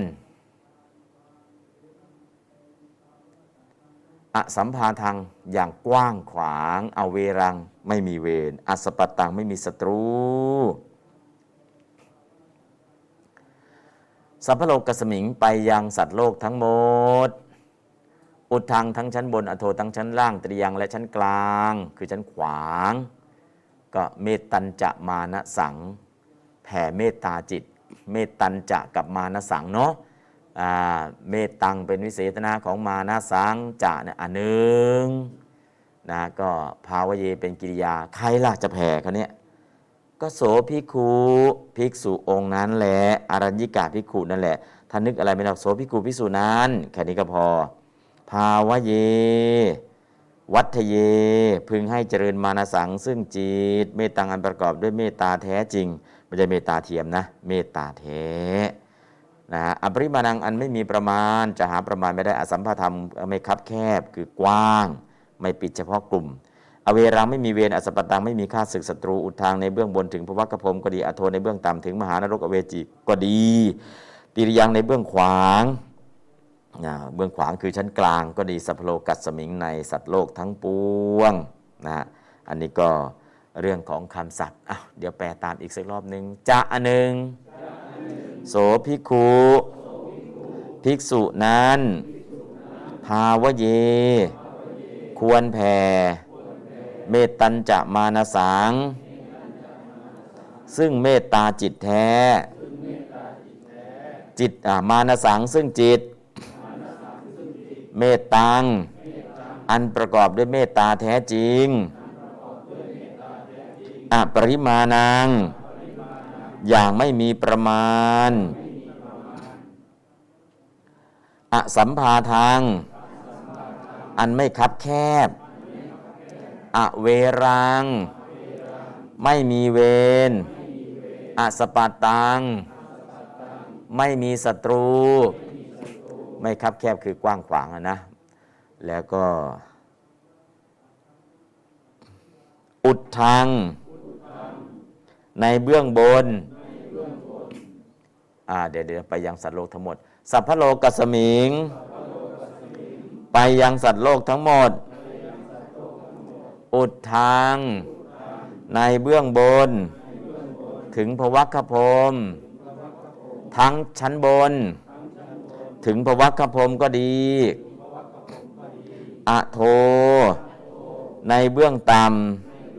อสัมภาทังอย่างกว้างขวางอเวรังไม่มีเวรอสปตังไม่มีศัตรูสัพพโลกัสมิงไปยังสัตว์โลกทั้งหมดอุทังทั้งชั้นบนอโททั้งชั้นล่างตรียังและชั้นกลางคือชั้นขวางก็เมตตัญจะมานะสังแผ่เมตตาจิตเมตตัญจะกับมานะสังเนาะเมตตังเป็นวิเศษณะของมานะสังจะเนี่ยอันหนึ่งนะก็ภาวะเยเป็นกิริยาใครล่ะจะแผ่เขาเนี่ยก็โสภิกขุภิกษุองค์นั้นแหละอรัญญิกาภิกขุนั่นแหละท่านนึกอะไรไม่ออกโสภิกขุภิกษุนั้นแค่นี้ก็พอภาวะเยวัฏเยพึงให้เจริญมานะสังซึ่งจิตเมตตังอันประกอบด้วยเมตตาแท้จริงไม่ใช่เมตตาเทียมนะเมตตาแท้นะอปริมาณังอันไม่มีประมาณจะหาประมาณไม่ได้อสัมภาธรรมไม่คับแคบคือกว้างไม่ปิดเฉพาะกลุ่มอเวรังไม่มีเวรอสปตังไม่มีฆ่าศึกศัตรูอุทางในเบื้องบนถึงภวกภพก็ดีอโทในเบื้องต่ำถึงมหานรกอเวจีก็ดีติริยังในเบื้องขวางนะเบื้องขวางคือชั้นกลางก็ดีสัพพโลกัสสมิงในสัตว์โลกทั้งปวงนะอันนี้ก็เรื่องของคำศัพท์เดี๋ยวแปลตามอีกสักรอบนึงจะอันนึงโสภิกขุภิกษุนั้นภาวะเยควรแผ่เมตตัญจะมานะสังซึ่งเมตตาจิตแท้จิตมานะสังซึ่งจิตเมตตังอันประกอบด้วยเมตตาแท้จริงอปริมาณังอย่างไม่มีประมาณอสัมภาทังอันไม่คับแคบอเวรังไม่มีเวรอสปตังไม่มีศัตรูไม่คับแคบคือกว้างขวางนะแล้วก็อุดทังในเบื้องบนเดี๋ยวไปยังสัตว์โลกทั้งหมดสัพพโลกัสสมิงไปยังสัตว์โลกทั้งหมดอุดทางในเบื้องบนถึงภวัคคภพทั้งชั้นบนถึงภวัคคภพก็ดีอโทในเบื้องต่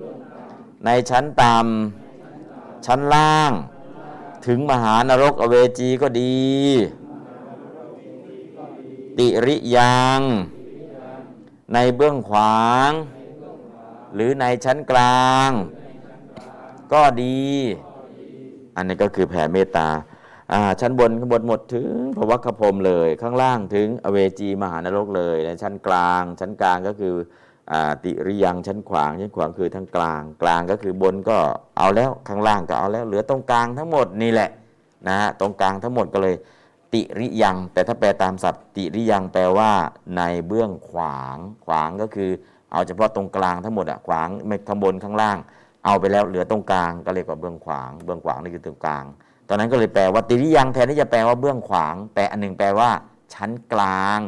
ำในชั้นต่ำชั้นล่างถึงมหานรกอเวจีก็ดี ติริยังในเบื้องขวางหรือในชั้นกลางก็ดีอันนี้ก็คือแผ่เมตตาชั้นบนข้างบนหมดถึงภวัคคพรหมเลยข้างล่างถึงอเวจีมหานรกเลยในชั้นกลางก็คือติริยังชั้นขวางคือทั้งกลางก็คือบนก็เอาแล้วข้างล่างก็เอาแล้วเหลือตรงกลางทั้งหมดนี่แหละนะฮะตรงกลางทั้งหมดก็เลยติริยังแต่ถ้าแปลตามศัพท์ติริยังแปลว่าในเบื้องขวางก็คือเอาเฉพาะตรงกลางทั้งหมดอะขวางไม่ข้างบนข้างล่างเอาไปแล้วเหลือตรงกลางก็เรียกว่าเบื้องขวางนี่คือตรงกลางตอนนั้นก็เลยแปลว่าติริยังแทนที่จะแปลว่าเบื้องขวางแต่อันหนึ่งแปลว่าชั้นกลาง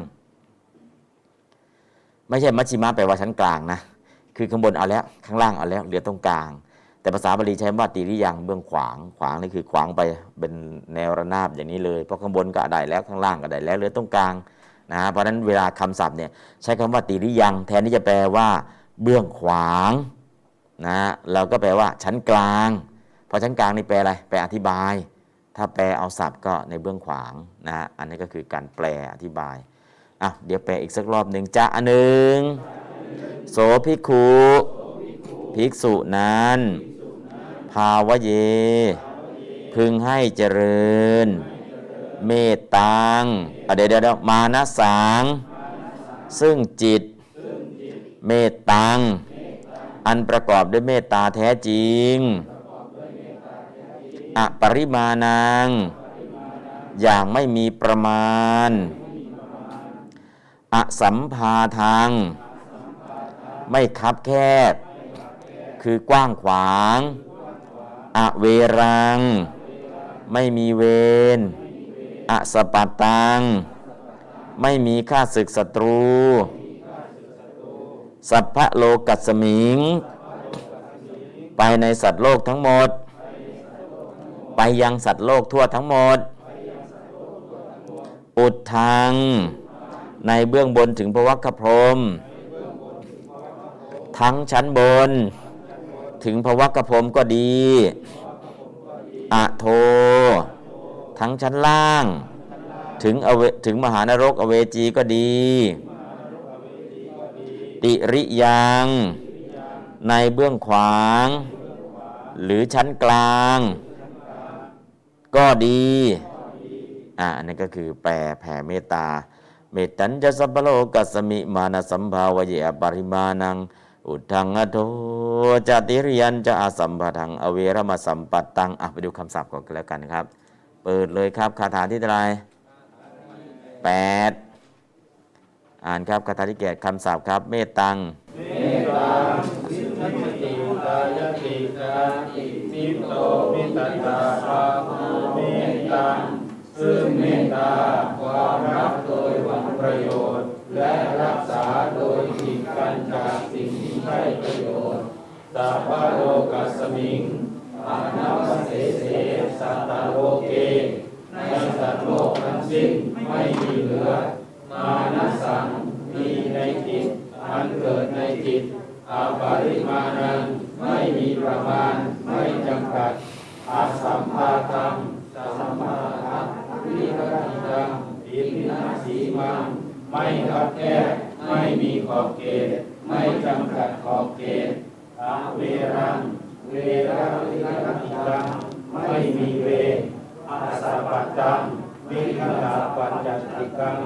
ไม่ใช่มัชชิมะแปลว่าชั้นกลางนะคือข้างบนเอาแล้วข้างล่างเอาแล้วเหลือตรงกลางแต่ภาษาบาลีใช้ว่าติริยังเบื้องขวางนี่คือขวางไปเป็นแนวระนาบอย่างนี้เลยเพราะข้างบนก็ได้แล้วข้างล่างก็ได้แล้วเหลือตรงกลางนะเพราะฉะนั้นเวลาคำศัพท์เนี่ยใช้คำว่าติริยังแทนที่จะแปลว่าเบื้องขวางนะเราก็แปลว่าชั้นกลางพอชั้นกลางนี่แปลอะไรแปลอธิบายถ้าแปลเอาศัพท์ก็ในเบื้องขวางนะฮะอันนี้ก็คือการแปลอธิบายอ่ะเดี๋ยวแปลอีกสักรอบหนึ่งจะอันหนึ่งโสภิกขุภิกษุนั้นภาวะเยพึงให้เจริญเมตตังมานะสังซึ่งจิตเมตตังอันประกอบด้วยเมตตาแท้จริงอปริมาณังอย่างไม่มีประมาณอสัมภาทังไม่คับแคบคือกว้างขวางอเวรังไม่มีเวรอสปัตตังไม่มีฆ่าศึกศัตรูสัพพะโลกัสสมิงไปในสัตว์โลกทั้งหมดไปยังสัตว์โลกทั่วทั้งหมดอุดทางในเบื้องบนถึงภวัคคพรหมทั้งชั้นบนถึงภวัคคพรหมก็ดีอโททั้งชั้นล่างถึงมหานรกอเวจีก็ดีติริยังในเบื้องขวางหรือชั้นกลางก็ดีอันนี้ก็คือแปลแผ่เมตตาเมตัญจะสัพพโลกัสสมิมานะสัมภาวะเยอปริมาณังอุทธังอโทจติริยัญจะอสัมภทังอเวรมสัมปัตตังไปดูคำศัพท์ก่อนแล้วกันครับเปิดเลยครับคาถาที่เท่าไหร่8อ่านครับคาถาที่เกียรติคำศัพท์ครับเมตตังสิทธิอุตายติกาตินิโตมิตตาภาโหเมตตังซึ่งเมตตาความรักโดยหวังประโยชน์และรักษาโดยกีดกันจากสิ่งที่ไม่ประโยชน์สัพพโลกัสสมิงอานัมมะเสเสสัตตโลเกในสัตว์โลกทั้งสิ้นไม่มีเหลือมานะสังมีในจิตอันเกิดในจิตอปริมาณังไม่มีประมาณไม่จำกัดอสัมภาทังสัมภาทังวิคติตังอิมินาสีมังไม่คับแคบไม่มีขอบเขตไม่จำกัดขอบเขตอเวรังเวระวิคติตังไม่มีเวรอสปัตตังวิคตาปัญจติกัง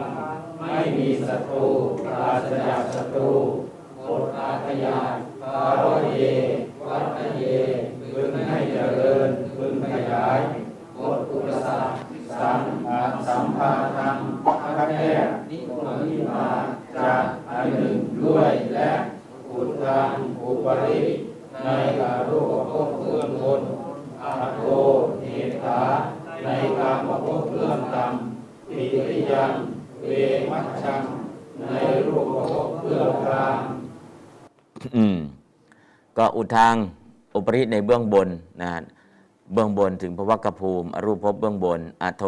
ไม่มีศัตรูปราศจากศัตรูหมดอาทยาภาวะเยวัฏเยพึงให้เจริญพึงขยายหมดอุปสรรคสัมภาทังคับแคบนิโคนิมาจากอันหนึ่งด้วยและอุดตังอุปริในกาโรภพเพื่อนบนอาโทเหตาในกามภพเพื่อนต่ำปิริยังเวมัชชังในรูปภพเบื้องกลางก็อุทังอุปริในเบื้องบนนะเบื้องบนถึงภวัคคภูมิอรูปภพเบื้องบนอโท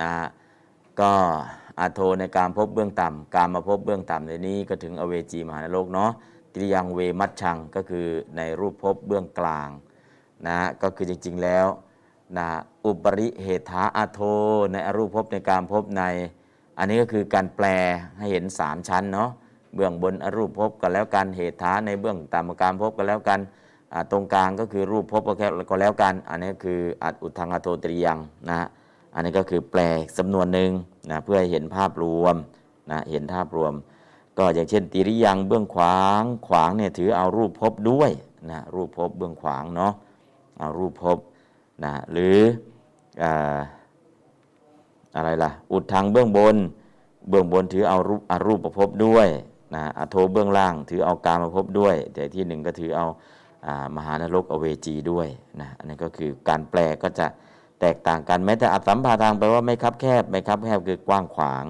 นะก็อโทในกามภพเบื้องต่ำกามภพเบื้องต่ำในนี้ก็ถึงอเวจีมหานรกเนาะติริยังเวมัชชังก็คือในรูปภพเบื้องกลางนะก็คือจริงๆแล้วนะอุปริเหถาอโทในอรูปภพในกามภพใน อันนี้ก็คือการแปลให้เห็น3ชั้นเนาะเบื้องบนอรูปภพก็แล้วกันเหตุฐานในเบื้องต่ำกามภพก็แล้วกันตรงกลางก็คือรูปภพก็แล้วกันอันนี้คืออัตอุทังอโทตริยังนะฮะอันนี้ก็คือแปลสำนวนหนึ่งนะเพื่อให้เห็นภาพรวมนะเห็นภาพรวมก็อย่างเช่นติริยังเบื้องขวางขวางเนี่ยถือเอารูปภพด้วยนะรูปภพเบื้องขวางเนาะเอารูปภพนะหรืออะไรล่ะอุดทางเบื้องบนถือเอารูปภพด้วยนะอโทเบื้องล่างถือเอากามภพด้วยแต่ที่หนึ่งก็ถือเอามหานรกอเวจีด้วยนะอันนี้ก็คือการแปลก็จะแตกต่างกันแม้แต่อัตสัมภาทางแปลว่าไม่คับแคบคือกว้างขวาง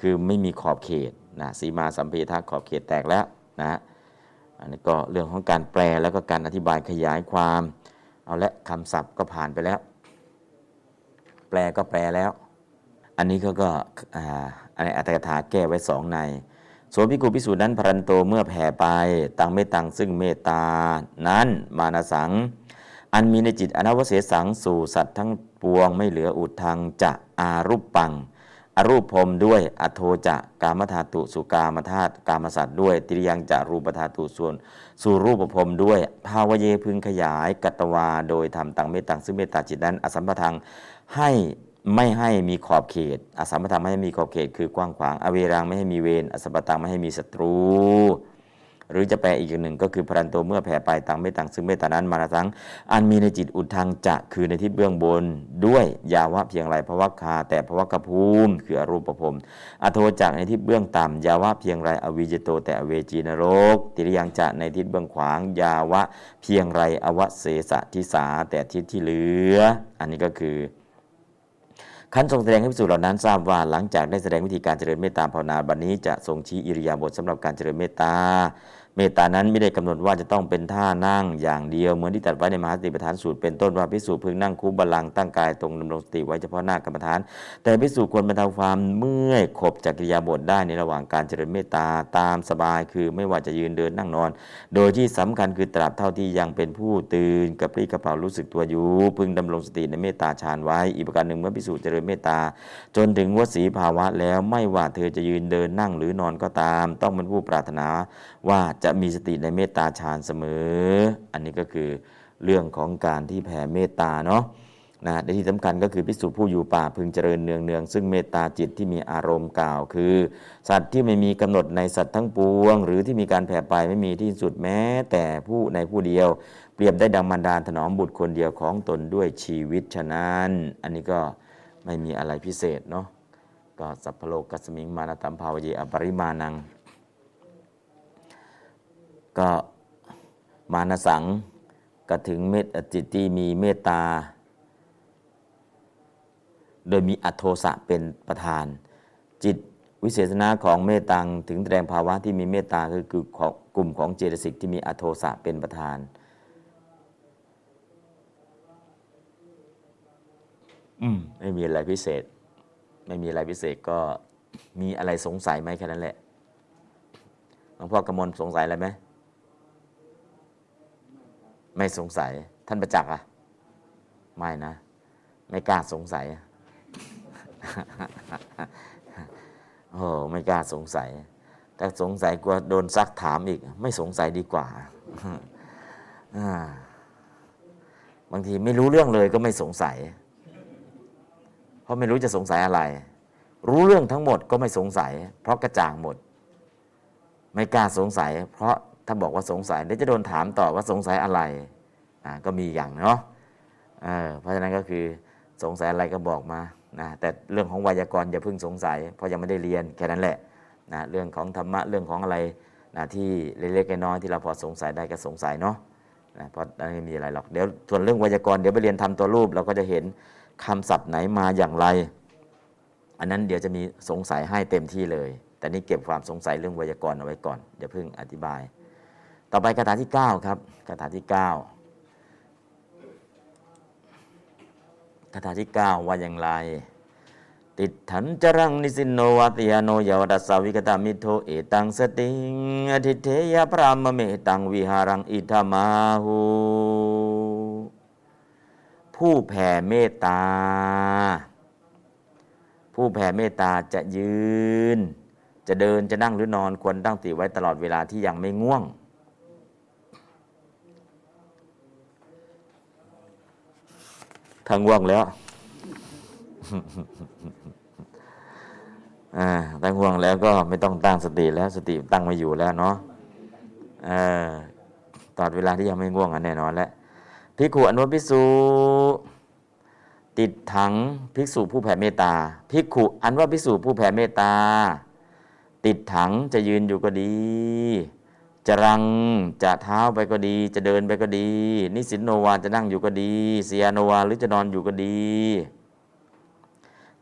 คือไม่มีขอบเขตนะสีมาสัมเพทะขอบเขตแตกแล้วนะอันนี้ก็เรื่องของการแปลแล้วก็การอธิบายขยายความเอาละคำศัพท์ก็ผ่านไปแล้วแปลก็แปลแล้วอันนี้เขาก็ในอัตถกถาแก้ไว้สองในโสภิกขุภิกษุนั้นพรันโตเมื่อแผ่ไปตังเมตังซึ่งเมตตานั้นมานะสังอันมีในจิตอนวเสสังสู่สัตว์ทั้งปวงไม่เหลืออุดทังจะอารูปปังอรูปพรหมด้วยอโทจะกามธาตุสุกามธาตุกามสัตว์ด้วยติริยังจะรูปธาตุส่วนสู่รูปพรหมด้วยภาวเยพึงขยายกัตตวาโดยทำตังเมตังซึ่งเมตตาจิตนั้นอสัมปทังให้ไม่ให้มีขอบเขตอสัมปทังไม่ให้มีขอบเขตคือกว้างขวางอเวรังไม่ให้มีเวรอสัมปทังไม่ให้มีศัตรูหรือจะแปลอีกอย่างหนึ่งก็คือพรันโตเมื่อแผ่ไปตังเมตังซึ่งเมตตานั้นมานะสังอันมีในจิตอุดทังจะคือในที่เบื้องบนด้วยยาวะเพียงไรภวคาแต่ภวคภูมิคืออรูปภูมิอโทจักในที่เบื้องต่ำยาวะเพียงไรอวิเจโตแต่อเวจีนรกติริยังจะในที่เบื้องขวางยาวะเพียงไรอวเสสะทิสาแต่ทิศที่เหลืออันนี้ก็คือขั้นทรงแสดงให้ภิกษุเหล่านั้นทราบว่าหลังจากได้แสดงวิธีการเจริญเมตตาภาวนาบัดนี้จะทรงชี้อิริยาบถสำหรับการเจริญเมตตานั้นไม่ได้กำหนดว่าจะต้องเป็นท่านั่งอย่างเดียวเหมือนที่ตัดไว้ในมหาสติปัฏฐานสูตรเป็นต้นว่าภิกษุพึงนั่งคุบบัลลังก์ตั้งกายตรงดำรงสติไว้เฉพาะหน้ากรรมฐานแต่ภิกษุควรบรรเทาความเมื่อยขบจากอิริยาบถได้ในระหว่างการเจริญเมตตาตามสบายคือไม่ว่าจะยืนเดินนั่งนอนโดยที่สำคัญคือตราบเท่าที่ยังเป็นผู้ตื่นกระปรี้กระเปร่ารู้สึกตัวอยู่พึงดำรงสติในเมตตาฌานไว้อีกประการหนึ่งเมื่อภิกษุเจริญเมตตาจนถึงวสีภาวะแล้วไม่ว่าเธอจะยืนเดินนั่งหรือนอนก็ตามต้องเป็นผู้ปรารถนาว่าจะมีสติในเมตตาฌานเสมออันนี้ก็คือเรื่องของการที่แผ่เมตตาเนาะนะในที่สำคัญก็คือภิกษุผู้อยู่ป่าพึงเจริญเนืองซึ่งเมตตาจิตที่มีอารมณ์กล่าวคือสัตว์ที่ไม่มีกำหนดในสัตว์ทั้งปวงหรือที่มีการแผ่ไปไม่มีที่สุดแม้แต่ผู้ในผู้เดียวเปรียบได้ดังมารดาถนอมบุตรคนเดียวของตนด้วยชีวิตฉะนั้นอันนี้ก็ไม่มีอะไรพิเศษเนาะก็สัพพโลกัสมิงมานะตัมภาวเยอปริมาณังก็มานะสังก็ถึงเมตจิตที่มีเมตตาโดยมีอโทสะเป็นประธานจิตวิเศษณะของเมตตังถึงแสดงภาวะที่มีเมตตาคือกลุ่มของเจตสิกที่มีอโทสะเป็นประธานไม่มีอะไรพิเศษก็มีอะไรสงสัยไหมแค่นั้นแหละหลวงพ่อกมลสงสัยอะไรไหมไม่สงสัยท่านประจักษ์อ่ะไม่นะไม่กล้าสงสัยโอ้ไม่กล้าสงสัยแต่สงสัยกลัวโดนซักถามอีกไม่สงสัยดีกว่าบางทีไม่รู้เรื่องเลยก็ไม่สงสัยเพราะไม่รู้จะสงสัยอะไรรู้เรื่องทั้งหมดก็ไม่สงสัยเพราะกระจ่างหมดไม่กล้าสงสัยเพราะถ้าบอกว่าสงสัยเดี๋ยวจะโดนถามต่อว่าสงสัยอะไรก็มีอย่างเนาะเพราะฉะนั้นก็คือสงสัยอะไรก็บอกมานะแต่เรื่องของไวยากรณ์อย่าเพิ่งสงสัยเพราะยังไม่ได้เรียนแค่นั้นแหละนะเรื่องของธรรมะเรื่องของอะไรนะที่เล็กๆน้อยๆที่เราพอสงสัยได้ก็สงสัยเนาะนะเพราะไม่มีอะไรหรอกเดี๋ยวส่วนเรื่องไวยากรณ์เดี๋ยวไปเรียนทำตัวรูปเราก็จะเห็นคำศัพท์ไหนมาอย่างไรอันนั้นเดี๋ยวจะมีสงสัยให้เต็มที่เลยแต่นี่เก็บความสงสัยเรื่องไวยากรณ์เอาไว้ก่อนเดี๋ยวเพิ่งอธิบายต่อไปคาถาที่9ครับคาถาที่9คาถาที่9ว่าอย่างไรติฏฐันจรังนิสินโนวาติยาโนยาวดัสสาวิกตามิโทเอตังสติงอธิเทยพรามเมตังวิหารังอิธมาหูผู้แผ่เมตตา ผู้แผ่เมตตาจะยืนจะเดินจะนั่งหรือนอนควรตั้งสติไว้ตลอดเวลาที่ยังไม่ง่วงถ้าง่วงแล้วถ้าง่วงแล้วก็ไม่ต้องตั้งสติแล้วสติตั้งไม่อยู่แล้วเนาะตลอดเวลาที่ยังไม่ง่วงแน่นอนแล้วภิกขุอนุภิกษุติดถังภิกษุผู้แผ่เมตตาภิกขุอันว่าภิกษุผู้แผ่เมตตาติดถังจะยืนอยู่ก็ดีจะรังจะเท้าไปก็ดีจะเดินไปก็ดีนิสินโนวาจะนั่งอยู่ก็ดีเสียโนวาหรือจะนอนอยู่ก็ดี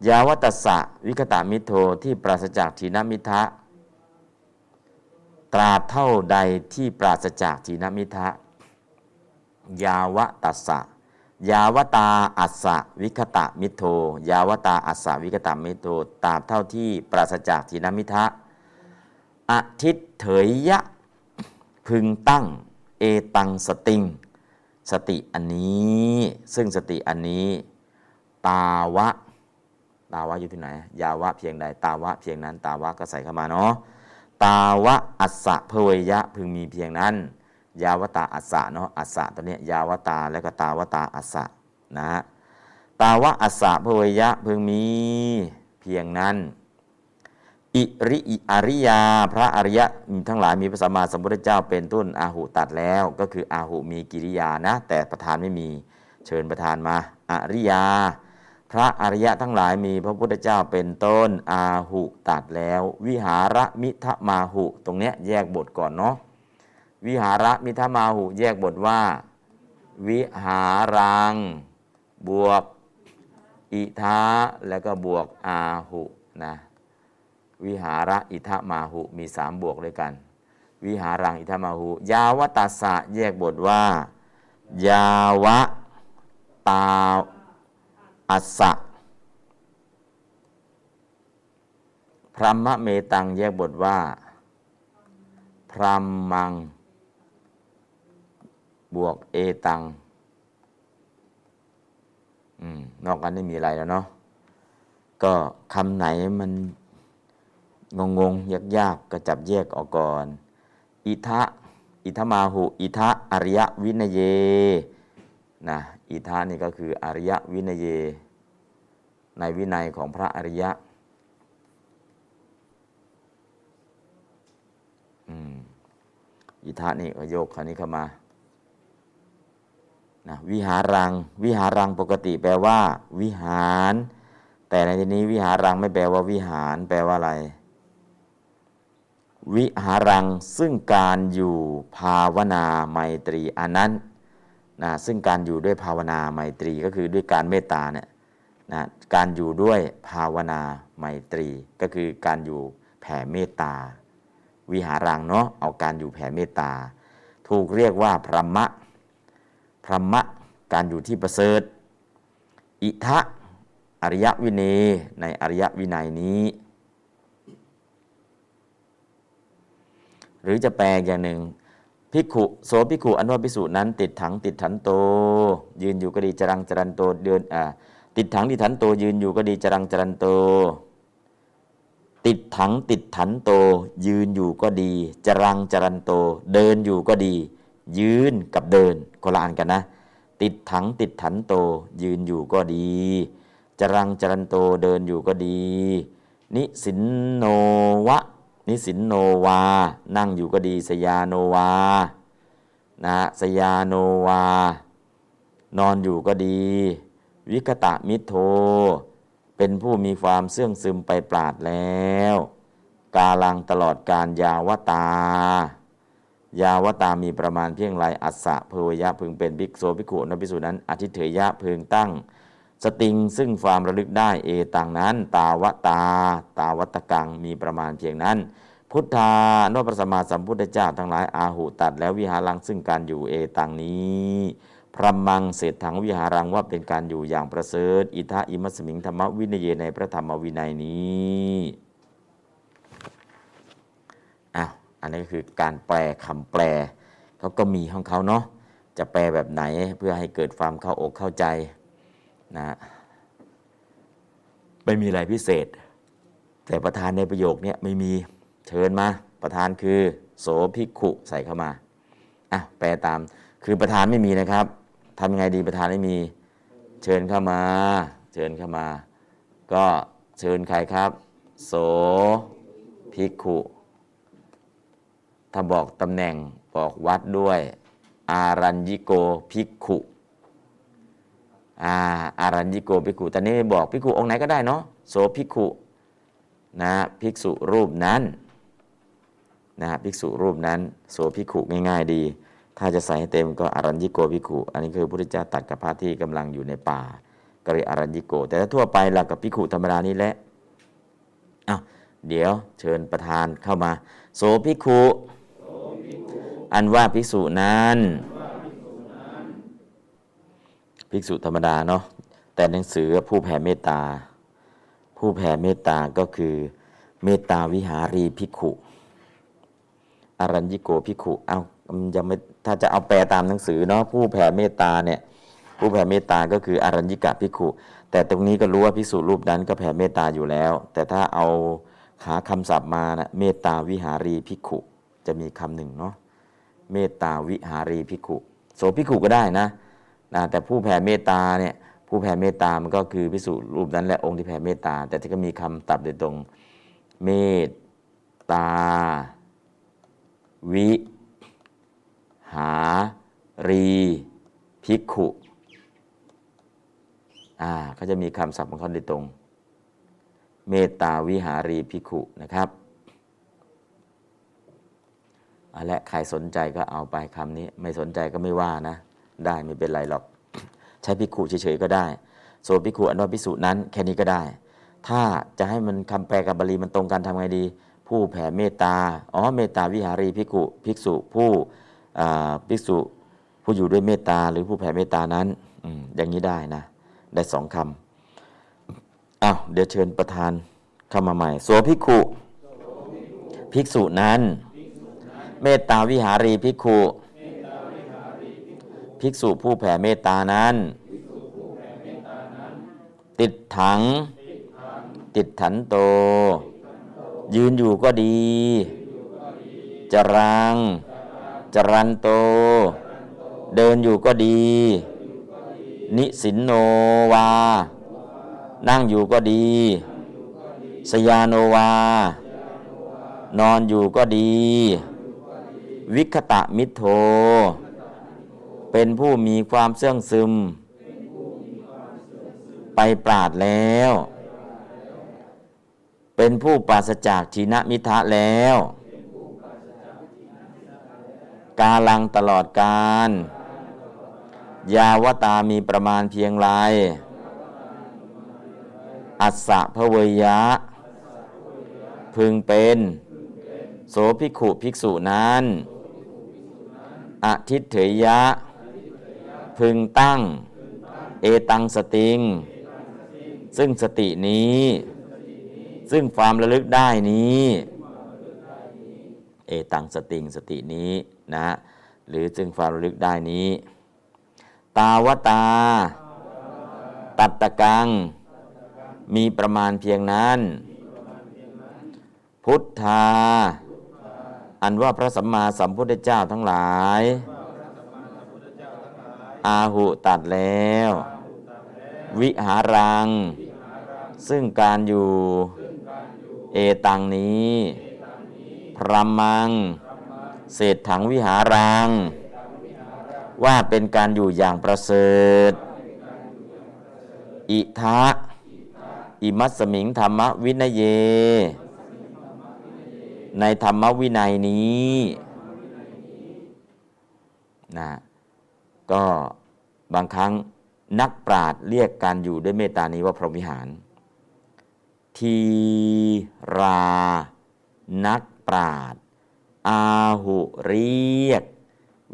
ยาวัตสะวิคตะมิโทที่ปราศจากถีนมิทะตราบเท่าใดที่ปราศจากถีนมิทะยาวะตัสสะยาวตาอัสสะวิคตะมิโทยาวตาอัสสะวิคตะมิโทตราบเท่าที่ปราศจากถีนมิทะอทิเถยยะพึงตั้งเอตังสติงสติอันนี้ซึ่งสติอันนี้ตาวะอยู่ที่ไหนยาวะเพียงใดตาวะเพียงนั้นตาวะก็ใส่เข้ามาเนาะตาวะอัสสะเพยยะพึงมีเพียงนั้นยาวตาอัสสะเนาะอัสสะตัวนี้ยาวตาแล้วก็ตาวตาอัสสะนะฮะตาวะอัสสะเพยยะพึงมีเพียงนั้นอิริอริยาพระอริยะทั้งหลายมีพระสัมมาสัมพุทธเจ้าเป็นต้นอาหุตัดแล้วก็คืออาหุมีกิริยานะแต่ประธานไม่มีเชิญประธานมาอริยาพระอริยะทั้งหลายมีพระพุทธเจ้าเป็นต้นอาหุตัดแล้ววิหารมิทมาหุตรงเนี้ยแยกบทก่อนเนาะวิหารมิทมาหุแยกบทว่าวิหารังบวกอิทะแล้วก็บวกอาหุนะวิหาระอิทะมาหุมี3บวกด้วยกันวิหารังอิทะมาหุยาวตัสสะแยกบทว่ายาวะตาอัสสะพรหมเมตังแยกบทว่าพรหมังบวกเอตังนอกกันไม่มีอะไรแล้วเนาะก็คำไหนมันงงๆยากๆก็จับแยกออกก่อนอิทะมาหุอิทะอริยวินัยเยนะอิทะนี่ก็คืออริยวินัยเยในวินัยของพระอริยะอิทะนี่ก็โยกคำนี้เข้ามานะวิหารังปกติแปลว่าวิหารแต่ในที่นี้วิหารังไม่แปลว่าวิหารแปลว่าอะไรวิหารังซึ่งการอยู่ภาวนาไมตรีอันนั้นนะซึ่งการอยู่ด้วยภาวนาไมตรีก็คือด้วยการเมตตาเนี่ยนะการอยู่ด้วยภาวนาไมตรีก็คือการอยู่แผ่เมตตาวิหารังเนาะเอาการอยู่แผ่เมตตาถูกเรียกว่าพรหมะการอยู่ที่ประเสริฐอิทะอริยวินัยในอริยวินัยนี้หรือจะแปลอย่างหนึ่งภิกขุโสภิกขุอันว่าภิกษุนั้นติดถังติดถันโตยืนอยู่ก็ดีจรังจรันโตเดินติดถังติดถันโตยืนอยู่ก็ดีจรังจรันโตติดถังติดถันโตยืนอยู่ก็ดีจรังจรันโตเดินอยู่ก็ดียืนกับเดินคนละอันกันนะติดถังติดถันโตยืนอยู่ก็ดีจรังจรันโตเดินอยู่ก็ดีนิสินโนวานั่งอยู่ก็ดีสยาโนวานะสยาโนวานอนอยู่ก็ดีวิคตะมิโทเป็นผู้มีความเสื่องซึมไปปราดแล้วกาลังตลอดการยาวตามีประมาณเพียงไรอัสสะเพวยะพึงเป็นภิกษุภิกขุนะภิกษุนั้นอธิเถยะพึงตั้งสติงซึ่งความระลึกได้เอตังนั้นตาวตกังมีประมาณเพียงนั้นพุทธาโนพระสัมมาสัมพุทธเจ้าทั้งหลายอาหุตัดแล้ววิหารังซึ่งการอยู่เอตังนี้พรหมังเศรษฐังวิหารังว่าเป็นการอยู่อย่างประเสริฐอิทะอิมัสมิงธรรมวินัยในพระธรรมวินัยนี้อันนี้ก็คือการแปลคำแปลเขาก็มีของเขาเนาะจะแปลแบบไหนเพื่อให้เกิดความเข้าอกเข้าใจนะแป ไม่มีอะไรพิเศษแต่ประธานในประโยคนี้ไม่มีเชิญมาประธานคือโสภิกขุใส่เข้ามาอ่ะแปลตามคือประธานไม่มีนะครับทำยังไงดีประธานไม่มีเชิญเข้ามาเชิญเข้ามาก็เชิญใครครับโสภิกขุถ้าบอกตำแหน่งบอกวัดด้วยอารัญญิโกภิกขุอารัญญิโกภิกขุตอนนี้บอกภิกขุองค์ไหนก็ได้เนาะโสภิกขุนะภิกษุรูปนั้นนะภิกษุรูปนั้นโสภิกขุง่ายๆดีถ้าจะใส่ให้เต็มก็อารัญญิโกภิกขุอันนี้คือพระพุทธเจ้าตรัสกับพระที่กำลังอยู่ในป่าก็เรียกอารัญญิโกแต่ถ้าทั่วไปหลักกับภิกขุธรรมดานี่แหละอ้าวเดี๋ยวเชิญประธานเข้ามาโสภิกขุอันว่าภิกษุนั้นภิกษุธรรมดาเนาะแต่หนังสือผู้แผ่เมตตาผู้แผ่เมตตาก็คือเมตตาวิหารีภิกขุอารัญญิโกภิกขุเอ้ายังไม่ถ้าจะเอาแปลตามหนังสือเนาะผู้แผ่เมตตาเนี่ยผู้แผ่เมตตาก็คืออารัญญิกภิกขุแต่ตรงนี้ก็รู้ว่าภิกษุรูปนั้นก็แผ่เมตตาอยู่แล้วแต่ถ้าเอาหาคำศัพท์มานะเมตตาวิหารีภิกขุจะมีคำหนึ่งเนาะเมตตาวิหารีภิกขุโสภิกขุก็ได้นะแต่ผู้แผ่เมตตาเนี่ยผู้แผ่เมตตามันก็คือภิกษุรูปนั้นแหละองค์ที่แผ่เมตตาแต่ก็มีคำตัดโดยตรงเมตตาวิหารีภิกขุเขาจะมีคำศัพท์ของเขาโดยตรงเมตตาวิหารีภิกขุนะครับและใครสนใจก็เอาไปคำนี้ไม่สนใจก็ไม่ว่านะได้ไม่เป็นไรหรอกใช้ภิกขุเฉยๆก็ได้โสภิกขุอันว่าภิกษุนั้นแค่นี้ก็ได้ถ้าจะให้มันคำแปลกับบาลีมันตรงกันทำไงดีผู้แผ่เมตตาเมตตาวิหารีภิกขุภิกษุผู้ภิกษุผู้อยู่ด้วยเมตตาหรือผู้แผ่เมตตานั้น อย่างนี้ได้นะได้สองคำเดี๋ยวเชิญประธานเข้ามาใหม่โสภิกขุภิกษุนั้นเมตตาวิหารีภิกขุภิกษุผู้แผ่เมตตานั้นติดถังติดถันโตยืนอยู่ก็ดีจรังจรันโตเดินอยู่ก็ดีนิสินโนวานั่งอยู่ก็ดีสยาโนวานอนอยู่ก็ดีวิคตะมิโธเป็นผู้มีความเสื่องซึมไปปราดแล้วเป็นผู้ปราศจากทินะมิทะแล้วกาลังตลอดกาลยาวตามีประมาณเพียงไรอัสสะพเวยะพึงเป็นโสภิกขุภิกษุนั้นอทิตเถยะพึงตั้งเอตังสติงซึ่งสตินี้ซึ่งความระลึกได้นี้เอตังสติงสตินี้นะหรือซึ่งความระลึกได้นี้ตาวตาตัตตกังมีประมาณเพียงนั้นพุทธาอันว่าพระสัมมาสัมพุทธเจ้าทั้งหลายอาหุตัดแล้ววิหารังซึ่งการอยู่เอตังนี้พระมังเศษถังวิหารังว่าเป็นการอยู่อย่างประเสริฐอิทะอิมัสสมิงธรรมวินัยเยในธรรมวินัยนี้นะก็บางครั้งนักปราชญ์เรียกการอยู่ด้วยเมตตานี้ว่าพรหมวิหารทีรานักปราชญ์อาหุเรียก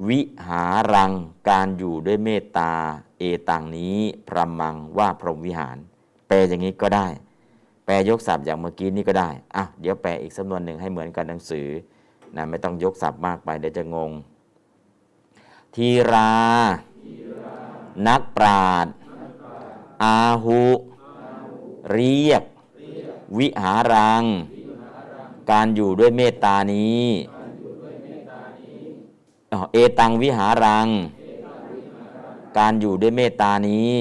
วิหารังการอยู่ด้วยเมตตาเอตังนี้พรหมังว่าพรหมวิหารแปลอย่างนี้ก็ได้แปลยกศัพท์อย่างเมื่อกี้นี่ก็ได้เดี๋ยวแปลอีกสำนวนหนึ่งให้เหมือนกันหนังสือนะไม่ต้องยกศัพท์มากไปเดี๋ยวจะงงทีรานักปราชญ์อาหุ เรียกวิหารังการอยู่ด้วยเมตตานี้เอตังวิหารังการอยู่ด้วยเมตตานี้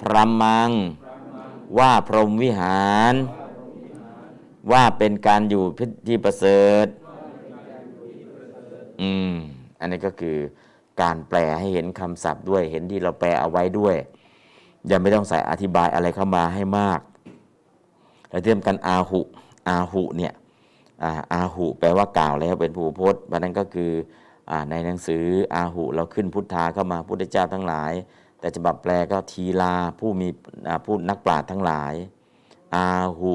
พรัมมังว่าพรหมวิหารว่าเป็นการอยู่ที่ประเสริฐอันนี้ก็คือการแปลให้เห็นคำศัพท์ด้วยเห็นที่เราแปลเอาไว้ด้วยอย่าไม่ต้องใส่อธิบายอะไรเข้ามาให้มากแล้วเทียมกันอาหุเนี่ยอาหุแปลว่ากล่าวแล้วเป็นผู้พจน์วันนั้นก็คือในหนังสืออาหุเราขึ้นพุทธาเข้ามาพุทธเจ้าทั้งหลายแต่ฉบับแปลก็ทีลาผู้มีผู้นักปราชญ์ทั้งหลายอาหุ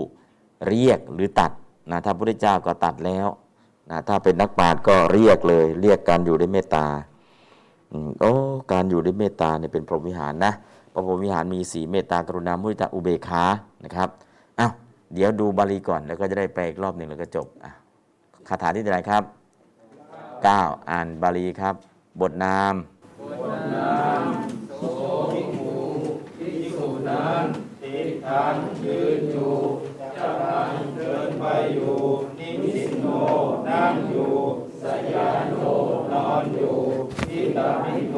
เรียกหรือตัดนะถ้าพุทธเจ้าก็ตัดแล้วนะถ้าเป็นนักปราชญ์ก็เรียกเลยเรียกการอยู่ด้วยเมตตาการอยู่ด้วยเมตตาเนี่ยเป็นพรหมวิหารนะพรหมวิหารมี4เมตตากรุณามุทิตาอุเบกขานะครับเดี๋ยวดูบาลีก่อนแล้วก็จะได้ไปอีกรอบหนึ่งแล้วก็จบคาถาที่เท่าไหร่ครับ9อ่านบาลีครับบทนามโสภิกขุภิกษุนั้นติดขันยืนอยู่จะขันเดินไปอยู่นิสิโนนั่งอยู่สยานโนนอนอยู่ทิฏฐิโต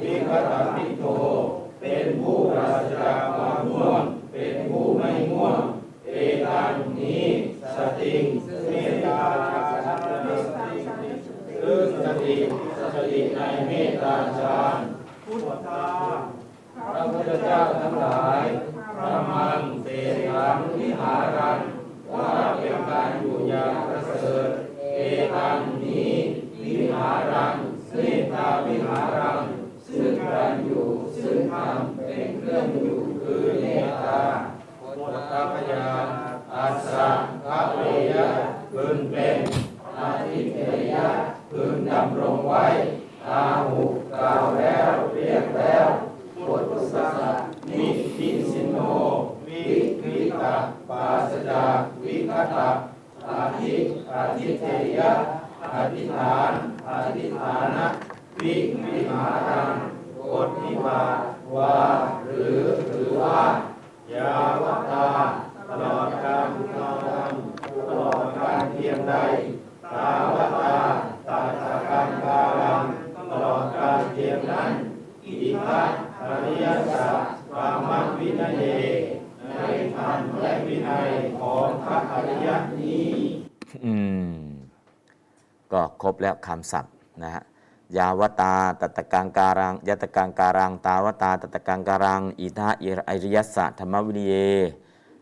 วิคตติโตเป็นผู้ปราศจากความง่วงเป็นผู้ไม่ง่วงเอตังนี้สติงเมตตาฌานซึ่งสติในเมตตาฌานพุทธาพระพุทธเจ้าทั้งหลายพระมังเสรังวิหารังว่าเป็นการอยู่อย่างประเสริฐเอตังนี้วิหารังเมตตาวิหารังซึ่งการอยู่ซึ่งธรรมเป็นเครื่องอยู่คือเมตตาตัพยาอาสะกะเวยะพึงเป็นอาทิเตยะพึงดำรงไว้อาหุกล่าวแล้วเรียกแล้วพุทธะนิพิสิโนวิริตะปาสดาวิคตะอาทิเตยะอธิฐานะวิวิหารังโกติภาว่าหรือว่าญาวตาตลอดการตลอดการเพียงใดตาวตาตาตาการกาลังตลอดการเพียงนั้นอิทธิพัทอริยสัจปรมัตถวินัยในธรรมและวินัยของพระอริยนี้ก็ครบแล้วคำศัพท์นะฮะยาวตาตตกังการังยตกังการังตาวตาตตกังการังอิทาอริยสัจธรรมวินัย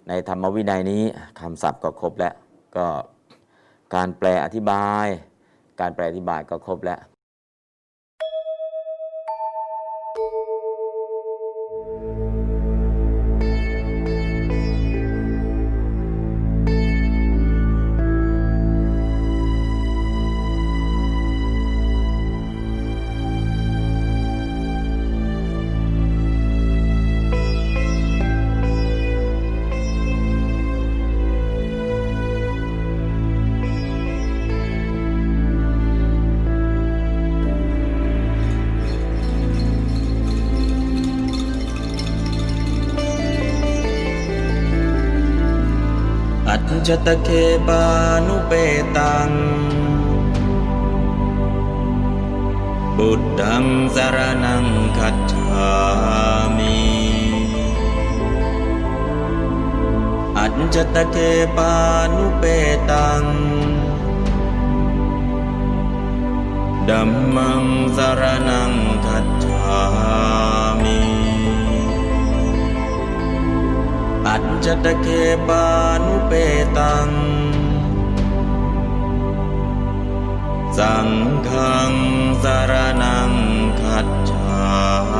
ในธรรมวินัยนี้คำศัพท์ก็ครบแล้วก็การแปลอธิบายก็ครบแล้วจตเคปานุเปตังบุตตังสรณังคัจฉามิอัจจตเคปานุเปตังธัมมังสรณังคัจฉามิอัจจตเคปานุเปตังสังฆังสรณังคัจฉา